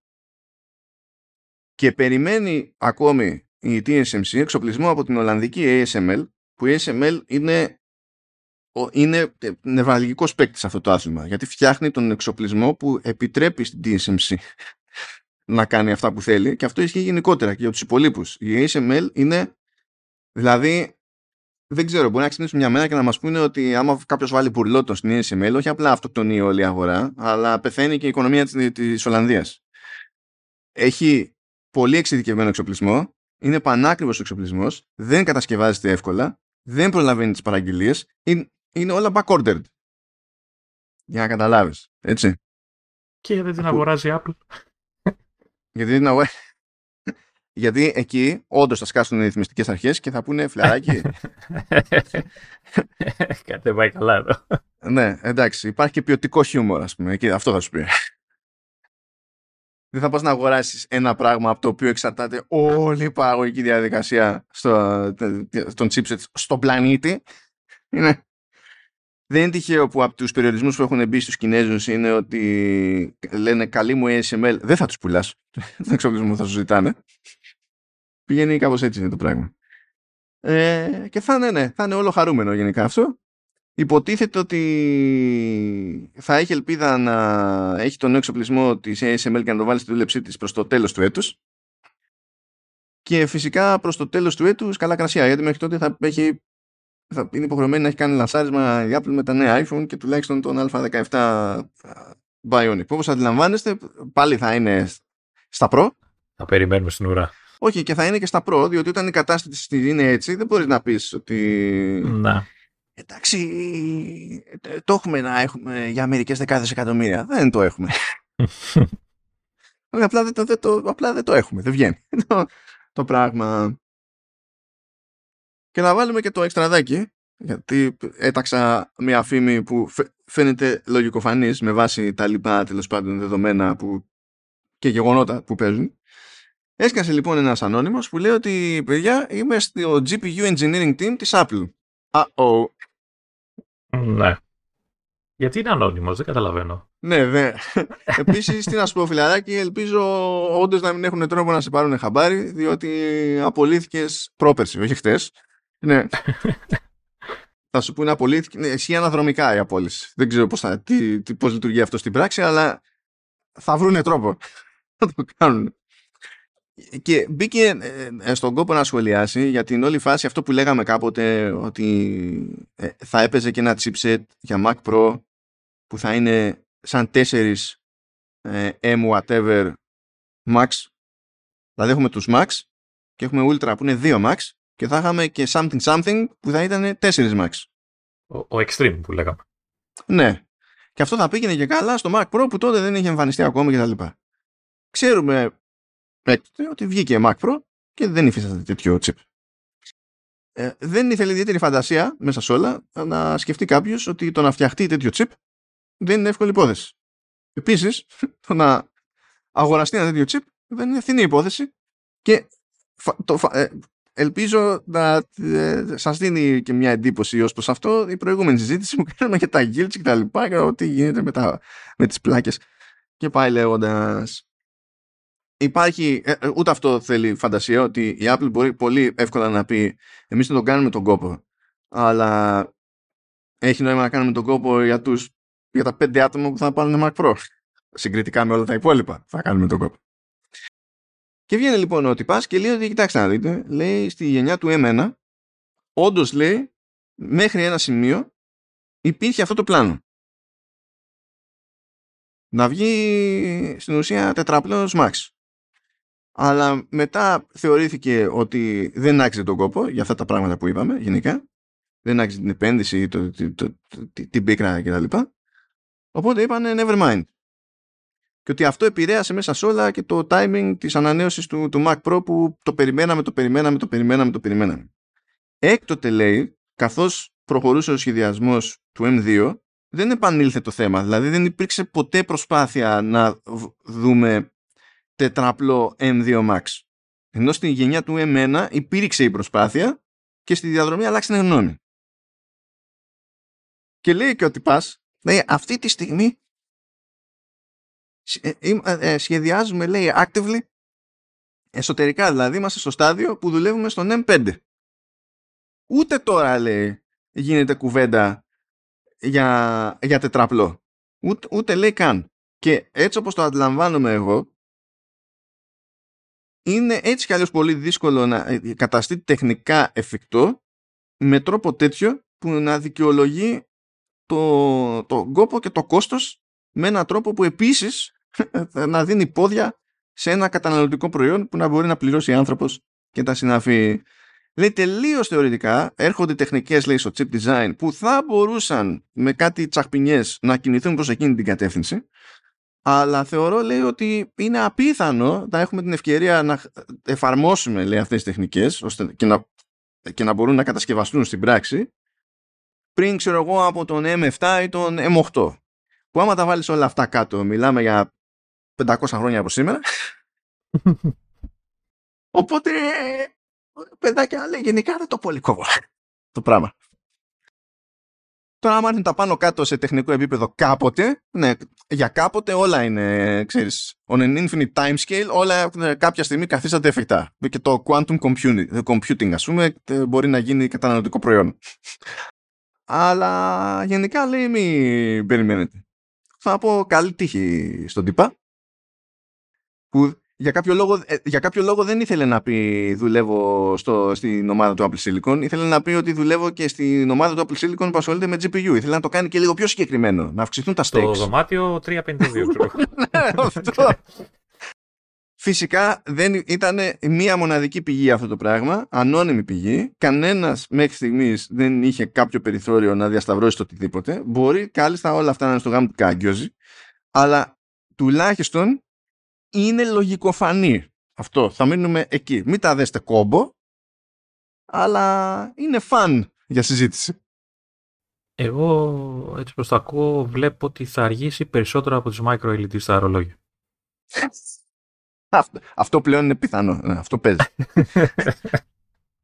Και περιμένει ακόμη η TSMC εξοπλισμό από την Ολλανδική ASML, που η ASML είναι νευραλγικός παίκτης σε αυτό το άθλημα, γιατί φτιάχνει τον εξοπλισμό που επιτρέπει στην TSMC να κάνει αυτά που θέλει, και αυτό ισχύει γενικότερα και για τους υπολείπους. Η ASML είναι... Δηλαδή, δεν ξέρω, μπορεί να ξυπνήσουμε μια μέρα και να μας πούνε ότι άμα κάποιος βάλει πουρλότο στην ASML, όχι απλά αυτοκτονεί όλη η αγορά, αλλά πεθαίνει και η οικονομία της Ολλανδίας. Έχει πολύ εξειδικευμένο εξοπλισμό, είναι πανάκριβος ο εξοπλισμός, δεν κατασκευάζεται εύκολα, δεν προλαβαίνει τις παραγγελίες, είναι όλα back-ordered. Για να καταλάβεις, έτσι. Και δεν την αγοράζει η Apple. Γιατί την αγοράζει. Γιατί εκεί όντως θα σκάσουν οι ρυθμιστικές αρχές και θα πούνε φιλαράκι. Κάτι δεν πάει καλά εδώ. Ναι, εντάξει. Υπάρχει και ποιοτικό χιούμορ, ας πούμε. Και αυτό θα σου πει. Δεν θα πας να αγοράσεις ένα πράγμα από το οποίο εξαρτάται όλη η παραγωγική διαδικασία των chipsets στον πλανήτη. Δεν είναι τυχαίο που από τους περιορισμούς που έχουν μπει στους Κινέζους είναι ότι λένε καλή μου ASML, δεν θα τους πουλάς. Δεν εξοπλισμό θα σου ζητάνε. Πηγαίνει κάπως έτσι είναι το πράγμα. Και θα είναι όλο χαρούμενο γενικά αυτό. Υποτίθεται ότι θα έχει ελπίδα να έχει τον νέο εξοπλισμό της ASML και να το βάλει στη δούλεψή της προς το τέλος του έτους. Και φυσικά προς το τέλος του έτους καλά κρασιά, γιατί μέχρι τότε θα είναι υποχρεωμένη να έχει κάνει λανσάρισμα η Apple με τα νέα iPhone και τουλάχιστον τον α17 Bionic. Όπως αντιλαμβάνεστε, πάλι θα είναι στα Pro. Θα περιμένουμε στην ουρά. Όχι, και θα είναι και στα Pro, διότι όταν η κατάσταση είναι έτσι, δεν μπορείς να πεις ότι... Να. Εντάξει, το έχουμε να έχουμε για μερικές δεκάδες εκατομμύρια. Δεν το έχουμε. Απλά δεν το έχουμε, δεν βγαίνει το πράγμα. Και να βάλουμε και το εξτραδάκι, γιατί έταξα μια φήμη που φαίνεται λογικοφανής με βάση τα λοιπά τέλος πάντων δεδομένα και γεγονότα που παίζουν. Έσκασε λοιπόν ένας ανώνυμος που λέει ότι παιδιά είμαι στο GPU Engineering Team της Apple. Ναι. Γιατί είναι ανώνυμος, δεν καταλαβαίνω. Ναι, ναι. Επίσης, τι να σου πω, φιλαράκι, ελπίζω όντως να μην έχουν τρόπο να σε πάρουν χαμπάρι, διότι απολύθηκες πρόπερση, όχι χτες. Ναι. Θα σου πούνε απολύθηκε. Ισχύει αναδρομικά η απόλυση. Δεν ξέρω πώς λειτουργεί αυτό στην πράξη, αλλά θα βρούνε τρόπο. Θα το κάνουν. Και μπήκε στον κόπο να σχολιάσει για την όλη φάση αυτό που λέγαμε κάποτε, ότι θα έπαιζε και ένα chipset για Mac Pro που θα είναι σαν 4 M whatever Max. Δηλαδή έχουμε τους Max και έχουμε Ultra που είναι 2 Max και θα είχαμε και something something που θα ήταν 4 Max. Ο Extreme που λέγαμε. Ναι. Και αυτό θα πήγαινε και καλά στο Mac Pro που τότε δεν είχε εμφανιστεί ακόμα κτλ. Ξέρουμε ότι βγήκε Mac Pro και δεν υφίσταται τέτοιο chip. Δεν ήθελε ιδιαίτερη φαντασία μέσα σε όλα να σκεφτεί κάποιος ότι το να φτιαχτεί τέτοιο chip δεν είναι εύκολη υπόθεση. Επίσης, το να αγοραστεί ένα τέτοιο chip δεν είναι ευθυνή υπόθεση και ελπίζω να σας δίνει και μια εντύπωση ως προς αυτό η προηγούμενη συζήτηση που κάναμε για τα guilds και τα λοιπά και ό,τι γίνεται με τις πλάκες και πάει λέγοντας. Υπάρχει, ούτε αυτό θέλει φαντασία, ότι η Apple μπορεί πολύ εύκολα να πει εμείς δεν τον κάνουμε τον κόπο, αλλά έχει νόημα να κάνουμε τον κόπο για τα 5 άτομα που θα πάρουν Mac Pro συγκριτικά με όλα τα υπόλοιπα. Θα κάνουμε τον κόπο. Και βγαίνει λοιπόν ο τυπάς και λέει ότι κοιτάξτε να δείτε, λέει στη γενιά του M1 όντως λέει μέχρι ένα σημείο υπήρχε αυτό το πλάνο να βγει στην ουσία τετραπλός Max. Αλλά μετά θεωρήθηκε ότι δεν άξιζε τον κόπο για αυτά τα πράγματα που είπαμε γενικά. Δεν άξιζε την επένδυση, την πίκρα κτλ. Οπότε είπανε never mind. Και ότι αυτό επηρέασε μέσα σε όλα και το timing της ανανέωσης του Mac Pro που το περιμέναμε. Έκτοτε λέει, καθώς προχωρούσε ο σχεδιασμός του M2, δεν επανήλθε το θέμα. Δηλαδή δεν υπήρξε ποτέ προσπάθεια να δούμε τετραπλό M2 Max. Ενώ στη γενιά του M1 υπήρξε η προσπάθεια και στη διαδρομή αλλάξανε γνώμη. Και λέει και ο τυπάς, λέει, αυτή τη στιγμή σχεδιάζουμε, λέει, actively, εσωτερικά δηλαδή, είμαστε στο στάδιο που δουλεύουμε στον M5. Ούτε τώρα, λέει, γίνεται κουβέντα για τετραπλό. Ούτε λέει καν. Και έτσι όπως το αντιλαμβάνομαι εγώ, είναι έτσι κι αλλιώς πολύ δύσκολο να καταστεί τεχνικά εφικτό με τρόπο τέτοιο που να δικαιολογεί τον κόπο και το κόστος με έναν τρόπο που επίσης να δίνει πόδια σε ένα καταναλωτικό προϊόν που να μπορεί να πληρώσει άνθρωπος και τα συναφή. Λέει τελείως θεωρητικά έρχονται τεχνικές, λέει, στο chip design που θα μπορούσαν με κάτι τσαχπινιές να κινηθούν προς εκείνη την κατεύθυνση, αλλά θεωρώ, λέει, ότι είναι απίθανο να έχουμε την ευκαιρία να εφαρμόσουμε, λέει, αυτές τις τεχνικές ώστε και να μπορούν να κατασκευαστούν στην πράξη πριν, ξέρω εγώ, από τον M7 ή τον M8. Που άμα τα βάλεις όλα αυτά κάτω, μιλάμε για 500 χρόνια από σήμερα. Οπότε, παιδάκια, λέει, γενικά δεν το πολύ κόβω το πράγμα. Τώρα, άμα είναι τα πάνω κάτω σε τεχνικό επίπεδο κάποτε, ναι, για κάποτε όλα είναι, ξέρεις, on an infinite time scale, όλα κάποια στιγμή καθίστανται εφικτά. Και το quantum computing, ας πούμε, μπορεί να γίνει καταναλωτικό προϊόν. Αλλά γενικά, λέει, μην περιμένετε. Θα πω καλή τύχη στον τύπα που για κάποιο λόγο δεν ήθελε να πει δουλεύω στην ομάδα του Apple Silicon. Ήθελε να πει ότι δουλεύω και στην ομάδα του Apple Silicon που ασχολείται με GPU. Ήθελε να το κάνει και λίγο πιο συγκεκριμένο, να αυξηθούν τα stakes. Το δωμάτιο 352. Ναι, αυτό. Φυσικά δεν ήταν μία μοναδική πηγή αυτό το πράγμα, ανώνυμη πηγή. Κανένας μέχρι στιγμής δεν είχε κάποιο περιθώριο να διασταυρώσει το οτιδήποτε. Μπορεί κάλλιστα όλα αυτά να είναι στο γάμο του κάγκιόζη, αλλά τουλάχιστον είναι λογικοφανή. Αυτό θα μείνουμε εκεί. Μην τα δέστε κόμπο, αλλά είναι φαν για συζήτηση. Εγώ έτσι προς τα ακούω βλέπω ότι θα αργήσει περισσότερο από τις micro LED στα αερολόγια. Αυτό πλέον είναι πιθανό. Ναι, αυτό παίζει.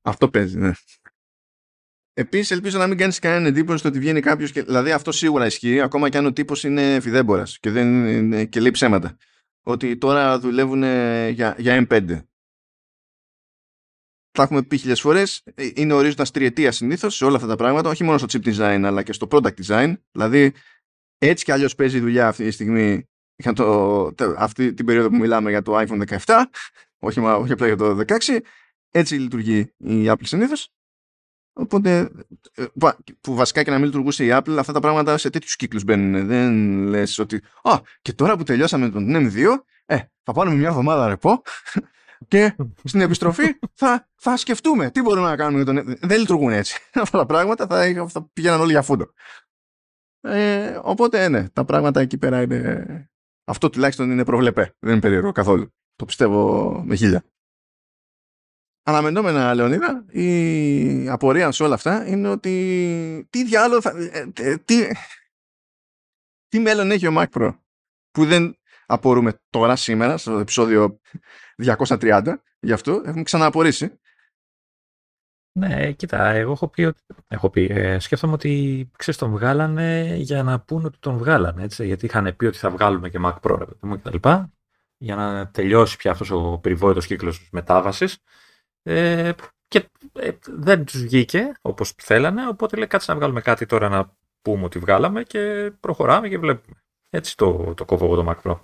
Αυτό παίζει, ναι. Επίσης, ελπίζω να μην κάνεις κανένα εντύπωση στο ότι βγαίνει κάποιος. Δηλαδή, αυτό σίγουρα ισχύει, ακόμα και αν ο τύπος είναι φιδέμπορας και λέει ψέματα. Ότι τώρα δουλεύουν για M5. Τα έχουμε πει χιλιάδες φορές. Είναι ορίζοντας τριετία συνήθως σε όλα αυτά τα πράγματα, όχι μόνο στο chip design, αλλά και στο product design. Δηλαδή, έτσι κι αλλιώς παίζει η δουλειά αυτή τη στιγμή. Για αυτή την περίοδο που μιλάμε για το iPhone 17, όχι απλά για το 16, έτσι λειτουργεί η Apple συνήθως. Οπότε, που βασικά και να μην λειτουργούσε η Apple, αυτά τα πράγματα σε τέτοιους κύκλους μπαίνουν. Δεν λες ότι, και τώρα που τελειώσαμε τον M2, θα πάρουμε μια εβδομάδα ρεπό και στην επιστροφή θα σκεφτούμε τι μπορούμε να κάνουμε για τον M2. Δεν λειτουργούν έτσι. Αυτά τα πράγματα θα πηγαίναν όλοι για φούντο. Οπότε, ναι, τα πράγματα εκεί πέρα είναι. Αυτό τουλάχιστον είναι προβλεπέ. Δεν είναι περίεργο καθόλου. Το πιστεύω με 1000. αναμενόμενα, Λεωνίδα, η απορία σε όλα αυτά είναι ότι τι διάλογο θα... Τι μέλλον έχει ο Mac Pro που δεν απορούμε τώρα, σήμερα, στο επεισόδιο 230, γι' αυτό έχουμε ξανααπορήσει. Ναι, κοίτα, εγώ έχω πει, σκέφτομαι ότι, ξέρεις, τον βγάλανε για να πούνε ότι τον βγάλανε, έτσι, γιατί είχαν πει ότι θα βγάλουμε και Mac Pro, κτλ, για να τελειώσει πια αυτός ο περιβόητος κύκλος μετάβασης, και δεν τους βγήκε όπως θέλανε, οπότε λέει κάτσε να βγάλουμε κάτι τώρα να πούμε ότι βγάλαμε και προχωράμε και βλέπουμε. Έτσι το κόβω εγώ το Mac Pro.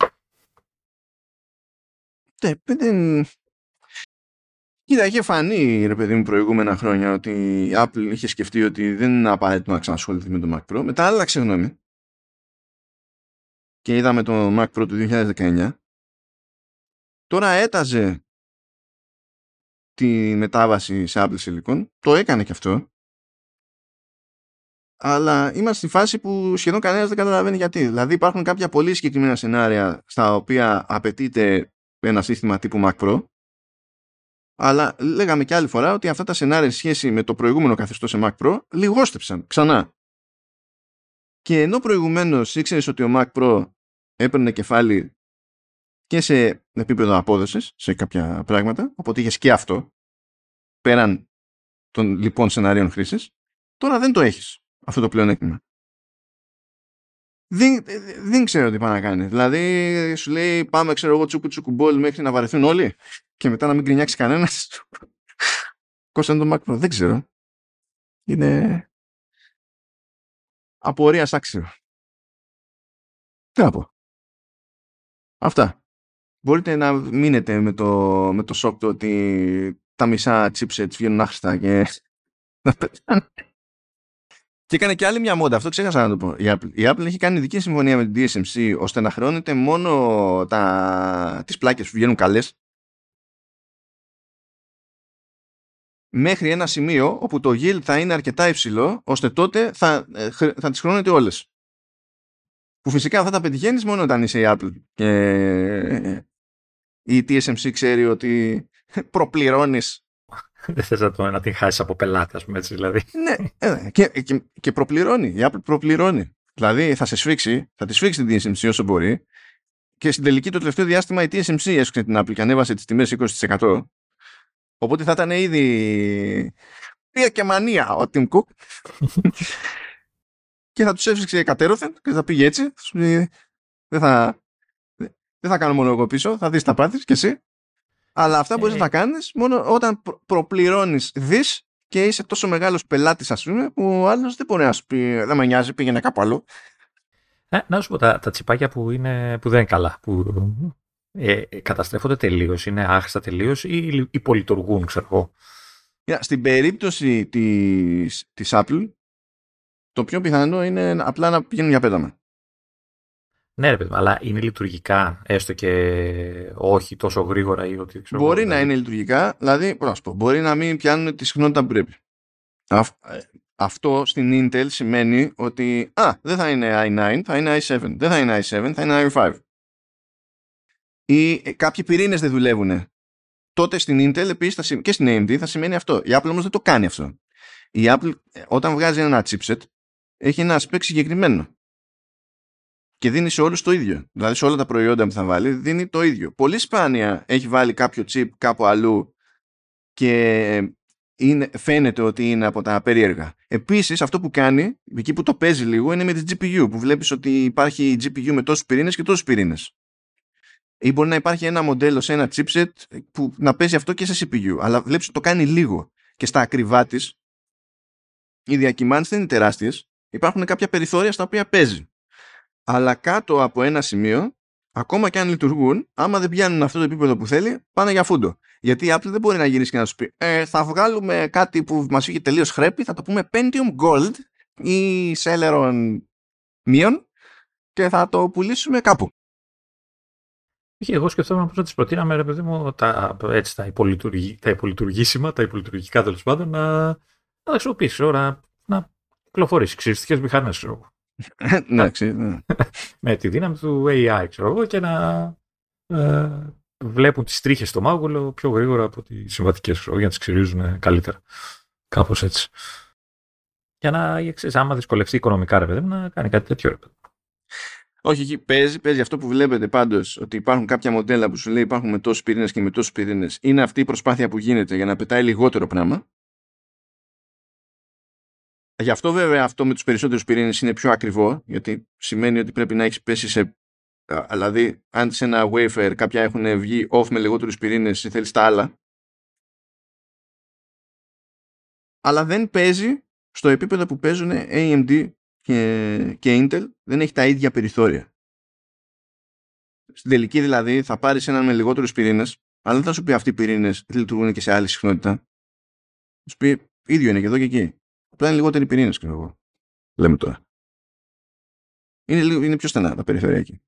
Ναι, δεν... Κοίτα, είχε φανεί, ρε παιδί μου, προηγούμενα χρόνια ότι η Apple είχε σκεφτεί ότι δεν είναι απαραίτητο να ξανασχοληθεί με το Mac Pro. Μετά άλλαξε γνώμη. Και είδαμε το Mac Pro του 2019. Τώρα έταζε τη μετάβαση σε Apple Silicon. Το έκανε και αυτό. Αλλά είμαστε στη φάση που σχεδόν κανένας δεν καταλαβαίνει γιατί. Δηλαδή υπάρχουν κάποια πολύ συγκεκριμένα σενάρια στα οποία απαιτείται ένα σύστημα τύπου Mac Pro. Αλλά λέγαμε και άλλη φορά ότι αυτά τα σενάρια σε σχέση με το προηγούμενο καθεστώς σε Mac Pro λιγόστεψαν ξανά. Και ενώ προηγουμένως ήξερες ότι ο Mac Pro έπαιρνε κεφάλι και σε επίπεδο απόδοσης, σε κάποια πράγματα, οπότε είχες και αυτό, πέραν των λοιπών σενάριων χρήσης, τώρα δεν το έχεις αυτό το πλεονέκτημα. Δεν ξέρω τι πάει να κάνει. Δηλαδή, σου λέει, πάμε, ξέρω εγώ, τσούκου τσούκου μπολ μέχρι να βαρεθούν όλοι και μετά να μην γκρινιάξει κανένας. Κόστανε τον Mac Pro. Δεν ξέρω. Είναι απορίας άξιο. Τι να πω. Αυτά. Μπορείτε να μείνετε με το σοκ ότι τα μισά chipsets βγαίνουν άχρηστα και να πετάνε. Και έκανε και άλλη μια μόντα, αυτό ξέχασα να το πω. Η Apple έχει κάνει ειδική συμφωνία με την TSMC ώστε να χρεώνεται μόνο τις πλάκες που βγαίνουν καλές μέχρι ένα σημείο όπου το yield θα είναι αρκετά υψηλό ώστε τότε θα τις χρεώνεται όλες. Που φυσικά θα τα πετυχαίνεις μόνο όταν είσαι η Apple. Και η TSMC ξέρει ότι προπληρώνεις. Δεν θες να την χάσεις από πελάτη, ας πούμε, έτσι δηλαδή. Ναι, και προπληρώνει. Η Apple προπληρώνει. Δηλαδή θα σε σφίξει, θα τη σφίξει την TSMC όσο μπορεί. Και στην τελική, το τελευταίο διάστημα, η TSMC έσφιξε την Apple και ανέβασε τις τιμές 20%. Οπότε θα ήταν ήδη πία και μανία ο Tim Cook. Και θα τους έσφιξε κατέρωθεν και θα πήγε έτσι. Δεν θα κάνω μόνο εγώ πίσω, θα δεις τα πάθεις κι εσύ. Αλλά αυτά μπορείς να τα κάνεις μόνο όταν προπληρώνεις δις και είσαι τόσο μεγάλος πελάτης, ας πούμε, που ο άλλος δεν μπορεί να σου πει δεν με νοιάζει, πήγαινε κάπου αλλού. Να σου πω, τα τσιπάκια που δεν είναι καλά, που καταστρέφονται τελείως, είναι άχρηστα τελείως ή υπολειτουργούν, ξέρω εγώ. Στην περίπτωση της Apple, το πιο πιθανό είναι απλά να πηγαίνουν για πέταμα. Ναι, ρε παιδί, αλλά είναι λειτουργικά, έστω και όχι τόσο γρήγορα ή ότι. Ξέρω, μπορεί να είναι λειτουργικά, δηλαδή πω, μπορεί να μην πιάνουν τη συχνότητα που πρέπει. Αυτό στην Intel σημαίνει ότι δεν θα είναι i9, θα είναι i7. Δεν θα είναι i7, θα είναι i5. Ή κάποιοι πυρήνες δεν δουλεύουν. Τότε στην Intel επίσης και στην AMD θα σημαίνει αυτό. Η Apple όμως δεν το κάνει αυτό. Η Apple όταν βγάζει ένα chipset έχει ένα aspect συγκεκριμένο. Και δίνει σε όλους το ίδιο. Δηλαδή σε όλα τα προϊόντα που θα βάλει δίνει το ίδιο. Πολύ σπάνια έχει βάλει κάποιο chip κάπου αλλού και φαίνεται ότι είναι από τα περίεργα. Επίσης αυτό που κάνει, εκεί που το παίζει λίγο, είναι με τη GPU. Που βλέπεις ότι υπάρχει GPU με τόσους πυρήνες και τόσους πυρήνες. Ή μπορεί να υπάρχει ένα μοντέλο σε ένα chipset που να παίζει αυτό και σε CPU. Αλλά βλέπεις ότι το κάνει λίγο. Και στα ακριβά της, οι διακυμάνσεις δεν είναι τεράστιες. Υπάρχουν κάποια περιθώρια στα οποία παίζει. Αλλά κάτω από ένα σημείο, ακόμα και αν λειτουργούν, άμα δεν πιάνουν αυτό το επίπεδο που θέλει, πάνε για φούντο. Γιατί η Apple δεν μπορεί να γυρίσει και να σου πει θα βγάλουμε κάτι που μας είχε τελείως χρέπει, θα το πούμε Pentium Gold ή Celeron μείον και θα το πουλήσουμε κάπου. Εγώ σκεφτόμουν πως να τις προτείναμε, ρε παιδί μου, τα υπολειτουργήσιμα, τα υπολειτουργικά τέλος πάντων, να τα αξιοποιήσεις ώρα να κυκλοφορήσει ξυριστικές μηχανές, ξέρω. Ναι, με τη δύναμη του AI, ξέρω εγώ, και να βλέπουν τις τρίχες στο μάγουλο πιο γρήγορα από τις συμβατικές, για να τις ξυρίζουν καλύτερα. Κάπως έτσι. Για να, ξέρεις, άμα δυσκολευτεί οικονομικά, ρε παιδί, να κάνει κάτι τέτοιο, ρε παιδί. Όχι, εκεί παίζει αυτό που βλέπετε πάντως, ότι υπάρχουν κάποια μοντέλα που σου λέει υπάρχουν με τόσους πυρήνες και με τόσους πυρήνες. Είναι αυτή η προσπάθεια που γίνεται για να πετάει λιγότερο πράγμα. Γι' αυτό βέβαια αυτό με τους περισσότερους πυρήνες είναι πιο ακριβό, γιατί σημαίνει ότι πρέπει να έχεις πέσει σε. Δηλαδή, αν σε ένα wafer κάποια έχουν βγει off με λιγότερους πυρήνες, ή θέλεις τα άλλα. Αλλά δεν παίζει στο επίπεδο που παίζουν AMD και Intel, δεν έχει τα ίδια περιθώρια. Στην τελική δηλαδή θα πάρεις έναν με λιγότερους πυρήνες, αλλά δεν θα σου πει αυτοί οι πυρήνες λειτουργούν και σε άλλη συχνότητα. Θα σου πει ίδιο είναι και εδώ και εκεί. Απλά είναι λιγότεροι πυρήνες, ξέρω εγώ. Λέμε τώρα. Είναι πιο στενά τα περιφερειακή.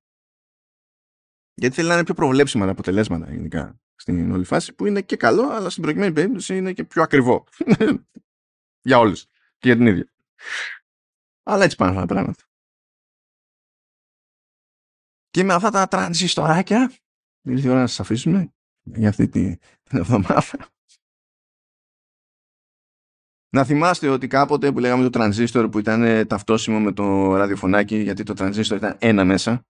Γιατί θέλει να είναι πιο προβλέψιμα τα αποτελέσματα γενικά στην όλη φάση, που είναι και καλό, αλλά στην προκειμένη περίπτωση είναι και πιο ακριβό. Για όλους. Και για την ίδια. Αλλά έτσι πάνε αυτά τα πράγματα. Και με αυτά τα τρανζιστοράκια ήρθε η ώρα να σας αφήσουμε για αυτή την εβδομάδα. Να θυμάστε ότι κάποτε που λέγαμε το τρανζίστορ που ήταν ταυτόσιμο με το ραδιοφωνάκι, γιατί το τρανζίστορ ήταν ένα μέσα,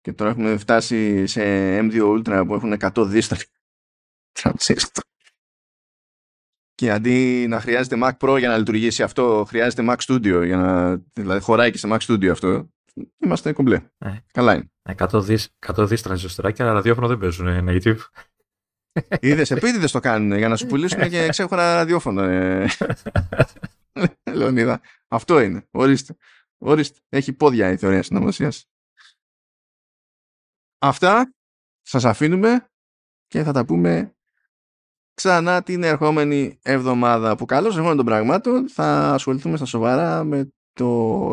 και τώρα έχουμε φτάσει σε M2 Ultra που έχουν 100 δίστορ τρανζίστορ. Και αντί να χρειάζεται Mac Pro για να λειτουργήσει αυτό, χρειάζεται Mac Studio. Για να... Δηλαδή, χωράει και σε Mac Studio αυτό. Είμαστε κομπλέ. Καλά είναι. 100 δις τρανζιστοράκια, αλλά ραδιόφωνο δεν παίζουν. Negative. Είδες, επίτηδες το κάνουν για να σου πουλήσουν και ξέχωρα ραδιόφωνο. Λεωνίδα. Αυτό είναι. Ορίστε. Ορίστε. Έχει πόδια η θεωρία συνωμοσίας. Αυτά. Σας αφήνουμε και θα τα πούμε ξανά την ερχόμενη εβδομάδα, που καλώς ερχόμενο των πραγμάτων θα ασχοληθούμε στα σοβαρά με το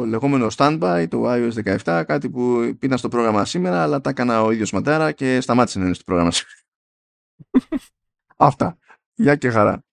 λεγόμενο standby, το iOS 17, κάτι που πήνα στο πρόγραμμα σήμερα, αλλά τα έκανα ο ίδιος μαντάρα και σταμάτησε να είναι στο πρόγραμμα σήμερα. Αυτά. Γεια και χαρά.